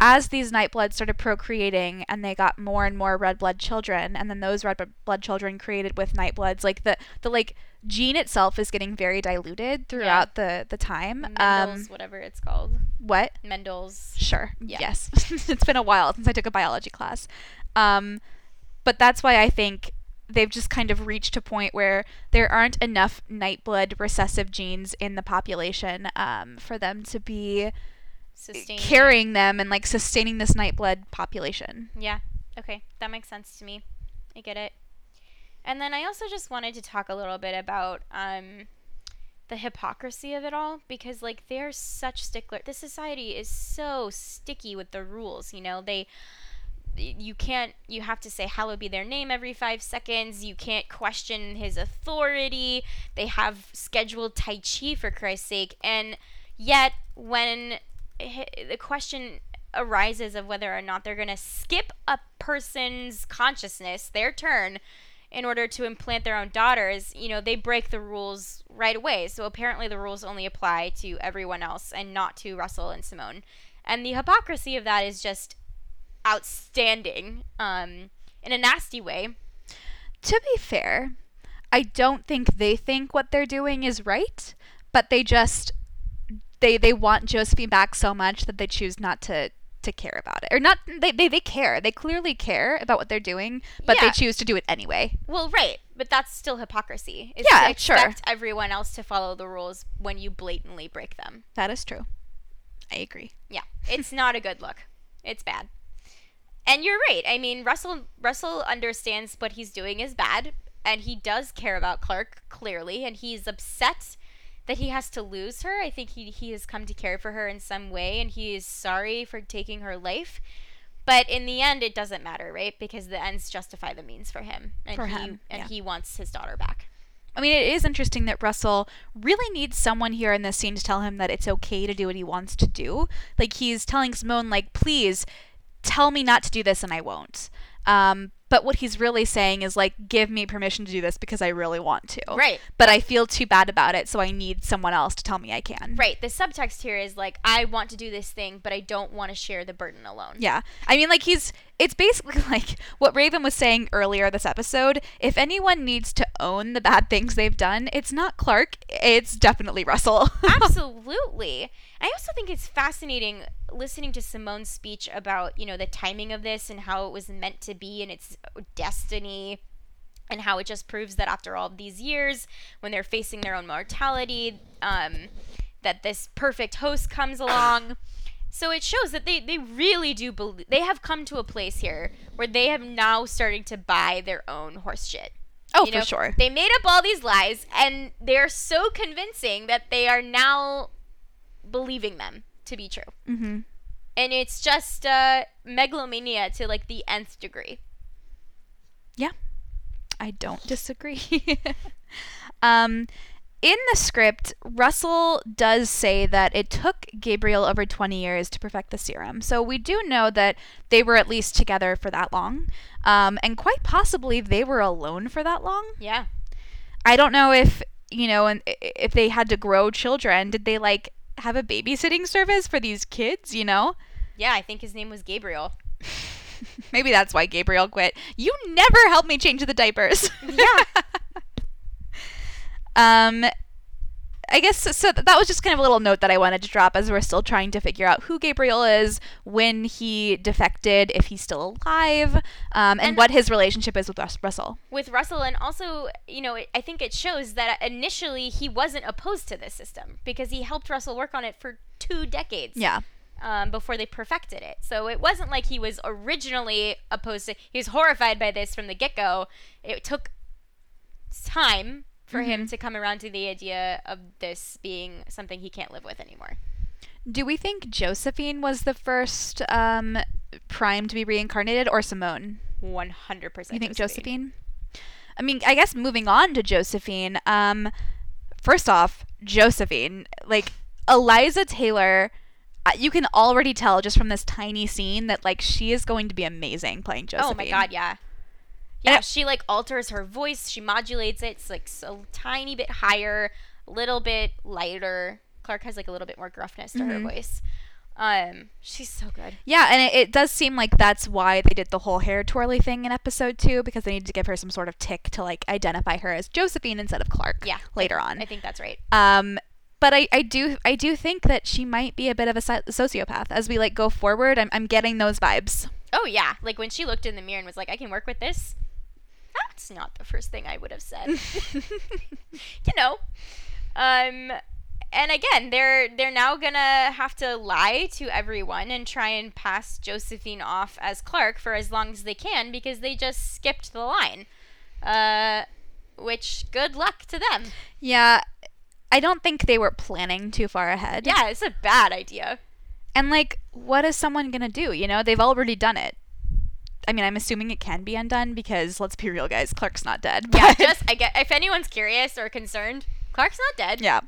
as these Nightbloods started procreating and they got more and more red blood children, and then those red blood children created with Nightbloods, like the like gene itself is getting very diluted throughout the time. Mendel's, whatever it's called. What? Mendel's. Sure. Yeah. Yes. It's been a while since I took a biology class. But that's why I think they've just kind of reached a point where there aren't enough Nightblood recessive genes in the population for them to be carrying them and like sustaining this Nightblood population. Yeah. Okay. That makes sense to me. I get it. And then I also just wanted to talk a little bit about the hypocrisy of it all, because like they're such sticklers. This society is so sticky with the rules, you know. You have to say hallowed be their name every 5 seconds. You can't question his authority. They have scheduled Tai Chi, for Christ's sake. And yet when the question arises of whether or not they're going to skip a person's consciousness, their turn, in order to implant their own daughters, you know, they break the rules right away. So apparently the rules only apply to everyone else and not to Russell and Simone. And the hypocrisy of that is just outstanding, in a nasty way. To be fair, I don't think they think what they're doing is right, but they just, they want Josephine back so much that they choose not to care about it. Or not, they care. They clearly care about what they're doing, but they choose to do it anyway. Well, right, but that's still hypocrisy. It's to expect everyone else to follow the rules when you blatantly break them. That is true. I agree. Yeah, it's not a good look. It's bad. And you're right. I mean, Russell understands what he's doing is bad, and he does care about Clark, clearly, and he's upset that he has to lose her. I think he has come to care for her in some way, and he is sorry for taking her life. But in the end, it doesn't matter, right? Because the ends justify the means for him. And he wants his daughter back. I mean, it is interesting that Russell really needs someone here in this scene to tell him that it's okay to do what he wants to do. Like, he's telling Simone, like, please tell me not to do this and I won't. But what he's really saying is, like, give me permission to do this because I really want to. Right. But I feel too bad about it, so I need someone else to tell me I can. Right. The subtext here is, like, I want to do this thing, but I don't want to share the burden alone. Yeah. I mean, like, it's basically like what Raven was saying earlier this episode. If anyone needs to own the bad things they've done, it's not Clark. It's definitely Russell. Absolutely. I also think it's fascinating listening to Simone's speech about, you know, the timing of this and how it was meant to be and its destiny, and how it just proves that after all these years, when they're facing their own mortality, that this perfect host comes along. So it shows that they really do believe, they have come to a place here where they have now starting to buy their own horse shit. Oh, you know, for sure. They made up all these lies, and they're so convincing that they are now believing them to be true. Mm-hmm. And it's just megalomania to, like, the nth degree. Yeah. I don't disagree. In the script, Russell does say that it took Gabriel over 20 years to perfect the serum. So we do know that they were at least together for that long. And quite possibly they were alone for that long. Yeah. I don't know if, you know, and if they had to grow children, did they, like, have a babysitting service for these kids, you know? Yeah, I think his name was Gabriel. Maybe that's why Gabriel quit. You never helped me change the diapers. Yeah. I guess so. That was just kind of a little note that I wanted to drop as we're still trying to figure out who Gabriel is, when he defected, if he's still alive, and what his relationship is with Russell. With Russell, and also, you know, I think it shows that initially he wasn't opposed to this system because he helped Russell work on it for 2 decades. Yeah. Before they perfected it. So it wasn't like he was originally opposed to, he was horrified by this from the get-go. It took time for him to come around to the idea of this being something he can't live with anymore. Do we think Josephine was the first prime to be reincarnated, or Simone? 100% You think Josephine? I mean, I guess moving on to Josephine, first off, Josephine, like, Eliza Taylor, you can already tell just from this tiny scene that, like, she is going to be amazing playing Josephine. Oh, my God, yeah. Yeah, she, like, alters her voice. She modulates it. It's, like, so tiny bit higher, a little bit lighter. Clark has, like, a little bit more gruffness to her voice. She's so good. Yeah, and it does seem like that's why they did the whole hair twirly thing in episode 2, because they needed to give her some sort of tick to, like, identify her as Josephine instead of Clark later on. I think that's right. But I do think that she might be a bit of a sociopath. As we, like, go forward, I'm getting those vibes. Oh, yeah. Like, when she looked in the mirror and was like, I can work with this. That's not the first thing I would have said. You know. And again, they're now going to have to lie to everyone and try and pass Josephine off as Clark for as long as they can, because they just skipped the line. Which, good luck to them. Yeah. I don't think they were planning too far ahead. Yeah, it's a bad idea. And, like, what is someone going to do? You know, they've already done it. I mean, I'm assuming it can be undone because, let's be real, guys, Clark's not dead. Yeah, just, I get, if anyone's curious or concerned, Clark's not dead. Yeah.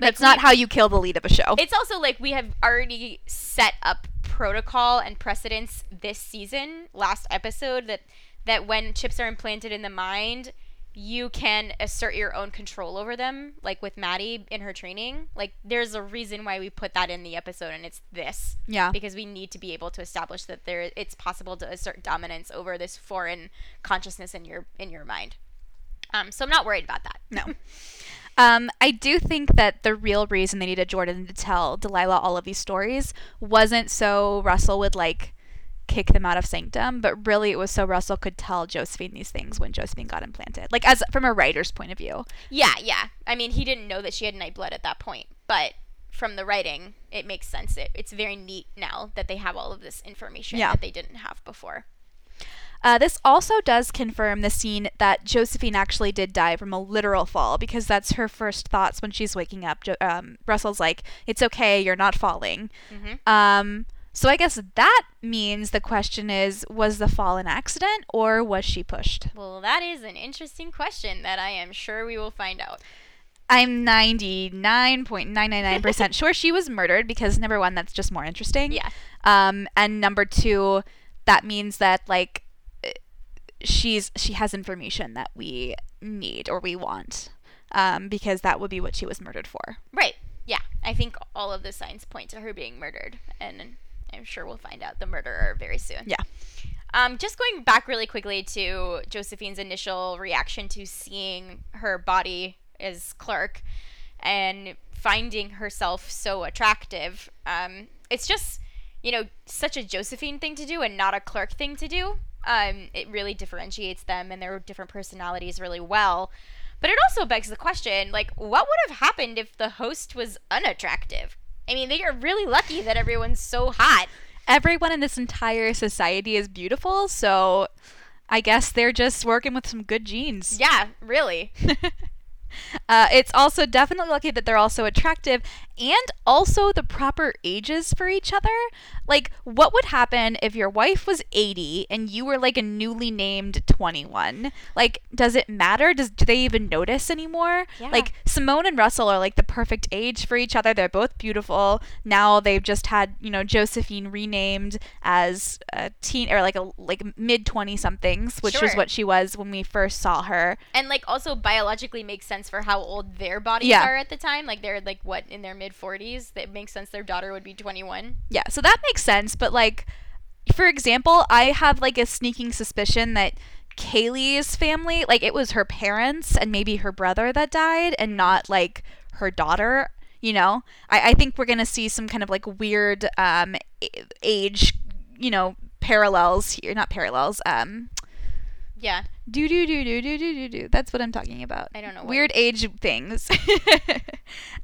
That's not how you kill the lead of a show. It's also, like, we have already set up protocol and precedence this season, last episode, that that when chips are implanted in the mind, you can assert your own control over them, like with Maddie in her training. Like, there's a reason why we put that in the episode, and it's this. Yeah. Because we need to be able to establish that it's possible to assert dominance over this foreign consciousness in your mind. So I'm not worried about that. No. I do think that the real reason they needed Jordan to tell Delilah all of these stories wasn't so Russell would, like, kick them out of Sanctum, but really it was so Russell could tell Josephine these things when Josephine got implanted. Like, as from a writer's point of view. Yeah, yeah. I mean, he didn't know that she had Nightblood at that point, but from the writing, it makes sense. It's very neat now that they have all of this information that they didn't have before. This also does confirm the scene that Josephine actually did die from a literal fall, because that's her first thoughts when she's waking up. Russell's like, it's okay, you're not falling. Mm-hmm. So I guess that means the question is, was the fall an accident or was she pushed? Well, that is an interesting question that I am sure we will find out. I'm 99.999% sure she was murdered, because number one, that's just more interesting. Yeah. And number two, that means that, like, she has information that we need or we want, because that would be what she was murdered for. Right. Yeah. I think all of the signs point to her being murdered, and I'm sure we'll find out the murderer very soon. Yeah. Just going back really quickly to Josephine's initial reaction to seeing her body as Clark and finding herself so attractive. It's just, such a Josephine thing to do and not a Clark thing to do. It really differentiates them and their different personalities really well. But it also begs the question, like, what would have happened if the host was unattractive? I mean, they are really lucky that everyone's so hot. Everyone in this entire society is beautiful, so I guess they're just working with some good genes. Yeah, really. It's also definitely lucky that they're also attractive and also the proper ages for each other. Like, what would happen if your wife was 80 and you were, like, a newly named 21? Like, does it matter? Do they even notice anymore? Yeah. Like, Simone and Russell are, like, the perfect age for each other. They're both beautiful. Now they've just had, Josephine renamed as a teen, or like mid-20-somethings, which is what she was when we first saw her. And, like, also biologically makes sense for how old their bodies are at the time. Like, they're, like, what, in their mid-40s? That makes sense. Their daughter would be 21. Yeah, so that makes sense. But, like, for example, I have, like, a sneaking suspicion that Kaylee's family, like, it was her parents and maybe her brother that died and not, like, her daughter, I think we're going to see some kind of, like, weird age, parallels here. Not parallels. Yeah. Do. That's what I'm talking about. I don't know. Weird age things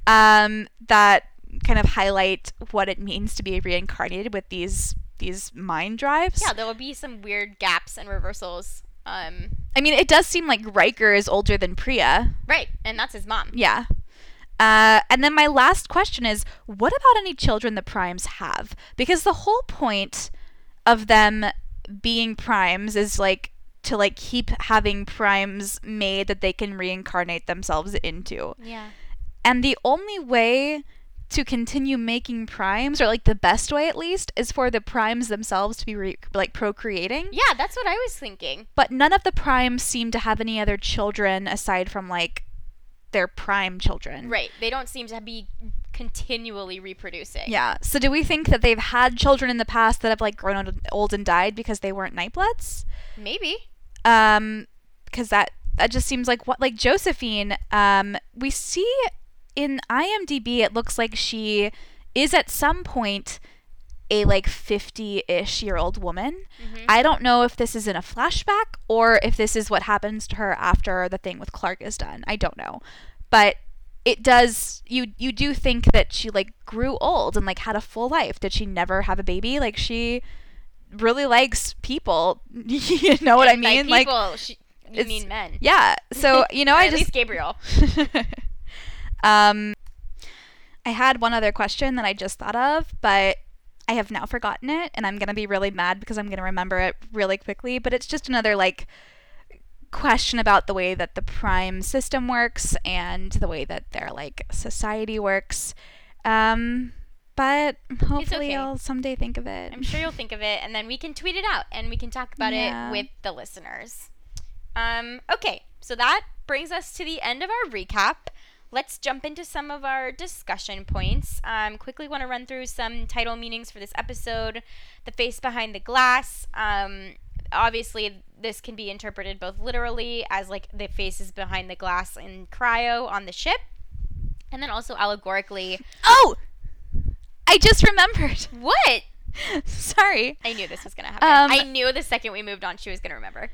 that kind of highlight what it means to be reincarnated with these mind drives. Yeah, there will be some weird gaps and reversals. I mean, it does seem like Riker is older than Priya. Right, and that's his mom. Yeah. And then my last question is, what about any children the Primes have? Because the whole point of them being Primes is, like, to, like, keep having Primes made that they can reincarnate themselves into. Yeah. And the only way to continue making Primes, or, like, the best way at least, is for the Primes themselves to be procreating. Yeah, that's what I was thinking. But none of the Primes seem to have any other children aside from, like, their Prime children. Right. They don't seem to be continually reproducing. Yeah. So do we think that they've had children in the past that have, like, grown old and died because they weren't Nightbloods? Maybe. Because that just seems like what, like, Josephine, we see in IMDb, it looks like she is at some point a, like, 50-ish year old woman. Mm-hmm. I don't know if this is in a flashback or if this is what happens to her after the thing with Clark is done. I don't know, but it does. You do think that she, like, grew old and, like, had a full life. Did she never have a baby? Like, she really likes people. You know what I mean? By people, like, you mean men? Yeah. So I just, at least Gabriel. I had one other question that I just thought of, but I have now forgotten it, and I'm going to be really mad because I'm going to remember it really quickly, but it's just another, like, question about the way that the Prime system works and the way that their, like, society works. But hopefully I'll someday think of it. I'm sure you'll think of it, and then we can tweet it out, and we can talk about it with the listeners. Okay, so that brings us to the end of our recap. Let's jump into some of our discussion points. Quickly want to run through some title meanings for this episode. The face behind the glass. Obviously, this can be interpreted both literally as, like, the faces behind the glass in cryo on the ship, and then also allegorically. Oh! I just remembered. What? Sorry. I knew this was going to happen. I knew the second we moved on, she was going to remember.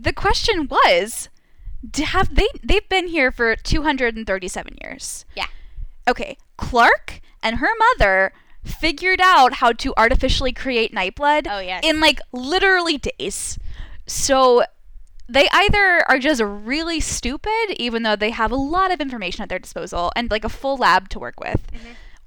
The question was, have they've been here for 237 years. Yeah. Okay. Clark and her mother figured out how to artificially create Nightblood in, like, literally days. So they either are just really stupid, even though they have a lot of information at their disposal and, like, a full lab to work with,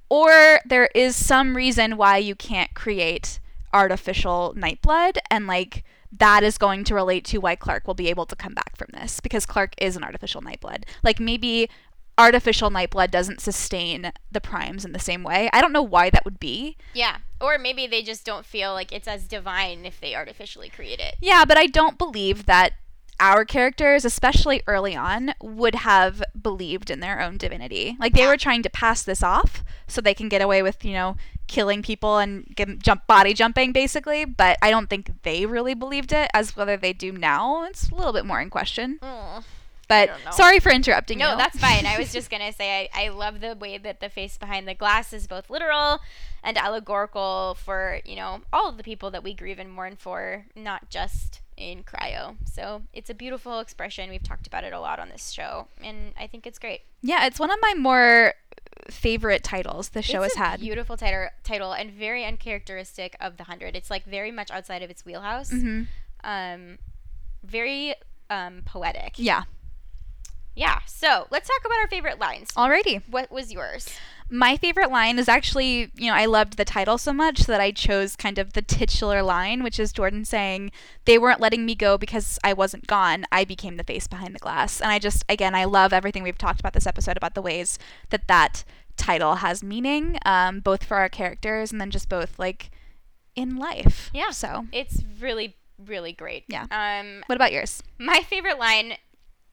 or there is some reason why you can't create artificial Nightblood, and, like, that is going to relate to why Clark will be able to come back from this, because Clark is an artificial Nightblood. Like, maybe artificial Nightblood doesn't sustain the primes in the same way. I don't know why that would be. Yeah. Or maybe they just don't feel like it's as divine if they artificially create it. Yeah, but I don't believe that our characters, especially early on, would have believed in their own divinity. Like, they were trying to pass this off so they can get away with, you know, killing people and body jumping, basically. But I don't think they really believed it, as whether they do now. It's a little bit more in question. But sorry for interrupting you. No, that's fine. I was just going to say I love the way that the face behind the glass is both literal and allegorical for, you know, all of the people that we grieve and mourn for, not just in cryo. So it's a beautiful expression. We've talked about it a lot on this show, and I think it's great. Yeah, it's one of my more favorite titles the show has had. It's a beautiful title and very uncharacteristic of The 100. It's, like, very much outside of its wheelhouse. Very poetic. Yeah. Yeah, so let's talk about our favorite lines. Alrighty. What was yours? My favorite line is actually, you know, I loved the title so much that I chose kind of the titular line, which is Jordan saying, "They weren't letting me go because I wasn't gone. I became the face behind the glass." And I just, again, I love everything we've talked about this episode about the ways that that title has meaning, both for our characters and then just both, like, in life. Yeah. So it's really, really great. Yeah. What about yours? My favorite line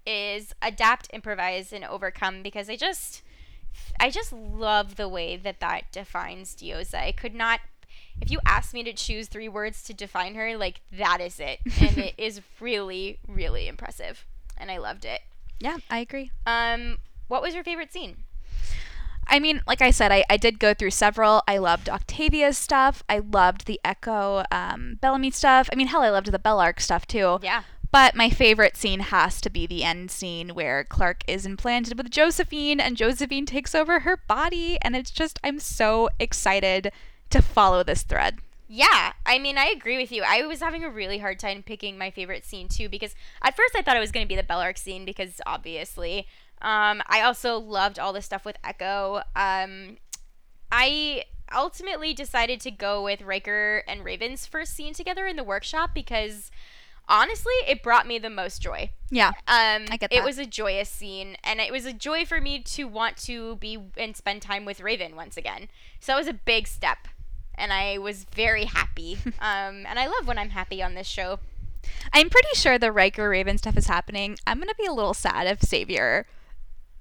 is adapt, improvise, and overcome, because I just love the way that that defines Diyoza. I could not, if you asked me to choose three words to define her, like, that is it. And it is really, really impressive. And I loved it. Yeah, I agree. What was your favorite scene? I mean, like I said, I did go through several. I loved Octavia's stuff. I loved the Echo, Bellamy stuff. I mean, hell, I loved the Bell Arc stuff, too. Yeah. But my favorite scene has to be the end scene where Clark is implanted with Josephine and Josephine takes over her body. And it's just, I'm so excited to follow this thread. Yeah. I mean, I agree with you. I was having a really hard time picking my favorite scene, too, because at first I thought it was going to be the Bell Arc scene, because obviously. I also loved all the stuff with Echo. I ultimately decided to go with Riker and Raven's first scene together in the workshop, because honestly, it brought me the most joy. Yeah, I get that. It was a joyous scene, and it was a joy for me to want to be and spend time with Raven once again. So it was a big step, and I was very happy. And I love when I'm happy on this show. I'm pretty sure the Riker-Raven stuff is happening. I'm going to be a little sad if Xavier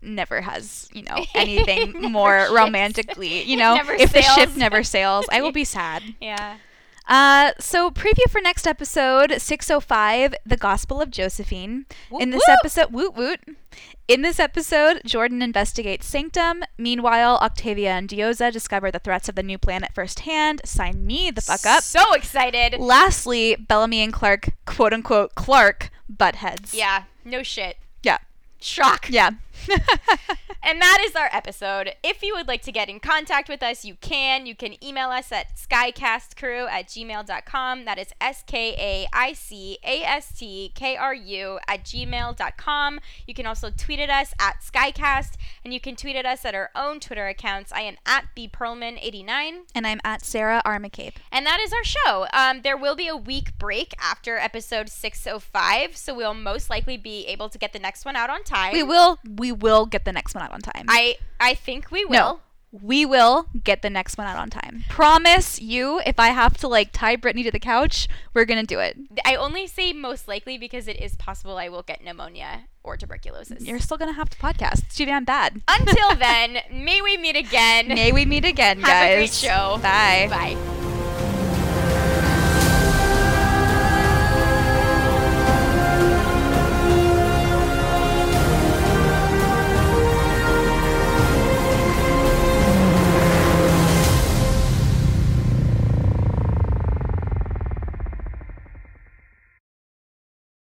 never has, you know, anything more ships. Romantically, you know, if the ship never sails. I will be sad. Yeah. So preview for next episode 605, The Gospel of Josephine. Woot, in this episode, woot woot. In this episode, Jordan investigates Sanctum. Meanwhile, Octavia and Diyoza discover the threats of the new planet firsthand. Sign me the fuck up. So excited. Lastly, Bellamy and Clark, quote unquote Clark, butt heads. Yeah, no shit. Yeah. Shock. Yeah. And that is our episode. If you would like to get in contact with us, you can email us at skycastcrew@gmail.com. That is skycastkru@gmail.com. You can also tweet at us at skycast, and you can tweet at us at our own Twitter accounts. I am at bperlman89, and I'm at sarah r mccabe. And that is our show. There will be a week break after episode 605, so we'll most likely be able to get the next one out on time. We will get the next one out on time. I think we will. No, we will get the next one out on time. Promise you, if I have to like tie Brittany to the couch, we're going to do it. I only say most likely because it is possible I will get pneumonia or tuberculosis. You're still going to have to podcast. It's too damn bad. Until then, may we meet again. May we meet again, guys. Have a great show. Bye. Bye.